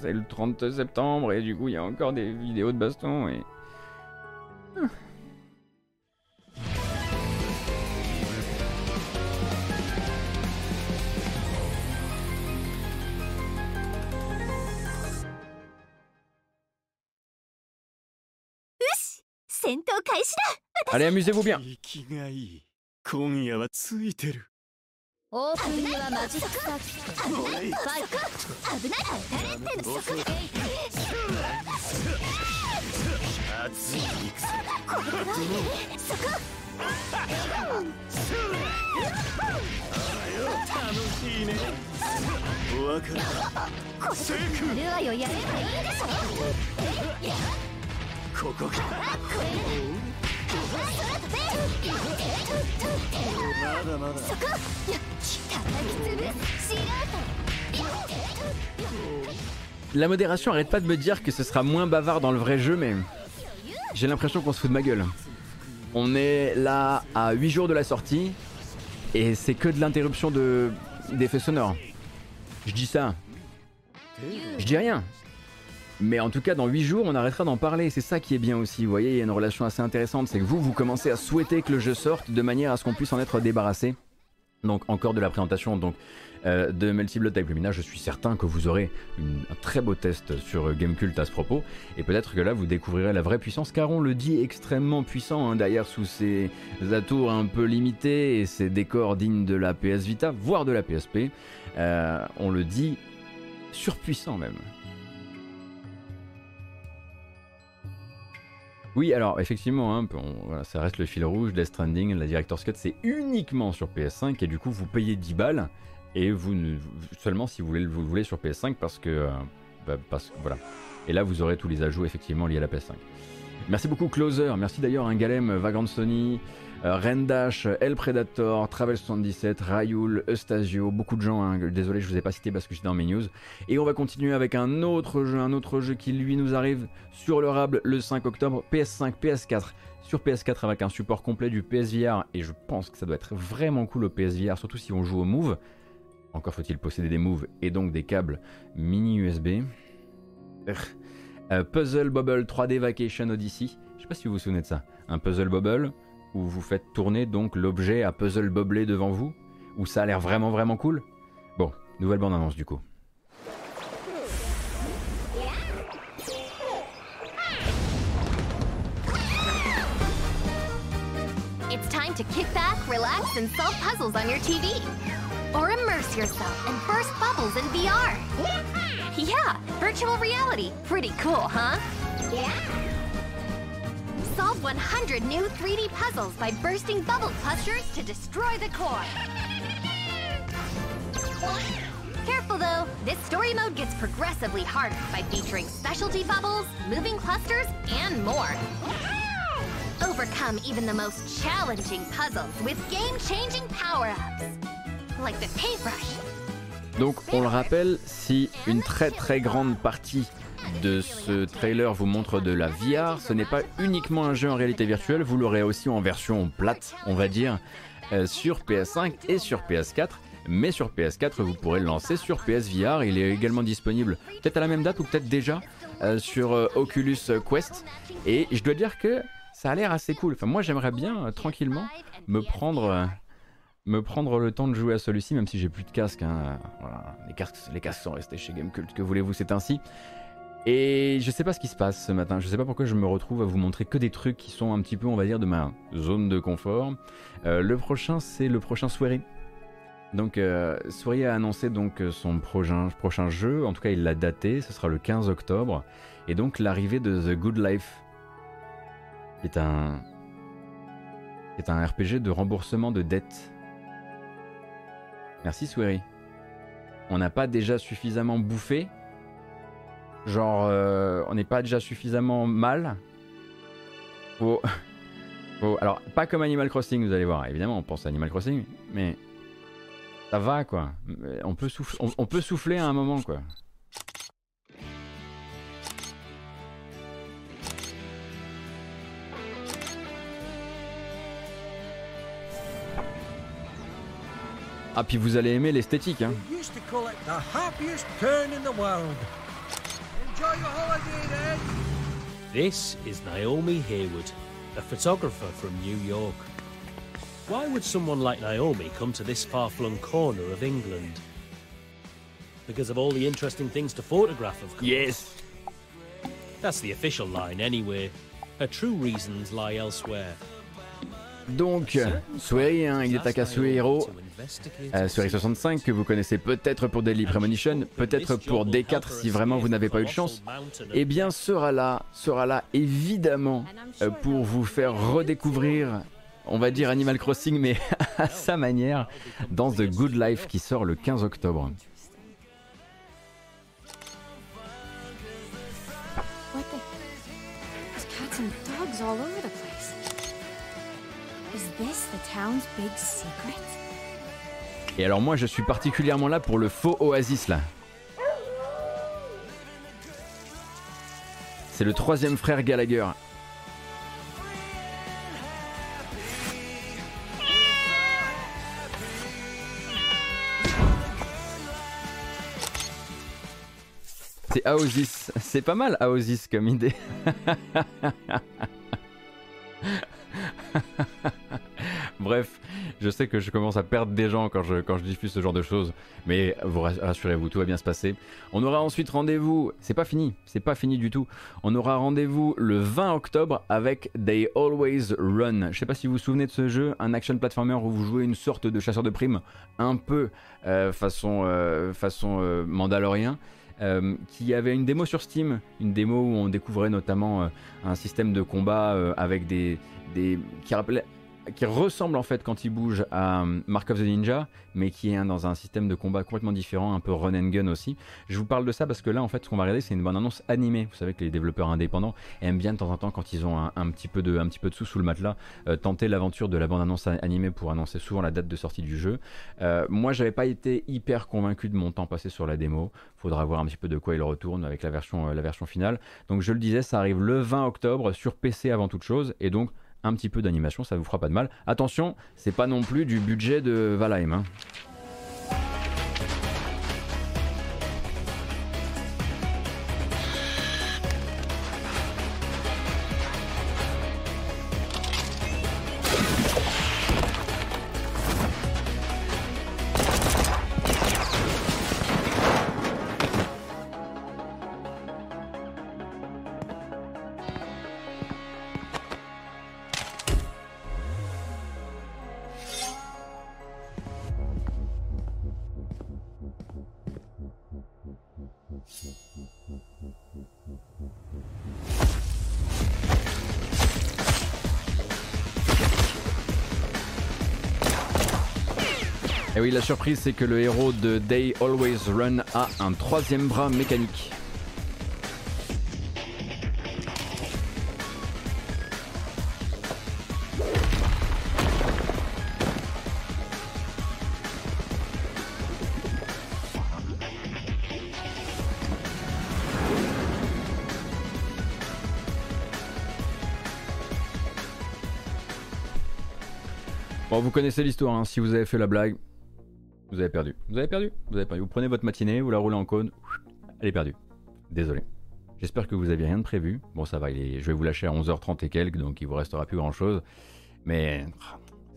c'est le 30 septembre et du coup il y a encore des vidéos de baston et... Allez, amusez-vous bien. La modération arrête pas de me dire que ce sera moins bavard dans le vrai jeu, mais j'ai l'impression qu'on se fout de ma gueule. On est là à 8 jours de la sortie et c'est que de l'interruption d'effets sonores. Je dis ça, je dis rien. Mais en tout cas, dans 8 jours, on arrêtera d'en parler. C'est ça qui est bien aussi. Vous voyez, il y a une relation assez intéressante. C'est que vous commencez à souhaiter que le jeu sorte de manière à ce qu'on puisse en être débarrassé. Donc, encore de la présentation donc, de Melty Blood Type Lumina. Je suis certain que vous aurez un très beau test sur Gamecult à ce propos. Et peut-être que là, vous découvrirez la vraie puissance, car on le dit extrêmement puissant. Hein, d'ailleurs, sous ses atours un peu limités et ses décors dignes de la PS Vita, voire de la PSP, on le dit surpuissant même. Oui, alors effectivement, hein, voilà, ça reste le fil rouge, Death Stranding, la Director's Cut, c'est uniquement sur PS5 et du coup vous payez 10 balles et seulement si vous voulez sur PS5 parce que, voilà. Et là vous aurez tous les ajouts effectivement liés à la PS5. Merci beaucoup Closer, merci d'ailleurs Galem, Vagrant Sony, Rendash, El Predator, Travel77, Rayoul, Eustasio, beaucoup de gens, hein, désolé je vous ai pas cité parce que j'étais dans mes news. Et on va continuer avec un autre jeu qui lui nous arrive sur le Rable le 5 octobre, PS5, PS4, sur PS4 avec un support complet du PSVR, et je pense que ça doit être vraiment cool au PSVR, surtout si on joue au Move, encore faut-il posséder des Move et donc des câbles mini USB. Puzzle Bobble 3D Vacation Odyssey, je sais pas si vous vous souvenez de ça, un Puzzle Bobble où vous faites tourner donc l'objet à puzzle boblé devant vous, où ça a l'air vraiment cool. Bon, nouvelle bande annonce du coup. It's time to kick back, relax and solve puzzles on your TV. Or immerse yourself and burst bubbles in VR. Yeah, virtual reality. Pretty cool, huh? Yeah. Solve 100 new 3D puzzles by bursting bubble clusters to destroy the core. Careful though, this story mode gets progressively harder by featuring specialty bubbles, moving clusters, and more. Overcome even the most challenging puzzles with game-changing power-ups, like the paintbrush. Donc on le rappelle, si une très grande partie de ce trailer vous montre de la VR. Ce n'est pas uniquement un jeu en réalité virtuelle, vous l'aurez aussi en version plate, on va dire, sur PS5 et sur PS4. Mais sur PS4, vous pourrez le lancer sur PSVR. Il est également disponible peut-être à la même date ou peut-être déjà sur Oculus Quest. Et je dois dire que ça a l'air assez cool. Enfin, moi, j'aimerais bien tranquillement me prendre le temps de jouer à celui-ci, même si j'ai plus de casque. Hein. Voilà, les casques sont restés chez Gamecult, que voulez-vous, c'est ainsi. Et je sais pas ce qui se passe ce matin, je sais pas pourquoi je me retrouve à vous montrer que des trucs qui sont un petit peu, on va dire, de ma zone de confort. Le prochain, c'est le prochain Soirée. Donc Souris a annoncé donc son prochain jeu, en tout cas il l'a daté, ce sera le 15 octobre, et donc l'arrivée de The Good Life, qui est un RPG de remboursement de dettes. Merci Souris. On n'a pas déjà suffisamment bouffé, genre on n'est pas déjà suffisamment mal. Oh, alors pas comme Animal Crossing, vous allez voir, évidemment on pense à Animal Crossing, mais... ça va quoi, on peut souffler à un moment quoi. Ah puis vous allez aimer l'esthétique hein. This is Naomi Hayward, a photographer from New York. Why would someone like Naomi come to this far-flung corner of England? Because of all the interesting things to photograph, of course. Yes. That's the official line anyway. Her true reasons lie elsewhere. Donc, Swery, hein, il est à Kasuhiro, Swery65, que vous connaissez peut-être pour Deadly Premonition, peut-être pour D4 si vraiment vous n'avez pas eu de chance, eh bien sera là évidemment pour vous faire redécouvrir, on va dire Animal Crossing, mais à sa manière, dans The Good Life qui sort le 15 octobre. Et alors moi, je suis particulièrement là pour le faux Oasis, là. C'est le troisième frère Gallagher. C'est Aosis, c'est pas mal Aosis comme idée. Bref, je sais que je commence à perdre des gens quand je diffuse ce genre de choses, mais vous rassurez-vous, tout va bien se passer. On aura ensuite rendez-vous, c'est pas fini du tout, on aura rendez-vous le 20 octobre avec They Always Run. Je sais pas si vous vous souvenez de ce jeu, un action platformer où vous jouez une sorte de chasseur de primes, un peu façon Mandalorian. Qui avait une démo sur Steam, une démo où on découvrait notamment un système de combat avec qui ressemble en fait quand il bouge à Mark of the Ninja, mais qui est dans un système de combat complètement différent, un peu run and gun aussi. Je vous parle de ça parce que là en fait ce qu'on va regarder c'est une bande-annonce animée. Vous savez que les développeurs indépendants aiment bien de temps en temps, quand ils ont un petit peu de sous sous le matelas, tenter l'aventure de la bande-annonce animée pour annoncer souvent la date de sortie du jeu. Moi j'avais pas été hyper convaincu de mon temps passé sur la démo. Faudra voir un petit peu de quoi il retourne avec la version finale. Donc je le disais, ça arrive le 20 octobre sur PC avant toute chose, et donc un petit peu d'animation, ça vous fera pas de mal. Attention, c'est pas non plus du budget de Valheim. Hein. Et oui, la surprise c'est que le héros de They Always Run a un troisième bras mécanique. Bon, vous connaissez l'histoire, hein. Si vous avez fait la blague, vous avez perdu. Vous prenez votre matinée, vous la roulez en cône, elle est perdue. Désolé. J'espère que vous n'aviez rien de prévu. Bon, ça va, je vais vous lâcher à 11h30 et quelques, donc il vous restera plus grand-chose. Mais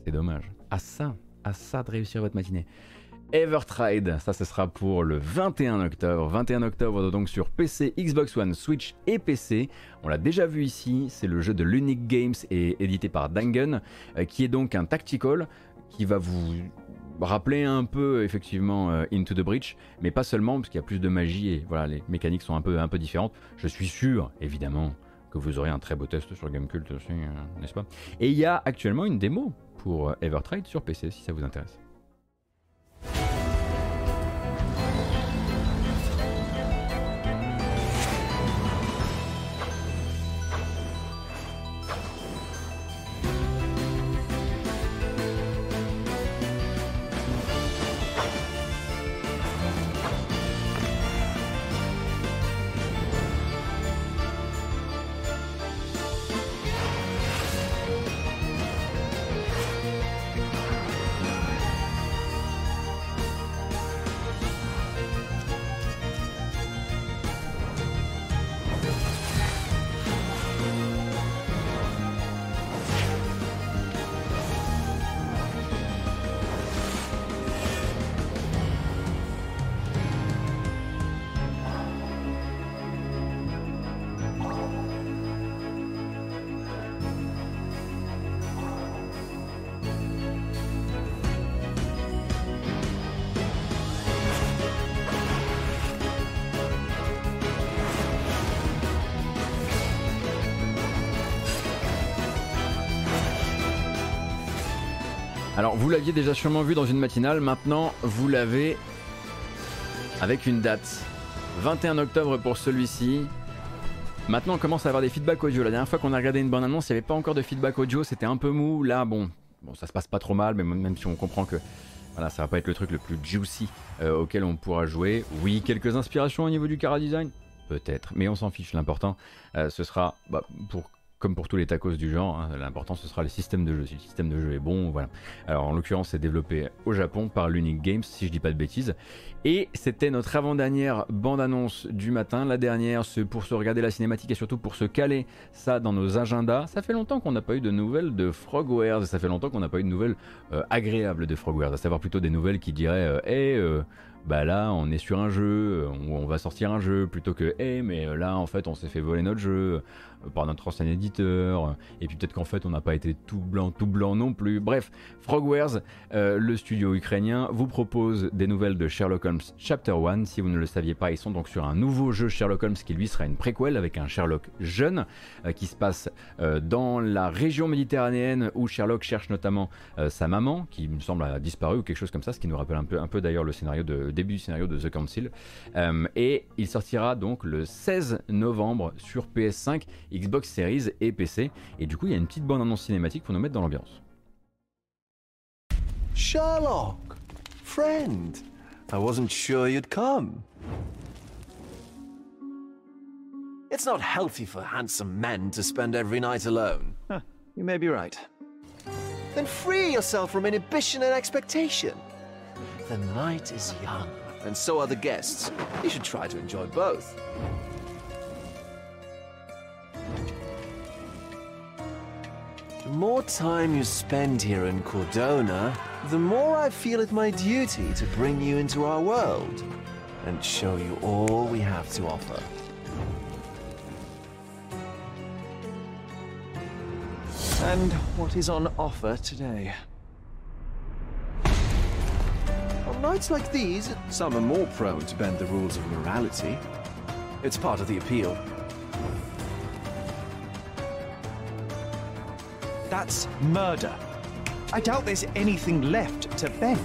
c'est dommage. À ça de réussir votre matinée. Evertried, ça ce sera pour le 21 octobre. 21 octobre donc sur PC, Xbox One, Switch et PC. On l'a déjà vu ici, c'est le jeu de l'Unique Games et édité par Dangun, qui est donc un tactical qui va vous rappeler un peu effectivement Into the Breach, mais pas seulement, parce qu'il y a plus de magie et voilà, les mécaniques sont un peu différentes. Je suis sûr, évidemment, que vous aurez un très beau test sur Gamecult aussi, n'est-ce pas? Et il y a actuellement une démo pour Evertried sur PC si ça vous intéresse. Alors vous l'aviez déjà sûrement vu dans une matinale, maintenant vous l'avez avec une date. 21 octobre pour celui-ci. Maintenant on commence à avoir des feedbacks audio. La dernière fois qu'on a regardé une bonne annonce, il n'y avait pas encore de feedback audio, c'était un peu mou. Là bon, ça se passe pas trop mal, mais même si on comprend que voilà, ça va pas être le truc le plus juicy auquel on pourra jouer. Oui, quelques inspirations au niveau du chara design, peut-être, mais on s'en fiche. L'important ce sera comme pour tous les tacos du genre, hein, l'important ce sera le système de jeu. Si le système de jeu est bon, voilà. Alors en l'occurrence c'est développé au Japon par l'Unique Games, si je dis pas de bêtises. Et c'était notre avant-dernière bande-annonce du matin. La dernière, c'est pour se regarder la cinématique et surtout pour se caler ça dans nos agendas. Ça fait longtemps qu'on n'a pas eu de nouvelles de Frogwares, ça fait longtemps qu'on n'a pas eu de nouvelles agréables de Frogwares, à savoir plutôt des nouvelles qui diraient bah là on est sur un jeu, on va sortir un jeu, plutôt que mais là en fait on s'est fait voler notre jeu par notre ancien éditeur, et puis peut-être qu'en fait on n'a pas été tout blanc non plus. Bref, Frogwares, le studio ukrainien, vous propose des nouvelles de Sherlock Holmes Chapter 1. Si vous ne le saviez pas, ils sont donc sur un nouveau jeu Sherlock Holmes qui lui sera une préquelle avec un Sherlock jeune qui se passe dans la région méditerranéenne où Sherlock cherche notamment sa maman qui me semble a disparu ou quelque chose comme ça, ce qui nous rappelle un peu d'ailleurs le scénario début du scénario de The Council, et il sortira donc le 16 novembre sur PS5, Xbox Series et PC, et du coup il y a une petite bande-annonce cinématique pour nous mettre dans l'ambiance. Sherlock, friend, I wasn't sure you'd come. It's not healthy for handsome men to spend every night alone. Huh, you may be right. Then free yourself from inhibition and expectation. The night is young, and so are the guests. You should try to enjoy both. The more time you spend here in Cordona, the more I feel it my duty to bring you into our world and show you all we have to offer. And what is on offer today? Nights like these, some are more prone to bend the rules of morality. It's part of the appeal. That's murder. I doubt there's anything left to bend.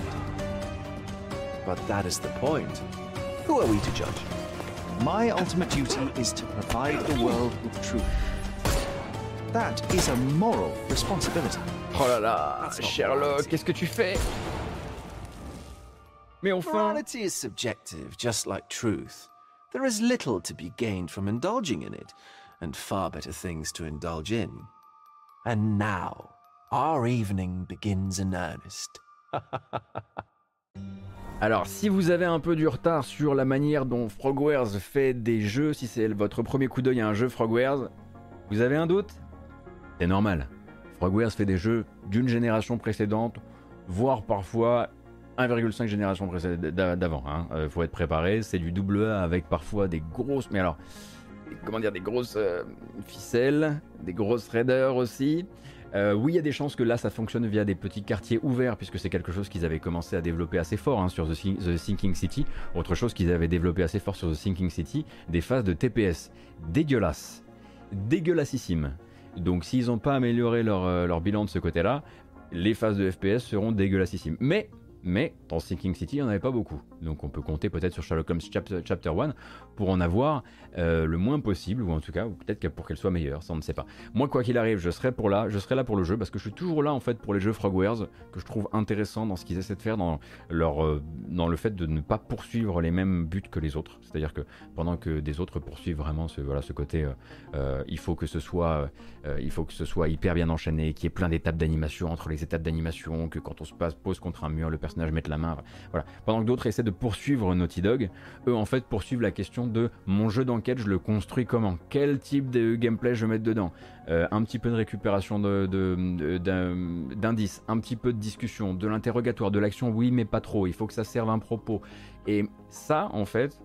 But that is the point. Who are we to judge? My ultimate duty is to provide the world with truth. That is a moral responsibility. Oh là là, Sherlock, qu'est-ce que tu fais? Mais enfin... Morality is subjective, just like truth. There is little to be gained from indulging in it, and far better things to indulge in. And now, Our evening begins in earnest. Alors, si vous avez un peu du retard sur la manière dont Frogwares fait des jeux, si c'est votre premier coup d'œil à un jeu Frogwares, vous avez un doute? C'est normal. Frogwares fait des jeux d'une génération précédente, voire parfois 1,5 génération d'avant. Hein. Faut être préparé, c'est du double A avec parfois des grosses... Mais alors, comment dire, des grosses ficelles, des grosses raideurs aussi. Oui, il y a des chances que là, ça fonctionne via des petits quartiers ouverts, puisque c'est quelque chose qu'ils avaient commencé à développer assez fort hein, sur The Sinking City. Autre chose qu'ils avaient développé assez fort sur The Sinking City, des phases de TPS. Dégueulasse. Dégueulassissime. Donc s'ils n'ont pas amélioré leur bilan de ce côté-là, les phases de FPS seront dégueulassissimes. Mais dans Sinking City, il n'y en avait pas beaucoup. Donc on peut compter peut-être sur Sherlock Holmes Chapter 1 pour en avoir le moins possible, ou en tout cas, ou peut-être pour qu'elle soit meilleure, ça on ne sait pas. Moi, quoi qu'il arrive, je serai là pour le jeu, parce que je suis toujours là en fait pour les jeux Frogwares, que je trouve intéressants dans ce qu'ils essaient de faire, dans le fait de ne pas poursuivre les mêmes buts que les autres. C'est-à-dire que pendant que des autres poursuivent vraiment ce côté, il faut que ce soit hyper bien enchaîné, qu'il y ait plein d'étapes d'animation, entre les étapes d'animation, que quand on se pose contre un mur, le personnage mette la main, voilà. Pendant que d'autres essaient de poursuivre Naughty Dog, eux en fait poursuivent la question de mon jeu d'enquête, je le construis comment, quel type de gameplay je vais mettre dedans, un petit peu de récupération d'indices, un petit peu de discussion, de l'interrogatoire, de l'action, oui mais pas trop, il faut que ça serve un propos. Et ça en fait,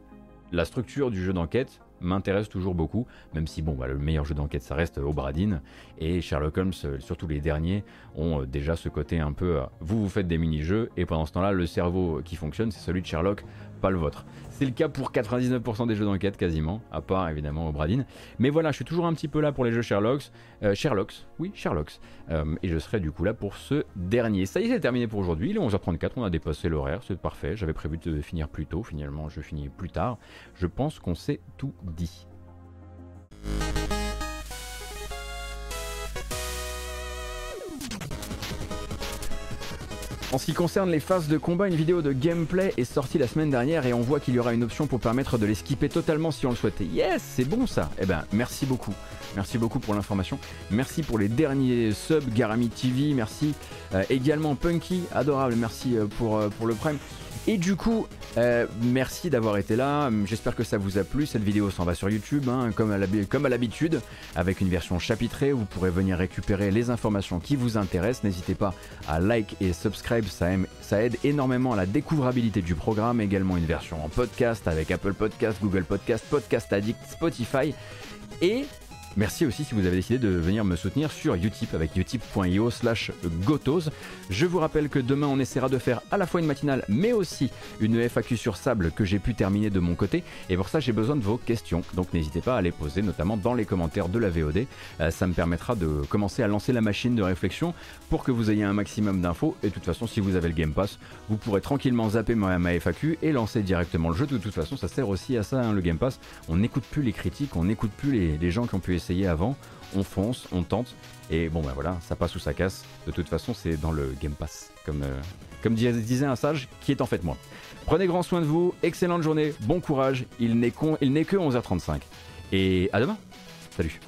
la structure du jeu d'enquête m'intéresse toujours beaucoup, même si bon, le meilleur jeu d'enquête ça reste Obradine, et Sherlock Holmes, surtout les derniers, ont déjà ce côté un peu, vous faites des mini-jeux, et pendant ce temps-là, le cerveau qui fonctionne, c'est celui de Sherlock, pas le vôtre. C'est le cas pour 99% des jeux d'enquête quasiment, à part évidemment Obradine, mais voilà, je suis toujours un petit peu là pour les jeux Sherlock, et je serai du coup là pour ce dernier. Ça y est, c'est terminé pour aujourd'hui, il est 11h34, on a dépassé l'horaire, c'est parfait, j'avais prévu de finir plus tôt, finalement je finis plus tard, je pense qu'on s'est tout dit. En ce qui concerne les phases de combat, une vidéo de gameplay est sortie la semaine dernière et on voit qu'il y aura une option pour permettre de les skipper totalement si on le souhaitait. Yes, c'est bon ça. Eh ben, merci beaucoup. Merci beaucoup pour l'information. Merci pour les derniers subs, Garami TV, merci. Également Punky, adorable, merci pour le prime. Et du coup, merci d'avoir été là, j'espère que ça vous a plu, cette vidéo s'en va sur YouTube, hein, comme à l'habitude, avec une version chapitrée, où vous pourrez venir récupérer les informations qui vous intéressent, n'hésitez pas à like et subscribe, ça aide énormément à la découvrabilité du programme, également une version en podcast, avec Apple Podcast, Google Podcast, Podcast Addict, Spotify, et... Merci aussi si vous avez décidé de venir me soutenir sur Utip avec utip.io/gotos. Je vous rappelle que demain on essaiera de faire à la fois une matinale mais aussi une FAQ sur sable que j'ai pu terminer de mon côté et pour ça j'ai besoin de vos questions. Donc n'hésitez pas à les poser notamment dans les commentaires de la VOD. Ça me permettra de commencer à lancer la machine de réflexion pour que vous ayez un maximum d'infos et de toute façon si vous avez le Game Pass vous pourrez tranquillement zapper ma FAQ et lancer directement le jeu. De toute façon ça sert aussi à ça hein, le Game Pass. On n'écoute plus les critiques, on n'écoute plus les gens qui ont pu essayer avant, on fonce, on tente et bon ben voilà, ça passe ou ça casse, de toute façon c'est dans le Game Pass comme disait un sage qui est en fait moi. Prenez grand soin de vous, excellente journée, bon courage, il n'est que 11h35 et à demain, salut.